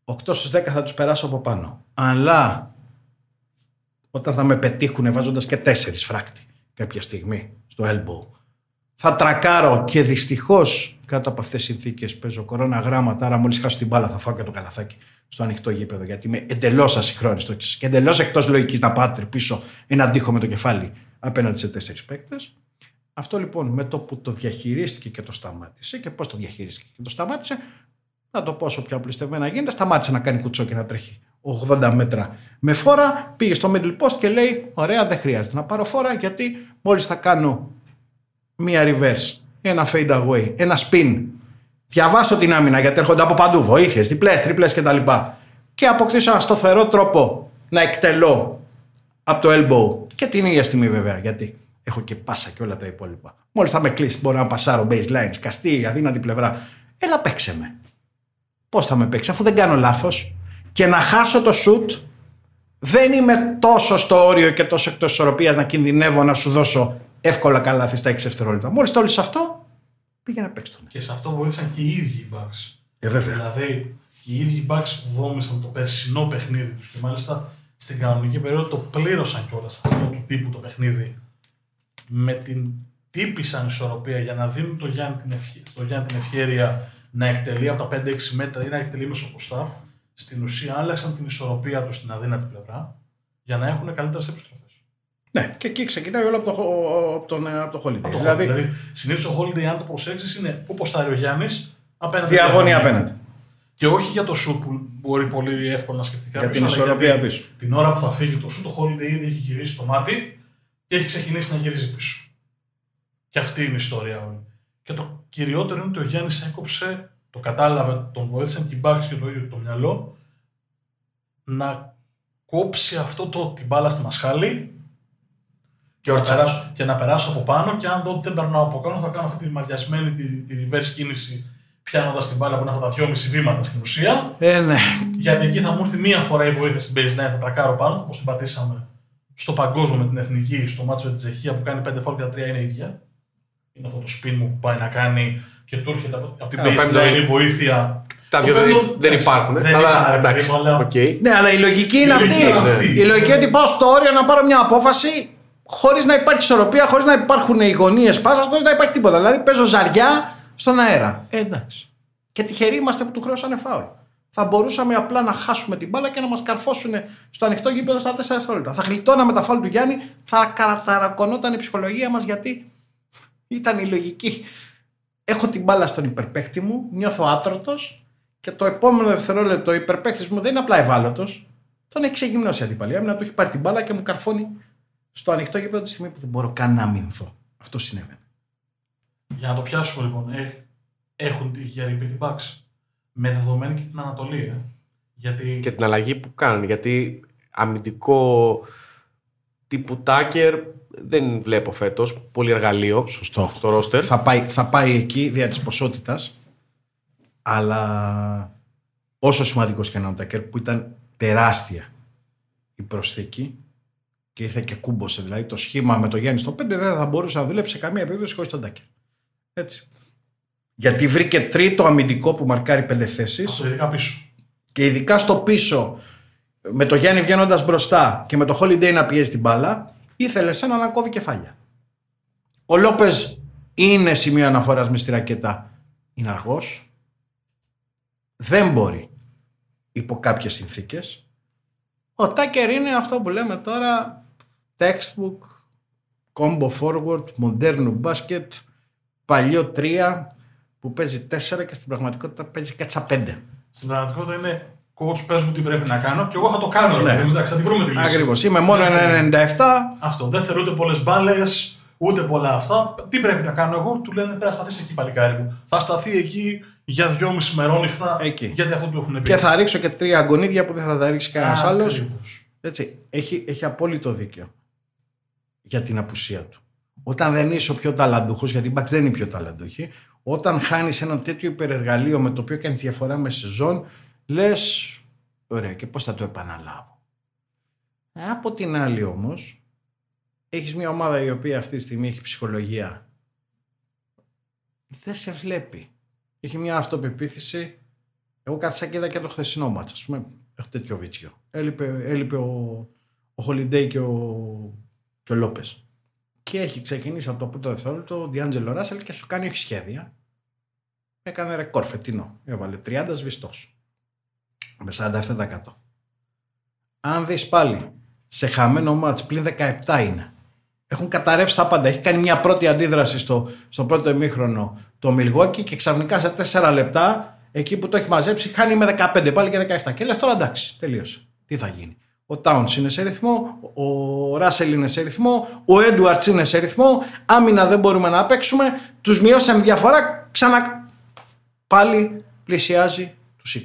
8 στους 10 θα τους περάσω από πάνω. Αλλά όταν θα με πετύχουν βάζοντας και 4 φράκτη κάποια στιγμή στο elbow, θα τρακάρω και δυστυχώς κάτω από αυτές τις συνθήκες παίζω κορώνα γράμματα, άρα μόλις χάσω την μπάλα θα φάω και το καλαθάκι στο ανοιχτό γήπεδο, γιατί είμαι εντελώς ασυγχρόνιστος και εντελώς εκτός λογικής να πάτε πίσω έναν τοίχο με το κεφάλι απέναντι σε 4 παίκτες. Αυτό λοιπόν με το που το διαχειρίστηκε και το σταμάτησε, και πώς το διαχειρίστηκε και το σταμάτησε, να το πω όσο πιο απλουστευμένα γίνεται, σταμάτησε να κάνει κουτσό και να τρέχει 80 μέτρα με φόρα, πήγε στο middle post και λέει: ωραία, δεν χρειάζεται να πάρω φόρα, γιατί μόλις θα κάνω μία reverse, ένα fade away, ένα spin, διαβάσω την άμυνα, γιατί έρχονται από παντού βοήθειες, διπλές, τριπλές κτλ. Και αποκτήσω ένα σταθερό τρόπο να εκτελώ από το elbow. Και την ίδια στιγμή βέβαια, γιατί έχω και πάσα και όλα τα υπόλοιπα. Μόλις θα με κλείσει, μπορώ να πασάρω baseline, σκαστή, αδύνατη πλευρά. Έλα παίξε με. Πώς θα με παίξει, αφού δεν κάνω λάθος και να χάσω το shoot, δεν είμαι τόσο στο όριο και τόσο εκτός ισορροπίας να κινδυνεύω να σου δώσω εύκολα καλά στα 6 δευτερόλεπτα. Μόλις το όλες αυτό, πήγε να παίξει τον. Και σε αυτό βοήθησαν και οι ίδιοι οι Bucks. Βέβαια. Δηλαδή, και οι ίδιοι οι Bucks δόμησαν το περσινό παιχνίδι τους και μάλιστα στην κανονική περίοδο το πλήρωσαν κιόλας αυτό του τύπου το παιχνίδι. Με την τύπησαν ισορροπία για να δίνουν στο Γιάννη την ευκαιρία να εκτελεί από τα 5-6 μέτρα ή να εκτελεί μεσοπροστά. Στην ουσία άλλαξαν την ισορροπία του στην αδύνατη πλευρά για να έχουν καλύτερες επιστροφές. Ναι, και εκεί ξεκινάει όλο από το Χόλιντι. Δηλαδή, συνήθως ο Χόλιντι, αν το προσέξεις, είναι που ποστάρει ο Γιάννης απέναντι. Διαγωνία απέναντι. Και όχι για το σου που μπορεί πολύ εύκολα να σκεφτεί κάποιος. Για την ισορροπία πίσω. Την ώρα που θα φύγει το σου, το Χόλιντι ήδη έχει γυρίσει το μάτι και έχει ξεκινήσει να γυρίζει πίσω. Και αυτή είναι η ιστορία. Και το κυριότερο είναι ότι ο Γιάννης έκοψε, το κατάλαβε, τον βοήθησαν και οι Bucks και το ίδιο το μυαλό να κόψει αυτό το την μπάλα στη μασχάλη και να περάσω από πάνω. Και αν δω ότι δεν περνάω από πάνω, θα κάνω αυτή τη μαδιασμένη τη reverse κίνηση πιάνοντας την μπάλα που είναι αυτά τα 2,5 βήματα στην ουσία. Ναι. Γιατί εκεί θα μου έρθει μία φορά η βοήθεια στην baseline, θα τρακάρω πάνω, όπως την πατήσαμε στο παγκόσμιο με την εθνική, στο μάτσο με την Τσεχία που κάνει 5 φόρκια 3 είναι ίδια. Είναι αυτό το spin μου που πάει να κάνει και του έρχεται από την baseline η βοήθεια. Τα δύο δεν υπάρχουν. Ναι, αλλά η λογική είναι αυτή. Η λογική ότι πάω στο όριο να πάρω μια απόφαση χωρίς να υπάρχει ισορροπία, χωρίς να υπάρχουν οι γωνίες πάσας, χωρίς να υπάρχει τίποτα. Δηλαδή παίζω ζαριά στον αέρα. Εντάξει. Και τυχεροί είμαστε που του χρέωσανε φάουλ. Θα μπορούσαμε απλά να χάσουμε την μπάλα και να μας καρφώσουν στο ανοιχτό γήπεδο στα 4 δευτερόλεπτα. Θα γλιτώναμε τα φάουλ του Γιάννη, θα καταρακωνόταν η ψυχολογία μας γιατί ήταν η λογική. Έχω την μπάλα στον υπερπαίχτη μου, νιώθω άτρωτος και το επόμενο δευτερόλεπτο ο υπερπαίχτης μου δεν είναι απλά ευάλωτος. Τον έχει ξεγυμνώσει αντίπαλη άμυνα, του έχει πάρει την μπάλα και μου καρφώνει στο ανοιχτό γήπεδο τη στιγμή που δεν μπορώ καν να αμυνθώ. Αυτό συνέβαινε. Για να το πιάσουμε λοιπόν, έχουν τη γερή την Bucks. Με δεδομένη και την Ανατολή. Γιατί... Και την αλλαγή που κάνουν. Γιατί αμυντικό τύπου Τάκερ δεν βλέπω φέτος. Πολύ εργαλείο. Σωστό. Στο ρόστερ. Θα πάει εκεί δια της ποσότητας. Αλλά όσο σημαντικός και να είναι ο Τάκερ που ήταν τεράστια η προσθήκη. Και ήρθε και κούμποσε. Δηλαδή το σχήμα με το Γιάννη στο 5 δεν θα μπορούσε να δουλέψει σε καμία περίπτωση χωρίς τον Τάκερ. Έτσι. Γιατί βρήκε τρίτο αμυντικό που μαρκάρει 5 θέσεις. Ειδικά πίσω. Και ειδικά στο πίσω, με το Γιάννη βγαίνοντας μπροστά και με το Holiday να πιέζει την μπάλα, ήθελε σαν να κόβει κεφάλια. Ο Λόπεζ είναι σημείο αναφοράς με στη ρακέτα. Είναι αργός. Δεν μπορεί υπό κάποιες συνθήκες. Ο Τάκερ είναι αυτό που λέμε τώρα textbook, combo forward, μοντέρνου μπάσκετ, παλιό 3 που παίζει 4 και στην πραγματικότητα παίζει κάτσα 5. Στην πραγματικότητα είναι coach, πες μου τι πρέπει να κάνω και εγώ θα το κάνω. Ναι. Εντάξει, θα τη βρούμε τη λύση. Ακριβώς. Είμαι μόνο 1,97. Αυτό. Δεν θέλω ούτε πολλές μπάλες, ούτε πολλά αυτά. Τι πρέπει να κάνω εγώ, του λένε πρέπει να σταθείς εκεί, παλικάρι μου. Θα σταθεί εκεί για 2,5 μερόνυχτα. Γιατί αυτό του έχουν πει. Και θα ρίξω και 3 αγκονίδια που δεν θα τα ρίξει κανένας άλλος. Έτσι. Έχει απόλυτο δίκιο για την απουσία του. Όταν δεν είσαι ο πιο ταλαντούχος, γιατί η Bucks δεν είναι πιο ταλαντούχη, όταν χάνεις ένα τέτοιο υπερεργαλείο με το οποίο κάνεις διαφορά με σεζόν, λες, ωραία, και πώς θα το επαναλάβω. Από την άλλη όμως, έχεις μια ομάδα η οποία αυτή τη στιγμή έχει ψυχολογία. Δεν σε βλέπει. Έχει μια αυτοπεποίθηση. Εγώ κάθισα και είδα και το χθεσινό μάτς, ας πούμε, έχω τέτοιο βίτσιο. Έλειπε ο Holiday και ο Λόπεζ. Και έχει ξεκινήσει από το πρώτο δευτερόλεπτο ο Διάντζελο Ράσελ και σου κάνει όχι σχέδια. Έκανε ρεκόρ φετινό. Έβαλε 30 σβηστός. Με 47%. Αν δεις πάλι σε χαμένο μάτς πλην 17 είναι. Έχουν καταρρεύσει τα πάντα. Έχει κάνει μια πρώτη αντίδραση στο πρώτο ημίχρονο το Milwaukee και ξαφνικά σε 4 λεπτά εκεί που το έχει μαζέψει χάνει με 15 πάλι και 17. Και λες τώρα εντάξει, τελείωσε. Τι θα γίνει. Ο Towns είναι σε ρυθμό, ο Ράσελ είναι σε ρυθμό, ο Έντουαρτς είναι σε ρυθμό, άμυνα δεν μπορούμε να παίξουμε, τους μειώσαμε διαφορά, ξανά πάλι πλησιάζει τους 20.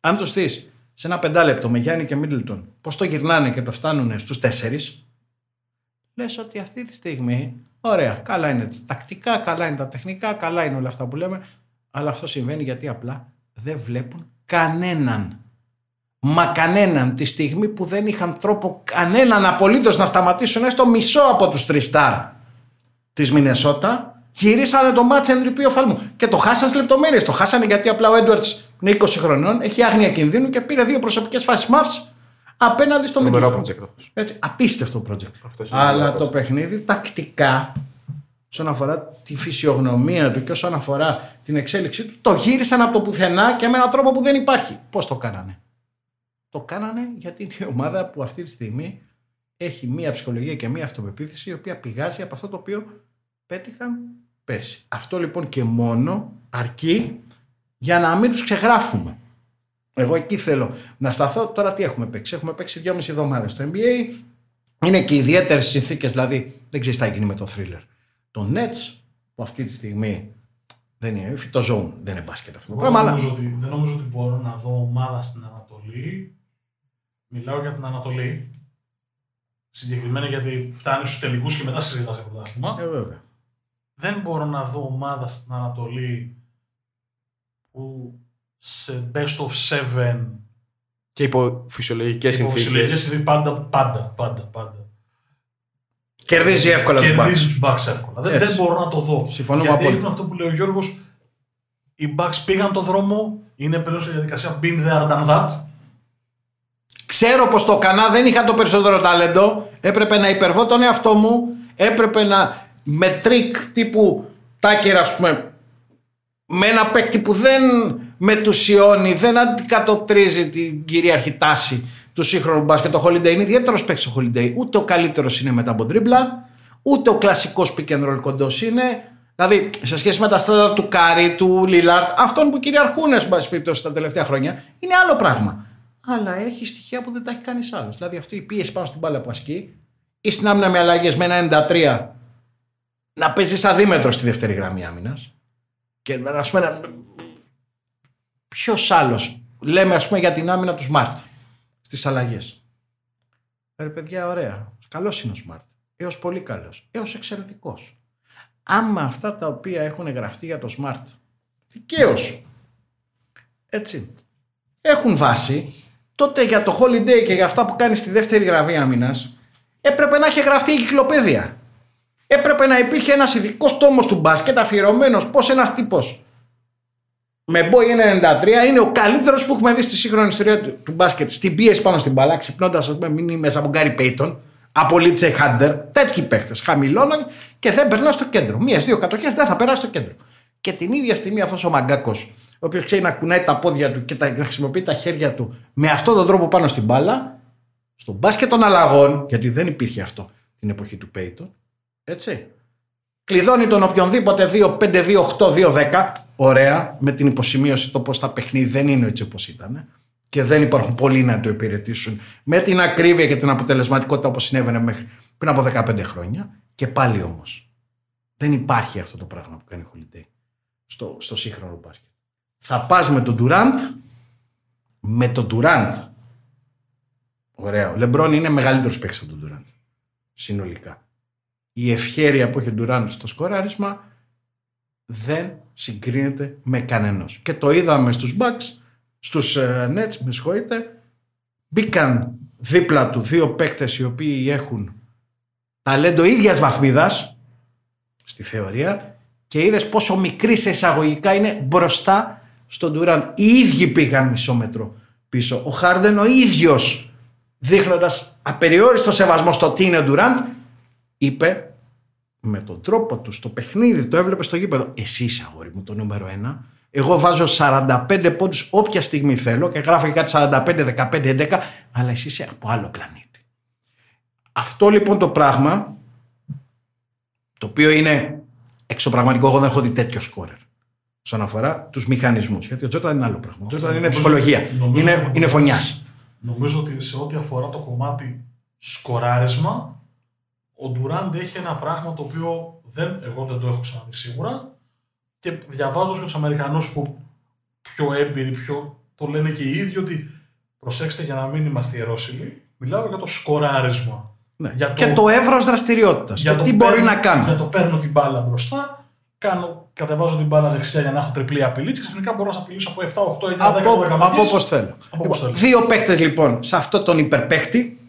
Αν τους δεις σε ένα 5 λεπτό με Γιάννη και Μίτλτον, πώς το γυρνάνε και το φτάνουν στους 4, λες ότι αυτή τη στιγμή, ωραία, καλά είναι τα τακτικά, καλά είναι τα τεχνικά, καλά είναι όλα αυτά που λέμε, αλλά αυτό συμβαίνει γιατί απλά δεν βλέπουν κανέναν. Μα κανέναν, τη στιγμή που δεν είχαν τρόπο κανέναν απολύτως να σταματήσουν έστω μισό από τους 3 στάρ της Μινεσότα, γυρίσανε το μάτς εν τρυπίο φαλμού. Και το χάσανε λεπτομέρειες. Το χάσανε γιατί απλά ο Έντουαρτς είναι 20 χρονών, έχει άγνοια κινδύνου και πήρε 2 προσωπικές φάσεις μαύς απέναντι στο Μινεσότα. Απίστευτο project. Αλλά το παιχνίδι τακτικά, όσον αφορά τη φυσιογνωμία του και όσον αφορά την εξέλιξή του, το γύρισαν από το πουθενά και με έναν τρόπο που δεν υπάρχει. Πώς το κάνανε? Το κάνανε γιατί είναι η ομάδα που αυτή τη στιγμή έχει μία ψυχολογία και μία αυτοπεποίθηση η οποία πηγάζει από αυτό το οποίο πέτυχαν πέρσι. Αυτό λοιπόν και μόνο αρκεί για να μην τους ξεγράφουμε. Εγώ εκεί θέλω να σταθώ. Τώρα τι έχουμε παίξει? Έχουμε παίξει 2,5 εβδομάδες στο NBA. Είναι και ιδιαίτερες συνθήκες, δηλαδή δεν ξέρεις τι θα γίνει με το thriller. Το Nets που αυτή τη στιγμή δεν είναι φυτοζόουν, δεν είναι μπάσκετ αυτό το πράγμα. Δεν νομίζω ότι μπορώ να δω ομάδα στην Ανατολή. Μιλάω για την Ανατολή. Συγκεκριμένα γιατί φτάνει στους τελικούς και μετά συζητάς για πρωτάθλημα. Βέβαια. Δεν μπορώ να δω ομάδα στην Ανατολή που σε best of 7 και υπό φυσιολογικές συνθήκες. Πάντα. Κερδίζει εύκολα τους Bucks. Δεν μπορώ να το δω. Συμφωνώ γιατί απόλυτα. Αυτό που λέει ο Γιώργος, οι Bucks πήγαν τον δρόμο, είναι πλέον σε διαδικασία been there than that. Ξέρω πως το κανά δεν είχα το περισσότερο ταλέντο, έπρεπε να υπερβώ τον εαυτό μου, έπρεπε να με τρίκ τύπου Τάκερ, ας πούμε, με ένα παίκτη που δεν μετουσιώνει, δεν αντικατοπτρίζει την κυρίαρχη τάση του σύγχρονου μπάσκετ. Το Holiday είναι ιδιαίτερος παίκτης ο Holiday. Ούτε ο καλύτερος είναι μετά από τρίμπλα, ούτε ο κλασικός pick and roll κοντός είναι. Δηλαδή, σε σχέση με τα στάνταρ του Κάρι, του Λίλαρντ, αυτών που κυριαρχούν τα τελευταία χρόνια, είναι άλλο πράγμα. Αλλά έχει στοιχεία που δεν τα έχει κανείς άλλος. Δηλαδή, αυτή η πίεση πάνω στην μπάλα που ασκεί, ή στην άμυνα με αλλαγές με ένα 93, να παίζεις αδίμετρο στη δεύτερη γραμμή άμυνας. Και α πούμε, ποιος άλλος? Λέμε, α πούμε, για την άμυνα του Smart στις αλλαγές. Ρε παιδιά, ωραία. Καλός είναι ο Smart. Έως πολύ καλός. Έως εξαιρετικός. Άμα αυτά τα οποία έχουν γραφτεί για το Smart, δικαίως, έτσι, έχουν βάση, τότε για το Holiday και για αυτά που κάνει στη δεύτερη γραμμή άμυνας, έπρεπε να έχει γραφτεί η κυκλοπαίδεια. Έπρεπε να υπήρχε ένας ειδικός τόμος του μπάσκετ αφιερωμένος πως ένας τύπος με Boy 93 είναι ο καλύτερος που έχουμε δει στη σύγχρονη ιστορία του μπάσκετ στην πίεση πάνω στην μπάλα, ξυπνώντας, ας πούμε, μήνυμες από Γκάρι Πέιτον, από Λίτσε Χάντερ, τέτοιοι παίχτες χαμηλώναν και δεν περνά στο κέντρο. 1-2 κατοχές δεν θα περάσει στο κέντρο. Και την ίδια στιγμή αυτός ο μαγκάκος, ο οποίος ξέρει να κουνάει τα πόδια του και να χρησιμοποιεί τα χέρια του με αυτόν τον τρόπο πάνω στην μπάλα, στον μπάσκετ των αλλαγών, γιατί δεν υπήρχε αυτό την εποχή του Πέιτον. Έτσι. Κλειδώνει τον οποιονδήποτε 2-5-2-8-2-10. Ωραία, με την υποσημείωση το πως τα παιχνίδια δεν είναι έτσι όπως ήταν και δεν υπάρχουν πολλοί να το υπηρετήσουν με την ακρίβεια και την αποτελεσματικότητα όπως συνέβαινε μέχρι πριν από 15 χρόνια. Και πάλι όμως δεν υπάρχει αυτό το πράγμα που κάνει Holiday στο σύγχρονο μπάσκετ. Θα πας με τον Durant, Ωραία, ο Λεμπρόν είναι μεγαλύτερος παίκτης από τον Durant συνολικά. Η ευχέρεια που έχει ο Ντουράντ στο σκοράρισμα δεν συγκρίνεται με κανένας. Και το είδαμε στους Bucks, στους Nets, με συγχωρείτε. Μπήκαν δίπλα του 2 παίκτες οι οποίοι έχουν ταλέντο ίδιας βαθμίδας στη θεωρία και είδες πόσο μικρή σε εισαγωγικά είναι μπροστά στον Ντουράντ. Οι ίδιοι πήγαν μισό μέτρο πίσω. Ο Χάρντεν ο ίδιος, δείχνοντας απεριόριστο σεβασμό στο τι είναι ο Ντουράντ, είπε με τον τρόπο του στο παιχνίδι, το έβλεπε στο γήπεδο. Εσύ είσαι, αγόρι μου, το νούμερο 1. Εγώ βάζω 45 πόντους όποια στιγμή θέλω και γράφω και κάτι 45, 15, 11, αλλά εσύ είσαι από άλλο πλανήτη. Αυτό λοιπόν το πράγμα, το οποίο είναι εξωπραγματικό, εγώ δεν έχω δει τέτοιο σκόρερ όσον αφορά τους μηχανισμούς. Γιατί ο Τζόρνταν είναι άλλο πράγμα. Ο Τζόρνταν είναι ψυχολογία. Είναι φωνιάς. Νομίζω ότι σε ό,τι αφορά το κομμάτι σκοράρισμα, ο Ντουράντ έχει ένα πράγμα το οποίο εγώ δεν το έχω ξαναδεί σίγουρα και διαβάζοντας και τους Αμερικανούς που πιο έμπειροι, το λένε και οι ίδιοι, ότι προσέξτε για να μην είμαστε ιερόσιλοι, μιλάω για το σκοράρισμα. Ναι. Για το... Και το εύρος δραστηριότητας. Για το τι μπορεί να κάνει. Για το παίρνω την μπάλα μπροστά, κατεβάζω την μπάλα δεξιά για να έχω τριπλή απειλή και ξαφνικά μπορώ να απειλήσω από 7, 8, 9, 10, 12. Από όπως θέλω. Δύο παίχτες λοιπόν σε αυτό τον υπερπαίχτη.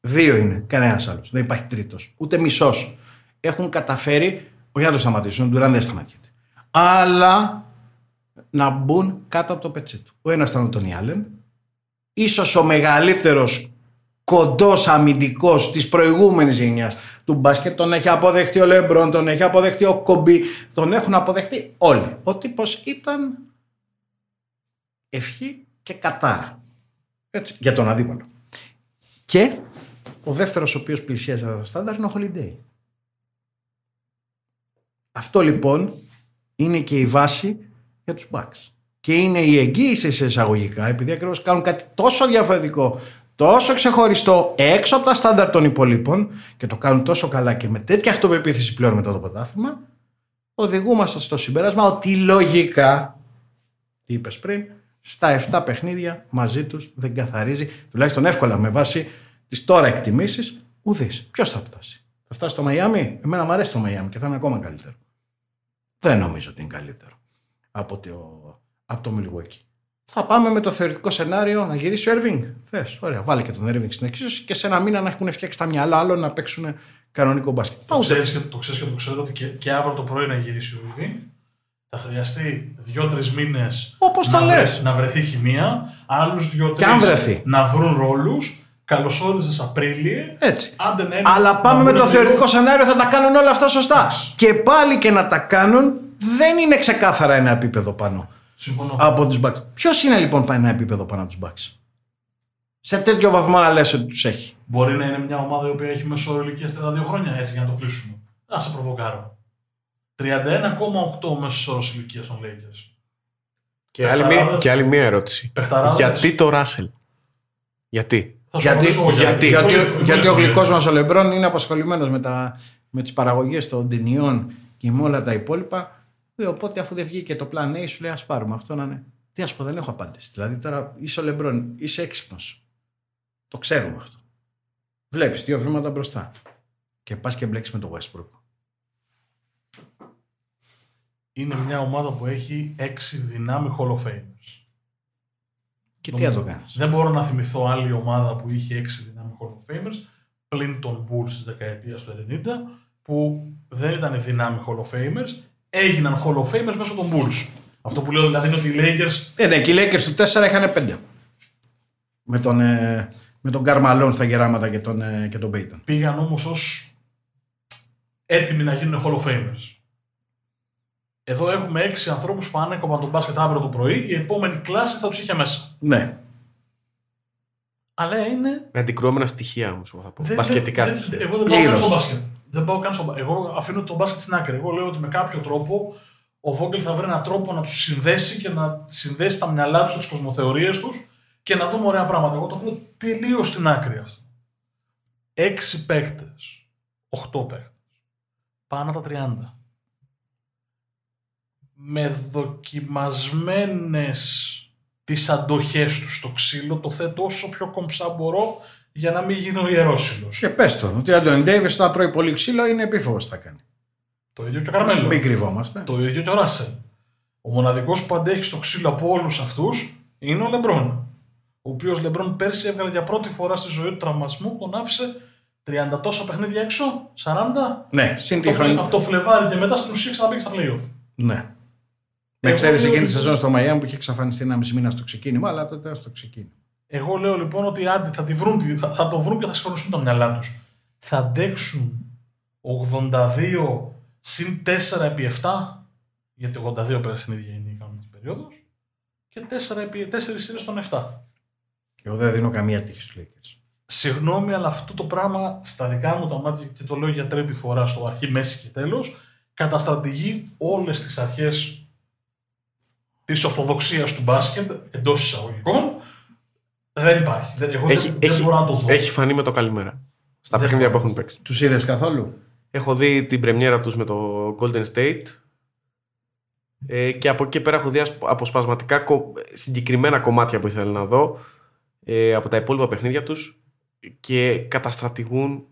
Δύο είναι. Κανένας άλλος. Δεν υπάρχει τρίτος. Ούτε μισός. Έχουν καταφέρει. Όχι να το σταματήσουν. Ο Ντουράντ δεν σταματιέται. Αλλά να μπουν κάτω από το πετσί του. Ο ένας ήταν ο Τόνι Άλεν. Ίσως ο μεγαλύτερος κοντός αμυντικός της προηγούμενης γενιάς του μπάσκετ. Τον έχει αποδεχτεί ο Λεμπρόν, τον έχει αποδεχτεί ο Κομπί, τον έχουν αποδεχτεί όλοι. Ο τύπος ήταν ευχή και κατάρα. Έτσι, για τον αντίπαλο. Και ο δεύτερος ο οποίος πλησίασε τα στάνταρ είναι ο Χολιντέι. Αυτό λοιπόν είναι και η βάση για τους Bucks. Και είναι η εγγύηση σε εισαγωγικά, επειδή ακριβώς κάνουν κάτι τόσο διαφορετικό, τόσο ξεχωριστό έξω από τα στάνταρ των υπολείπων και το κάνουν τόσο καλά και με τέτοια αυτοπεποίθηση πλέον μετά το πρωτάθλημα, οδηγούμαστε στο συμπέρασμα ότι λογικά, τι είπες πριν, στα 7 παιχνίδια μαζί τους δεν καθαρίζει, τουλάχιστον εύκολα με βάση τις τώρα εκτιμήσεις, ουδής. Ποιος θα φτάσει? Θα φτάσει στο Μαϊάμι? Εμένα μου αρέσει το Μαϊάμι και θα είναι ακόμα καλύτερο. Δεν νομίζω ότι είναι καλύτερο από το Milwaukee. Θα πάμε με το θεωρητικό σενάριο να γυρίσει ο Έρβινγκ. Θες, ωραία, βάλε και τον Έρβινγκ στην εξίσωση και σε ένα μήνα να έχουν φτιάξει τα μυαλά άλλων να παίξουν κανονικό μπάσκετ. Το ξέρεις και το ξέρω ότι και αύριο το πρωί να γυρίσει ο Έρβινγκ. Θα χρειαστεί 2-3 μήνες να βρεθεί χημεία, άλλους 2-3 να βρουν ρόλους. Καλώς όρισες Απρίλιο. Έτσι. Αλλά πάμε με το θεωρητικό σενάριο, θα τα κάνουν όλα αυτά σωστά. Και πάλι και να τα κάνουν, δεν είναι ξεκάθαρα ένα επίπεδο πάνω. Συμφωνώ. Από τους Bucks. Ποιος είναι λοιπόν ένα επίπεδο πάνω από τους Bucks? Σε τέτοιο βαθμό να λες ότι τους έχει. Μπορεί να είναι μια ομάδα η οποία έχει μέσο ηλικίας 32 χρόνια, έτσι για να το κλείσουμε. Να σε προβοκάρω. 31,8 μέσο ηλικίας των Lakers. Και άλλη μια ερώτηση. Γιατί το Ράσελ? Γιατί ο γλυκός μας ο Λεμπρόν είναι απασχολημένος με τις παραγωγές των ταινιών και με όλα τα υπόλοιπα. Οπότε αφού δεν βγήκε το πλάν A, σου λέει ας πάρουμε αυτό να είναι. Τι ας πω, δεν έχω απάντηση. Δηλαδή τώρα είσαι ο Λεμπρόν, είσαι έξυπνος. Το ξέρουμε αυτό. Βλέπεις 2 βήματα μπροστά και πας και μπλέξεις με το Westbrook. Είναι μια ομάδα που έχει 6 δυνάμει Hall of Famers. Και τι θα το κάνεις? Δεν μπορώ να θυμηθώ άλλη ομάδα που είχε 6 δυνάμει Hall of Famers πλην των Bulls της δεκαετίας του 90 που δεν ήταν δυνάμει Hall of Famers, έγιναν Hall of Famers μέσω των Bulls. Αυτό που λέω δηλαδή είναι ότι οι Lakers... Ναι, και οι Lakers του 4 είχαν 5. Με τον Καρμαλόν στα γεράματα και τον Payton. Πήγαν όμως ως έτοιμοι να γίνουν Hall of Famers. Εδώ έχουμε 6 ανθρώπους που αν έκοβαν τον μπάσκετ αύριο το πρωί, η επόμενη κλάση θα τους είχε μέσα. Ναι. Αλλά είναι... Με αντικρουόμενα στοιχεία όμως, θα πω. Μπασκετικά στοιχεία. Εγώ δεν πάω καν στο μπάσκετ. Εγώ αφήνω τον μπάσκετ στην άκρη. Εγώ λέω ότι με κάποιο τρόπο ο Vogel θα βρει έναν τρόπο να τους συνδέσει και να συνδέσει τα μυαλά τους, τις κοσμοθεωρίες τους και να δούμε ωραία πράγματα. Εγώ το αφήνω τελείως στην άκρη αυτό. 6 παίκτες, 8 παίκτες, πάνω τα 30. Με δοκιμασμένες τις αντοχές τους στο ξύλο, το θέτω όσο πιο κομψά μπορώ για να μην γίνω ιερόσιλος. Και πες το, ότι ο Άντωνι Ντέιβις όταν τρώει πολύ ξύλο είναι επίφοβος θα κάνει. Το ίδιο και ο Καρμέλο. Μην κρυβόμαστε. Το ίδιο και ο Ράσελ. Ο μοναδικός που αντέχει στο ξύλο από όλους αυτούς είναι ο Λεμπρόν. Ο οποίος Λεμπρόν πέρσι έβγαλε για πρώτη φορά στη ζωή του τραυματισμού, τον άφησε 30 τόσα παιχνίδια έξω, 40. Ναι, από το Φλεβάρι και μετά στην ουσία ξαναπήγε στα playoff. Ναι. Με ξέρεις εκείνη τη σεζόν στο Μαϊάμι που είχε εξαφανιστεί 1,5 μήνα στο ξεκίνημα, αλλά τότε στο ξεκίνημα. Εγώ λέω λοιπόν ότι άντε θα το βρουν και θα συγχρονιστούν τα μυαλά τους. Θα αντέξουν 82 συν 4 επί 7, γιατί 82 παιχνίδια είναι η κανονική περίοδος, και 4 σειρές των 7. Και εγώ δεν δίνω καμία τύχη στους Lakers. Συγγνώμη, αλλά αυτό το πράγμα στα δικά μου τα μάτια, και το λέω για τρίτη φορά στο αρχή, μέση και τέλος, καταστρατηγεί όλες τις αρχές της ορθοδοξίας του μπάσκετ εντός εισαγωγικών. Δεν υπάρχει. Δεν μπορώ να το δω. Έχει φανεί με το καλημέρα. Στα παιχνίδια που έχουν παίξει. Τους είδες καθόλου? Έχω δει την πρεμιέρα τους με το Golden State και από εκεί πέρα έχω δει αποσπασματικά συγκεκριμένα κομμάτια που ήθελα να δω. από τα υπόλοιπα παιχνίδια τους και καταστρατηγούν,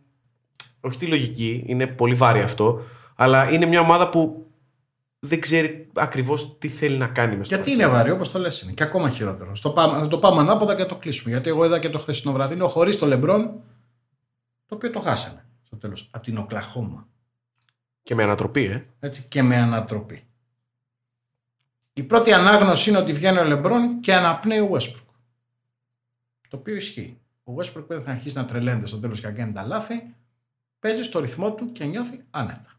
όχι τη λογική, είναι πολύ βάρη αυτό, αλλά είναι μια ομάδα που δεν ξέρει ακριβώς τι θέλει να κάνει. Γιατί είναι βάρη, όπως το λες, είναι και ακόμα χειρότερο. Να το πάμε ανάποδα και να το κλείσουμε. Γιατί εγώ είδα και το χθεσινό βραδινό χωρίς το Λεμπρόν, το οποίο το χάσαμε στο τέλος. Από την Οκλαχώμα. Και με ανατροπή, Έτσι, και με ανατροπή. Η πρώτη ανάγνωση είναι ότι βγαίνει ο Λεμπρόν και αναπνέει ο Westbrook. Το οποίο ισχύει. Ο Westbrook πρέπει να αρχίσει να τρελαίνεται στο τέλος και να κάνει τα λάθη. Παίζει στο ρυθμό του και νιώθει άνετα.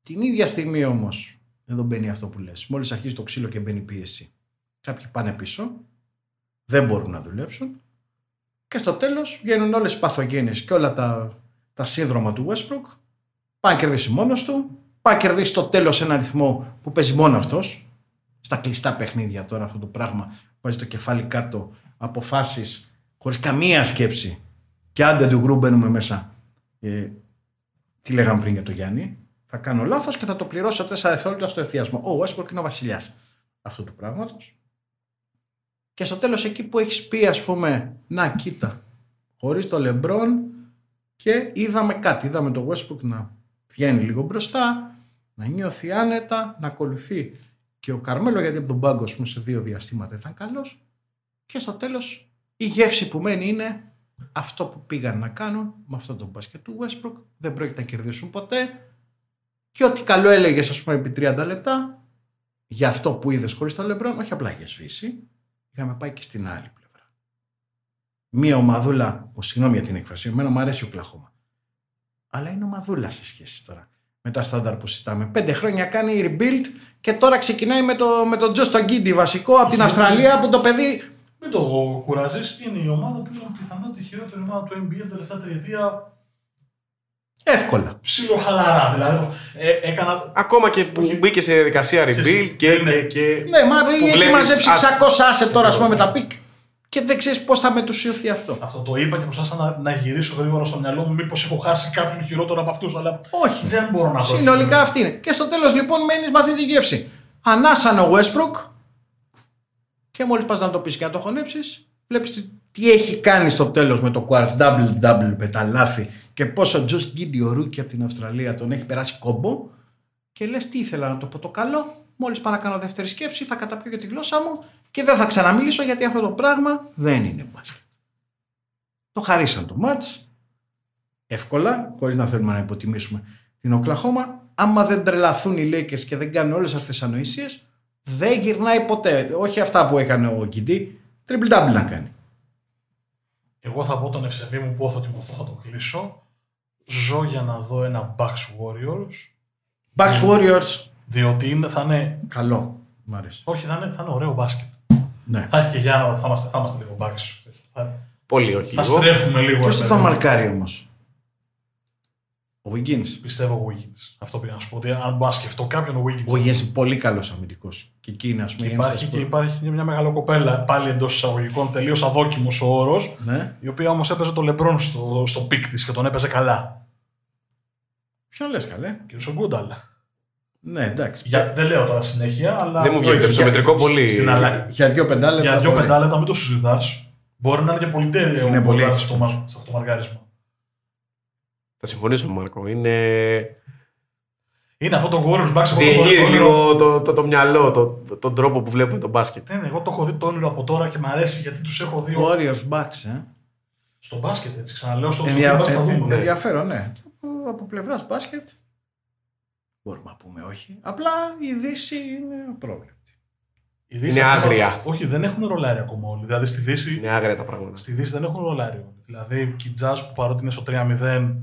Την ίδια στιγμή όμως, εδώ μπαίνει αυτό που λες. Μόλις αρχίζει το ξύλο και μπαίνει πίεση, κάποιοι πάνε πίσω, δεν μπορούν να δουλέψουν και στο τέλος βγαίνουν όλες οι παθογένειες και όλα τα σύνδρομα του Westbrook. Πάει να κερδίσει μόνος του, πάει να κερδίσει στο τέλος ένα ρυθμό που παίζει μόνο αυτός. Στα κλειστά παιχνίδια τώρα αυτό το πράγμα, βάζει το κεφάλι κάτω, αποφάσεις χωρίς καμία σκέψη και άντε του γκρου μπαίνουμε μέσα. Τι λέγαμε πριν για το Γιάννη. Θα κάνω λάθος και θα το πληρώσω 4 δευτερόλεπτα στο ευθιασμό. Ο Westbrook είναι ο βασιλιάς αυτού του πράγματος. Και στο τέλος, εκεί που έχεις πει, ας πούμε, να κοίτα, χωρίς το LeBron και είδαμε κάτι. Είδαμε το Westbrook να βγαίνει λίγο μπροστά, να νιώθει άνετα, να ακολουθεί και ο Καρμέλο, γιατί από τον πάγκο μου σε δύο διαστήματα ήταν καλός. Και στο τέλος, η γεύση που μένει είναι αυτό που πήγαν να κάνουν με αυτό το μπάσκετ του Westbrook. Δεν πρόκειται να κερδίσουν ποτέ. Και ό,τι καλό έλεγες, ας πούμε, επί 30 λεπτά, για αυτό που είδες χωρίς το LeBron, όχι απλά για σβήσει, είχαμε πάει και στην άλλη πλευρά. Μία ομαδούλα, συγγνώμη για την εκφρασία, εμένα μου αρέσει ο Κλαχώμα. Αλλά είναι ομαδούλα σε σχέση τώρα με τα στάνταρ που συζητάμε. 5 χρόνια κάνει rebuild και τώρα ξεκινάει με τον Τζο Στογκίντι, βασικό από την Αυστραλία, που το παιδί. Μην το κουράζεις, είναι η ομάδα που ήταν πιθανόν τη χειρότερη ομάδα του NBA τα τελευταία τριετία. Εύκολα. Ψιλοχαλαρά, δηλαδή. Έκανα... Ακόμα και που μπήκε σε διαδικασία rebuild και. Ναι, μα έχει μαζέψει 600 άσε τώρα, ας πούμε, με τα πικ και δεν ξέρεις πώς θα μετουσιωθεί αυτό. Αυτό το είπα και προσπάθησα να γυρίσω γρήγορα στο μυαλό μου, μήπως έχω χάσει κάποιον χειρότερο από αυτούς, αλλά. Όχι. Δεν μπορώ να πω. Συνολικά αυτή είναι. Και στο τέλος λοιπόν μένεις με αυτή τη γεύση. Ανάσανε ο Westbrook και μόλις πας να το πεις και να το χωνέψεις, βλέπεις τι έχει κάνει στο τέλος με το quart double με τα λάθη και πόσο Τζος Γκίντι ο ρούκι από την Αυστραλία τον έχει περάσει κόμπο και λες τι ήθελα να το πω το καλό, μόλις πάω να κάνω δεύτερη σκέψη θα καταπιώ και τη γλώσσα μου και δεν θα ξαναμιλήσω γιατί αυτό το πράγμα δεν είναι μπάσκετ. Το χαρίσαν το μάτς εύκολα, χωρίς να θέλουμε να υποτιμήσουμε την Οκλαχώμα. Άμα δεν τρελαθούν οι Lakers και δεν κάνουν όλες αυτές τις ανοησίες, δεν γυρνάει ποτέ. Όχι αυτά που έκανε ο Γκίντι, triple double να κάνει. Εγώ θα πω τον ευσεβή μου πόθο ότι θα το κλείσω. Ζω για να δω ένα Bucks Warriors. Διότι θα είναι... Καλό. Μ' αρέσει. Όχι, θα είναι ωραίο μπάσκετ. Ναι. Θα έχει και Γιάννα, θα είμαστε λίγο Bucks. Πολύ όχι λίγο. Θα στρέφουμε λίγο. Ποιος θα το μαρκάρει όμως? Ο Wiggins. Πιστεύω ο Wiggins. Αυτό πήγα να σου πω. Ότι αν μπα σκεφτώ κάποιον, ο Wiggins. Ο Wiggins είναι πολύ καλός αμυντικός. Και εκείνη, ας πούμε, υπάρχει μια μεγάλο κοπέλα, πάλι εντός εισαγωγικών, τελείως αδόκιμος ο όρος, ναι. Η οποία όμως έπαιζε τον LeBron στο πικ της και τον έπαιζε καλά. Ποιον λες καλέ? Και ο Γκούνταλα. Ναι, εντάξει. Δεν λέω τώρα συνέχεια, αλλά. Δεν μου βγήκε το μετρικό πολύ. Για 2-5 λεπτά. Για 2-5 λεπτά, μην το συζητάς. Μπορεί να είναι και πολύ τέλειο σε αυτό το μαρκάρισμα. Θα συμφωνήσω με τον Μάρκο. Είναι αυτό το Warriors Bucks. Διεγείρει λίγο το μυαλό, τον τρόπο που βλέπουμε τον μπάσκετ. Ναι, εγώ το έχω δει το όνειρο από τώρα και μου αρέσει γιατί τους έχω δει. Warriors Bucks, Στο μπάσκετ, έτσι ξαναλέω. Στο μπάσκετ θα δούμε. Ενδιαφέρον, ναι. Από πλευράς μπάσκετ μπορούμε να πούμε όχι. Απλά η Δύση είναι απρόβλεπτη. Είναι άγρια. Όχι, δεν έχουν ρολάρι ακόμα όλοι. Δηλαδή στη Δύση. Είναι άγρια τα πράγματα. Στη Δύση δεν έχουν ρολάρι όλοι. Δηλαδή και η Jazz που παρότι είναι στο 3-0.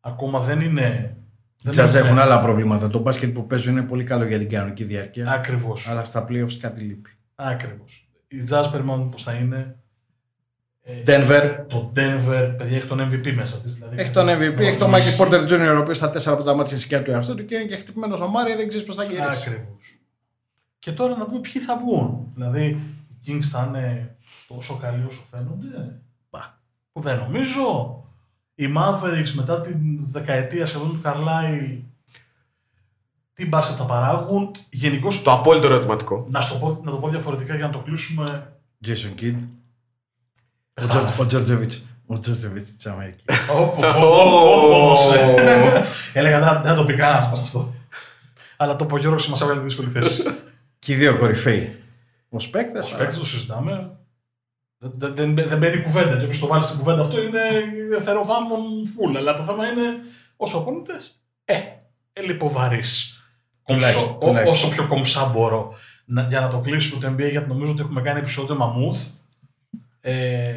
Ακόμα δεν είναι. Οι Jazz έχουν άλλα προβλήματα. Το μπάσκετ που παίζουν είναι πολύ καλό για την κανονική διάρκεια. Ακριβώς. Αλλά στα playoffs κάτι λείπει. Ακριβώς. Οι Jazz περιμένουν πώς θα είναι. Το Denver, παιδιά, έχει τον MVP μέσα της. Δηλαδή έχει τον MVP, έχει τον Michael Porter Jr. ο οποίος στα 4 από τα μάτια σκιά του εαυτού του και είναι και χτυπημένος ο Μάρι, δεν ξέρει πώς θα γυρίσει. Ακριβώς. Και τώρα να δούμε ποιοι θα βγουν. Δηλαδή οι Kings θα είναι τόσο καλοί όσο φαίνονται. Που δεν νομίζω. Οι Mavericks μετά την δεκαετία σχεδόν του Καρλάι, τι μπάσκετ θα παράγουν? Γενικώς. Το απόλυτο ερωτηματικό. Να το πω διαφορετικά για να το κλείσουμε. Jason Kidd. Ο Τζορτζεβιτς. Ο Τζορτζεβιτς της Αμερικής. Έλεγα να το πει κανένας μας αυτό. Αλλά το απογειώργος μας έβγαλε δύσκολη θέση. Και οι δύο κορυφαίοι. Ο Σπέκτας. Ο Σπέκτας το συζητάμε. Δεν μπαίνει κουβέντα. Και όπως το βάλεις στην κουβέντα αυτό είναι θεροβάμων φουλ. Αλλά το θέμα είναι ως προπονητές. Λιποβαρής. Όσο πιο κομψά μπορώ. Για να το κλείσουμε το NBA, γιατί νομίζω ότι έχουμε κάνει επεισόδιο μαμούθ.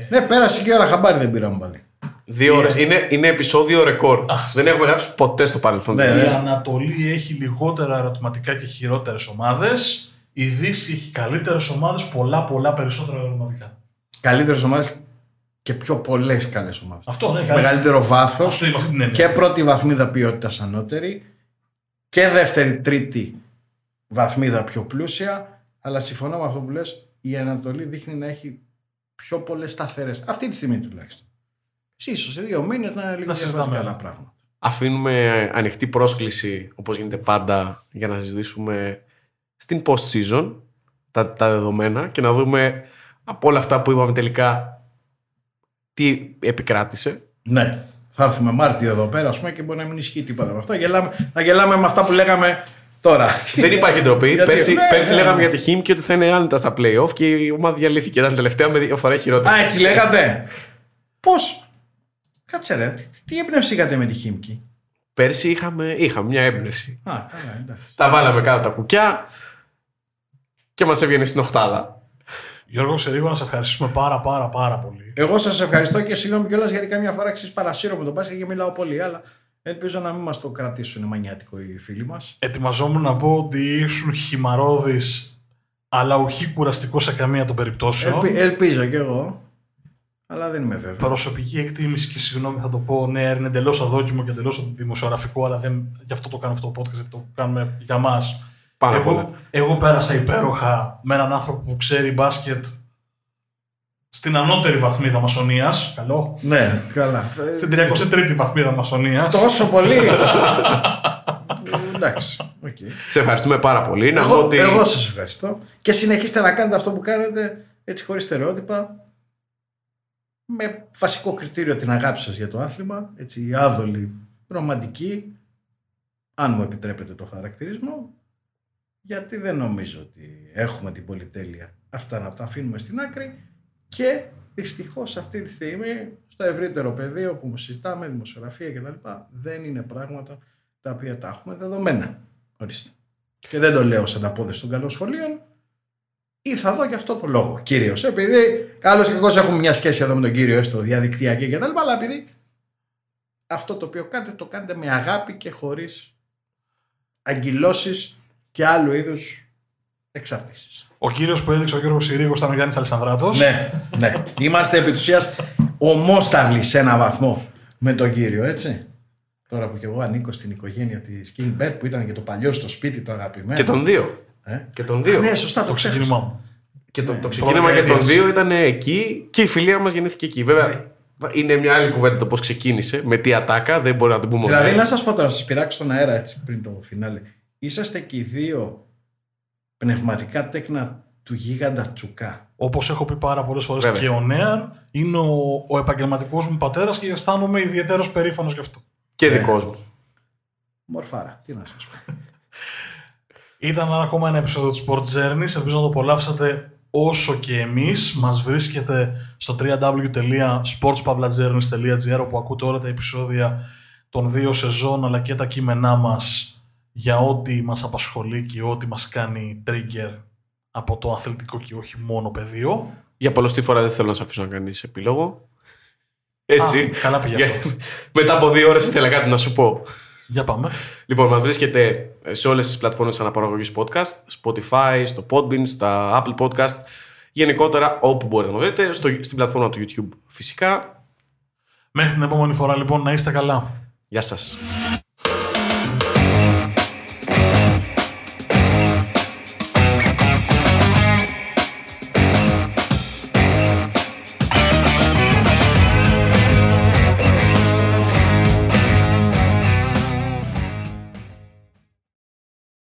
Ναι, πέρασε και ώρα χαμπάρι, δεν πήραμε πάλι. 2 ώρες. Είναι επεισόδιο ρεκόρ. Δεν έχουμε γράψει ποτέ στο παρελθόν. Η Ανατολή έχει λιγότερα ερωτηματικά και χειρότερες ομάδες. Η Δύση έχει καλύτερες ομάδες, πολλά περισσότερα ερωτηματικά. Καλύτερες ομάδες και πιο πολλές καλές ομάδες. Αυτό, ναι, μεγαλύτερο βάθος και πρώτη βαθμίδα ποιότητας ανώτερη και δεύτερη, τρίτη βαθμίδα πιο πλούσια. Αλλά συμφωνώ με αυτό που λες, η Ανατολή δείχνει να έχει πιο πολλές σταθερές. Αυτή τη στιγμή τουλάχιστον. Ίσως σε 2 μήνες να είναι λίγο συζητάμε άλλα πράγματα. Αφήνουμε ανοιχτή πρόσκληση, όπως γίνεται πάντα, για να συζητήσουμε στην post-season τα δεδομένα και να δούμε από όλα αυτά που είπαμε τελικά τι επικράτησε. Ναι. Θα έρθουμε Μάρτιο εδώ πέρα, ας πούμε, και μπορεί να μην ισχύει τίποτα με αυτό. Να γελάμε με αυτά που λέγαμε τώρα. Δεν υπάρχει ντροπή. Πέρσι λέγαμε για τη Χίμ και ότι θα είναι άνετα στα play-off και η ομάδα διαλύθηκε. Ήταν τελευταία με 2 φορές χειρότερη. Α, έτσι λέγατε. Πώς. Κάτσε ρε, τι έμπνευση είχατε με τη Χίμκι. Πέρσι είχαμε μια έμπνευση. Α, καλά, εντάξει. Τα βάλαμε κάτω τα κουκιά και μας έβγαινε στην οκτάδα. Γιώργο, σε λίγο να σας ευχαριστούμε πάρα πολύ. Εγώ σας ευχαριστώ και συγγνώμη κιόλας γιατί καμιά φορά παρασύρω με τον Πάσχα και μιλάω πολύ, αλλά ελπίζω να μην μας το κρατήσουν μανιάτικο οι φίλοι μας. Ετοιμαζόμουν να πω ότι ήσουν χυμαρόδης, αλλά όχι κουραστικό σε καμία των περιπτώσεων. Ελπίζω κι εγώ. Αλλά δεν είμαι βέβαιο. Προσωπική εκτίμηση και συγγνώμη θα το πω, ναι, είναι εντελώς αδόκιμο και εντελώς δημοσιογραφικό, αλλά γι' αυτό το κάνω αυτό το podcast, γιατί το κάνουμε για μας. Εγώ πέρασα υπέροχα με έναν άνθρωπο που ξέρει μπάσκετ στην ανώτερη βαθμίδα μασονίας. Καλό. Ναι, καλά. Στην 33η βαθμίδα μασονίας. Τόσο πολύ. Εντάξει. Okay. Σε ευχαριστούμε πάρα πολύ. Εγώ σας ευχαριστώ. Και συνεχίστε να κάνετε αυτό που κάνετε, έτσι χωρίς στερεότυπα. Με βασικό κριτήριο την αγάπη σας για το άθλημα, έτσι άδολη, ρομαντική, αν μου επιτρέπετε το χαρακτηρισμό, γιατί δεν νομίζω ότι έχουμε την πολυτέλεια αυτά να τα αφήνουμε στην άκρη και δυστυχώς αυτή τη στιγμή στο ευρύτερο πεδίο που συζητάμε, δημοσιογραφία κτλ. Δεν είναι πράγματα τα οποία τα έχουμε δεδομένα. Ορίστε. Και δεν το λέω σαν απόδοση των καλών σχολείων. Ή θα δω και αυτό το λόγο κυρίως. Επειδή καλώς και εγώ έχουμε μια σχέση εδώ με τον κύριο στο διαδικτυακή κτλ. Αλλά επειδή αυτό το οποίο κάνετε το κάνετε με αγάπη και χωρίς αγκυλώσεις και άλλου είδους εξαρτήσεις. Ο κύριος που έδειξε ο Γιώργος Συρίγος ήταν ο Γιάννης Αλισανδράτος. Ναι. Είμαστε επί της ουσίας ομόσταυλοι σε έναν βαθμό με τον κύριο, έτσι. Τώρα που και εγώ ανήκω στην οικογένεια της Κίνμπερτ που ήταν και το παλιό στο σπίτι, το αγαπημένο. Και των δύο. Και τον δύο. Ναι, σωστά, το ξεκίνημα. Και το ξεκίνημα και των δύο ήταν εκεί και η φιλία μας γεννήθηκε εκεί. Βέβαια, είναι μια άλλη κουβέντα το πώς ξεκίνησε, με τι ατάκα, δεν μπορώ να την πούμε. Δηλαδή, να σας πω τώρα, να σας πειράξω στον αέρα έτσι πριν το φινάλε. Είσαστε και οι δύο πνευματικά τέκνα του γίγαντα Τσουκά. Όπως έχω πει πάρα πολλές φορές, και ο Νέαν είναι ο επαγγελματικός μου πατέρας και αισθάνομαι ιδιαίτερος περήφανος γι' αυτό. Και δικός μου. Μορφάρα, τι να σας πω. Ήταν ακόμα ένα επεισόδιο του Sport Journeys. Ελπίζω να το απολαύσατε όσο και εμείς. Μας βρίσκεται στο www.sportspavlajourneys.gr όπου ακούτε όλα τα επεισόδια των 2 σεζόν αλλά και τα κείμενά μας για ό,τι μας απασχολεί και ό,τι μας κάνει trigger από το αθλητικό και όχι μόνο πεδίο. Για πολλωστή φορά δεν θέλω να σας αφήσω να κάνεις επίλογο. Έτσι. Καλά πήγε αυτό. Μετά από 2 ώρες ήθελα κάτι να σου πω. Για πάμε. Λοιπόν, μας βρίσκεται σε όλες τις πλατφόρμες αναπαραγωγής podcast, Spotify, στο Podbean, στα Apple Podcast, γενικότερα όπου μπορείτε να το βρείτε, στην πλατφόρμα του YouTube φυσικά. Μέχρι την επόμενη φορά λοιπόν, να είστε καλά. Γεια σας.